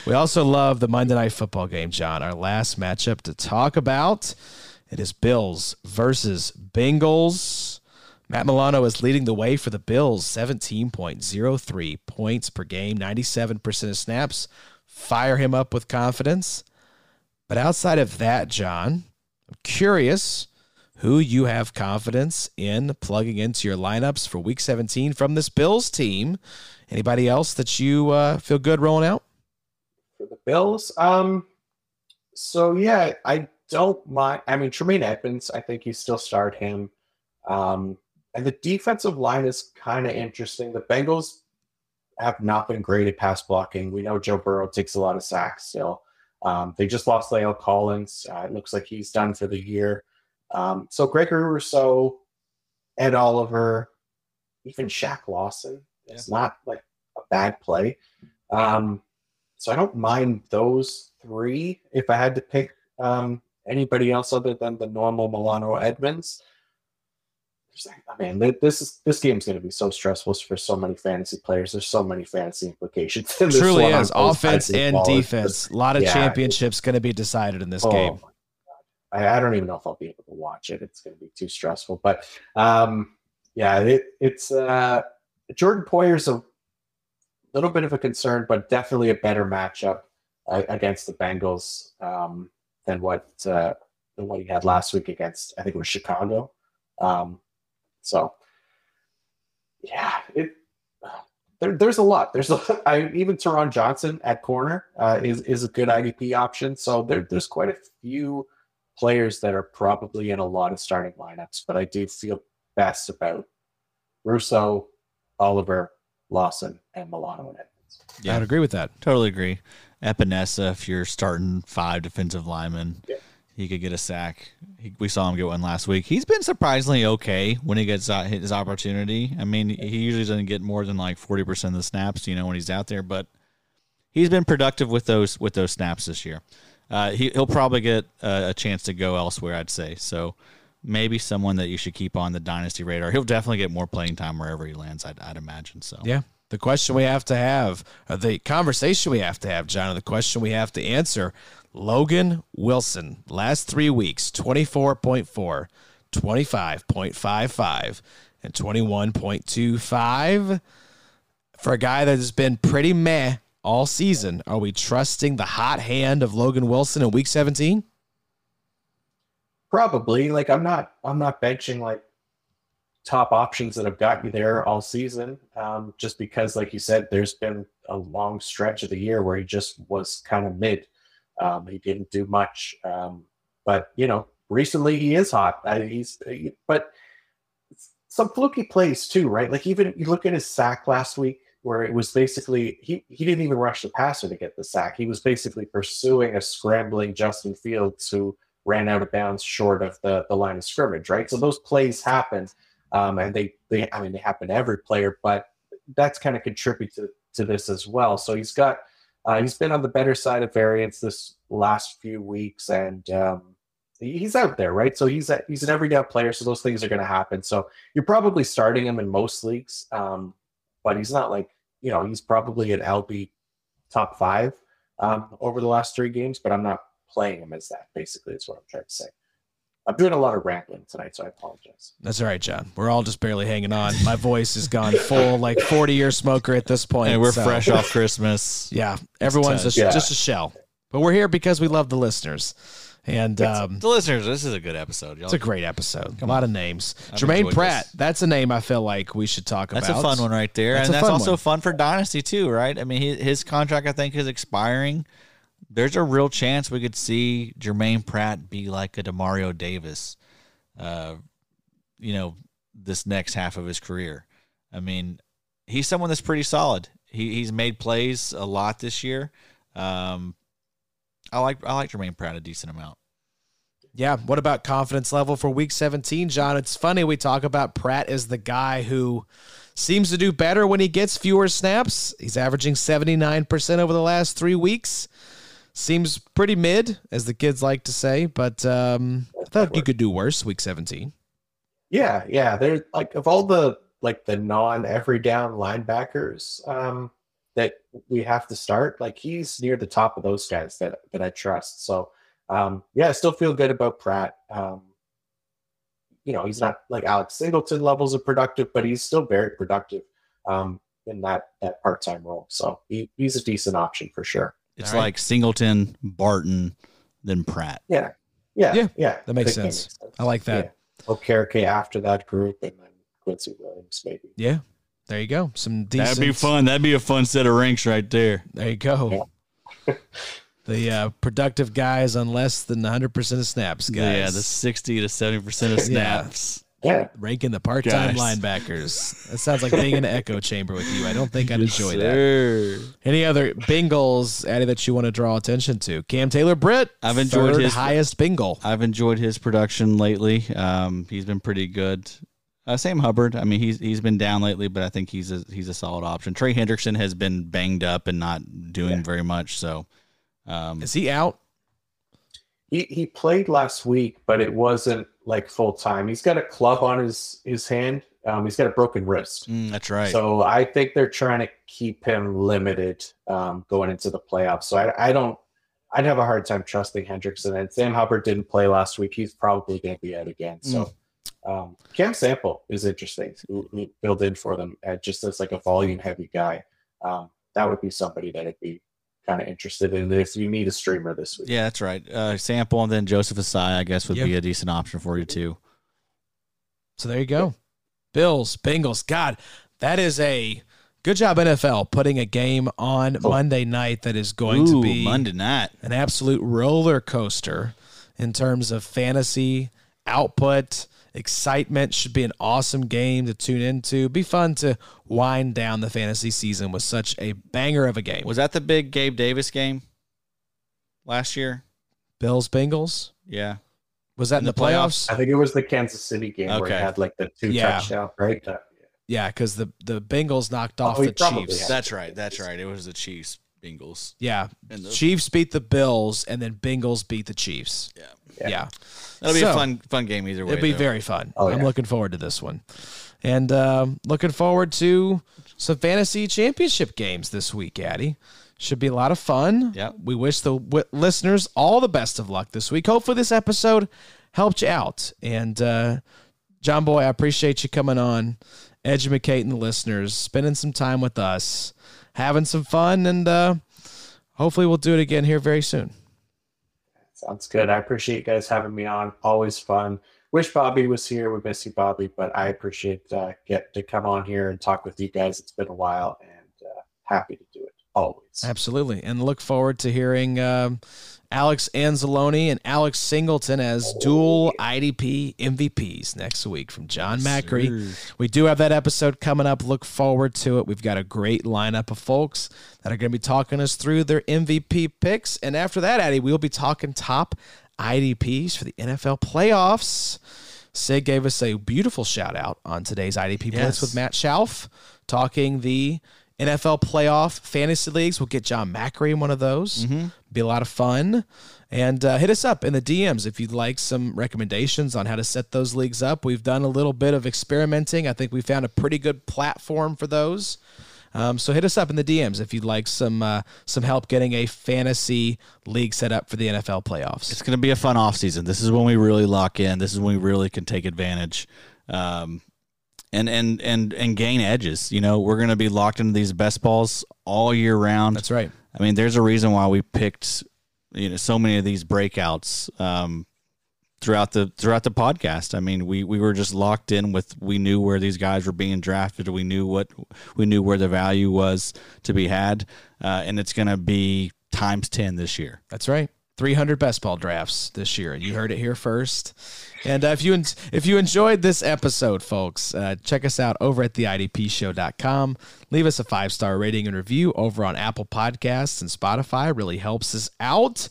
We also love the Monday Night Football game, John. Our last matchup to talk about it is Bills versus Bengals. Matt Milano is leading the way for the Bills, 17.03 points per game, 97% of snaps. Fire him up with confidence. But outside of that, John, I'm curious who you have confidence in plugging into your lineups for Week 17 from this Bills team. Anybody else that you feel good rolling out? For the Bills? I don't mind. I mean, Tremaine Edmonds, I think you still start him. And the defensive line is kind of interesting. The Bengals have not been great at pass blocking. We know Joe Burrow takes a lot of sacks still. They just lost La'el Collins. It looks like he's done for the year. So Gregory Rousseau, Ed Oliver, even Shaq Lawson. It's not like a bad play. So I don't mind those three. If I had to pick anybody else other than the normal Milano Edmonds, I mean, this game's going to be so stressful for so many fantasy players. There's so many fantasy implications. It truly is. Offense and defense. A lot of championships going to be decided in this game. I don't even know if I'll be able to watch it. It's going to be too stressful. But, it's Jordan Poyer's a little bit of a concern, but definitely a better matchup against the Bengals than what he had last week against, I think it was Chicago. There's a lot. Even Teron Johnson at corner is a good IDP option. So there's quite a few players that are probably in a lot of starting lineups, but I do feel best about Russo, Oliver, Lawson, and Milano in it. Yeah, I would agree with that. Totally agree. Epinesa, if you're starting five defensive linemen, he could get a sack. We saw him get one last week. He's been surprisingly okay when he gets his opportunity. I mean, he usually doesn't get more than like 40% of the snaps, you know, when he's out there. But he's been productive with those snaps this year. He'll probably get a chance to go elsewhere, I'd say. So maybe someone that you should keep on the dynasty radar. He'll definitely get more playing time wherever he lands, I'd imagine. So yeah. The question we have to have, the conversation we have to have, John, and the question we have to answer, Logan Wilson, last 3 weeks, 24.4, 25.55, and 21.25. For a guy that has been pretty meh all season, are we trusting the hot hand of Logan Wilson in Week 17? Probably. Like, I'm not benching, like, top options that have got you there all season, just because, like you said, there's been a long stretch of the year where he just was kind of mid. He didn't do much, but you know, recently he is hot. But some fluky plays too, right? Like, even you look at his sack last week, where it was basically he didn't even rush the passer to get the sack. He was basically pursuing a scrambling Justin Fields who ran out of bounds short of the line of scrimmage, right? So those plays happened. And they happen to every player, but that's kind of contributed to this as well. So he's been on the better side of variance this last few weeks, and he's out there, right? So he's an every down player, so those things are going to happen. So you're probably starting him in most leagues, but he's not like, you know, he's probably an LB top five over the last three games, but I'm not playing him as that, basically, is what I'm trying to say. I'm doing a lot of rambling tonight, so I apologize. That's all right, John. We're all just barely hanging on. My voice has gone full, like 40-year smoker at this point. And we're fresh off Christmas. Yeah, everyone's just a shell. But we're here because we love the listeners. And the listeners, this is a good episode. Y'all. It's a great episode. A lot of names. Jermaine Pratt, that's a name I feel like we should talk about. That's a fun one right there. That's also fun for Dynasty too, right? I mean, his contract, I think, is expiring. There's a real chance we could see Jermaine Pratt be like a Demario Davis, you know, this next half of his career. I mean, he's someone that's pretty solid. He's made plays a lot this year. I like Jermaine Pratt a decent amount. Yeah. What about confidence level for Week 17, John? It's funny we talk about Pratt as the guy who seems to do better when he gets fewer snaps. He's averaging 79% over the last 3 weeks. Seems pretty mid, as the kids like to say, but I thought you could do worse Week 17. Yeah. They're like, of all the non every down linebackers that we have to start, like, he's near the top of those guys that I trust. So I still feel good about Pratt. You know, he's not like Alex Singleton levels of productive, but he's still very productive in that part-time role. So he's a decent option for sure. It's all like Singleton, Barton, then Pratt. Yeah. That makes sense. I like that. Yeah. Okereke after that group, and then Quincy Williams, maybe. Yeah, there you go. Some decent. That'd be fun. That'd be a fun set of ranks right there. There you go. Yeah. The productive guys on less than 100% of snaps, guys. Yeah, the 60 to 70% of snaps. Yeah. Ranking the part-time linebackers. That sounds like being in an echo chamber with you. I don't think I'd enjoy that. Any other Bengals, Addy, that you want to draw attention to? Cam Taylor-Britt, I've enjoyed his highest Bengal. I've enjoyed his production lately. He's been pretty good. Sam Hubbard. I mean, he's been down lately, but I think he's a solid option. Trey Hendrickson has been banged up and not doing very much. So, is he out? He played last week, but it wasn't like full time. He's got a club on his hand. He's got a broken wrist. That's right. So I think they're trying to keep him limited going into the playoffs. So I'd have a hard time trusting Hendrickson. And Sam Hubbard didn't play last week. He's probably going to be out again. So Cam Sample is interesting. We build in for them just as like a volume heavy guy. That would be somebody that would be kind of interested in this. You need a streamer this week. Yeah, that's right. Sample, and then Joseph Asai, I guess, would be a decent option for you too. So there you go. Bills, Bengals. God, that is a good job, NFL, putting a game on Monday night that is going to be Monday night, an absolute roller coaster. in terms of fantasy output, excitement. Should be an awesome game to tune into. Be fun to wind down the fantasy season with such a banger of a game. Was that the big Gabe Davis game last year? Bills-Bengals? Yeah. Was that in the playoffs? I think it was the Kansas City game where it had like the two touchdown break. Yeah, because the Bengals knocked off the Chiefs. That's right. It was the Chiefs-Bengals. Yeah. And the Chiefs beat the Bills, and then Bengals beat the Chiefs. Yeah. That'll be a fun game either way. It'll be very fun. Oh, yeah. I'm looking forward to this one. And looking forward to some fantasy championship games this week, Addy. Should be a lot of fun. Yeah. We wish the listeners all the best of luck this week. Hopefully this episode helped you out. And John Boy, I appreciate you coming on, educating the listeners, spending some time with us, having some fun, and hopefully we'll do it again here very soon. Sounds good. I appreciate you guys having me on. Always fun. Wish Bobby was here. We miss you, Bobby, but I appreciate get to come on here and talk with you guys. It's been a while, and happy to do it. Always. Absolutely. And look forward to hearing Alex Anzalone and Alex Singleton as dual IDP MVPs next week from John Macri. Sure. We do have that episode coming up. Look forward to it. We've got a great lineup of folks that are going to be talking us through their MVP picks. And after that, Addy, we'll be talking top IDPs for the NFL playoffs. Sig gave us a beautiful shout out on today's IDP Blitz with Matt Schauf, talking the NFL playoff fantasy leagues. We'll get John Macri in one of those. Mm-hmm. Be a lot of fun. And hit us up in the DMs if you'd like some recommendations on how to set those leagues up. We've done a little bit of experimenting. I think we found a pretty good platform for those. So hit us up in the DMs if you'd like some help getting a fantasy league set up for the NFL playoffs. It's going to be a fun offseason. This is when we really lock in. This is when we really can take advantage. And gain edges. You know, we're going to be locked into these best balls all year round. That's right. I mean, there's a reason why we picked, you know, so many of these breakouts throughout the podcast. I mean, we were just locked in with, we knew where these guys were being drafted. We knew where the value was to be had. And it's going to be times 10 this year. That's right. 300 best ball drafts this year, and you heard it here first. And if you enjoyed this episode, folks, check us out over at theidpshow.com. Leave us a 5-star rating and review over on Apple Podcasts and Spotify. It really helps us out.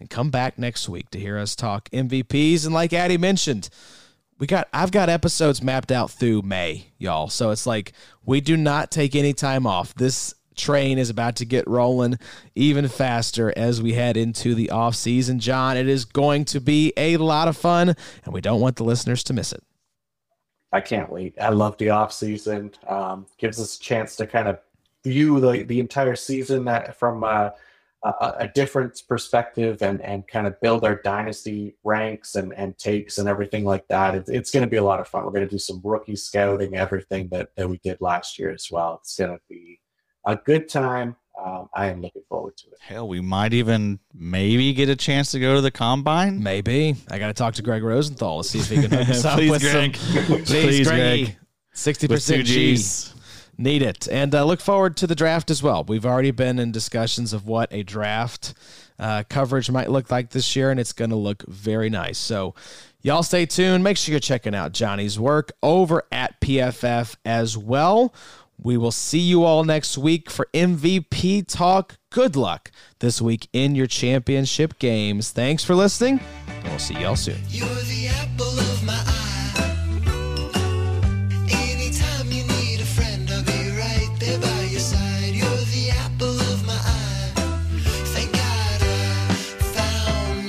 And come back next week to hear us talk MVPs. And like Addy mentioned, I've got episodes mapped out through May, y'all. So it's like we do not take any time off. This train is about to get rolling even faster as we head into the off season, John. It is going to be a lot of fun, and we don't want the listeners to miss it. I can't wait. I love the off season. Gives us a chance to kind of view the entire season that from a different perspective and kind of build our dynasty ranks and takes and everything like that. It's going to be a lot of fun. We're going to do some rookie scouting, everything that we did last year as well. It's going to be a good time. I am looking forward to it. Hell, we might even maybe get a chance to go to the Combine. Maybe. I got to talk to Greg Rosenthal to see if he can hook us up with some. Please, Greg. 60% G's. Need it. And look forward to the draft as well. We've already been in discussions of what a draft coverage might look like this year, and it's going to look very nice. So y'all stay tuned. Make sure you're checking out Johnny's work over at PFF as well. We will see you all next week for MVP Talk. Good luck this week in your championship games. Thanks for listening, and we'll see y'all soon. You're the apple of my eye. Anytime you need a friend, I'll be right there by your side. You're the apple of my eye. Thank God I found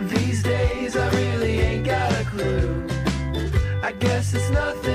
you. These days I really ain't got a clue. I guess it's nothing.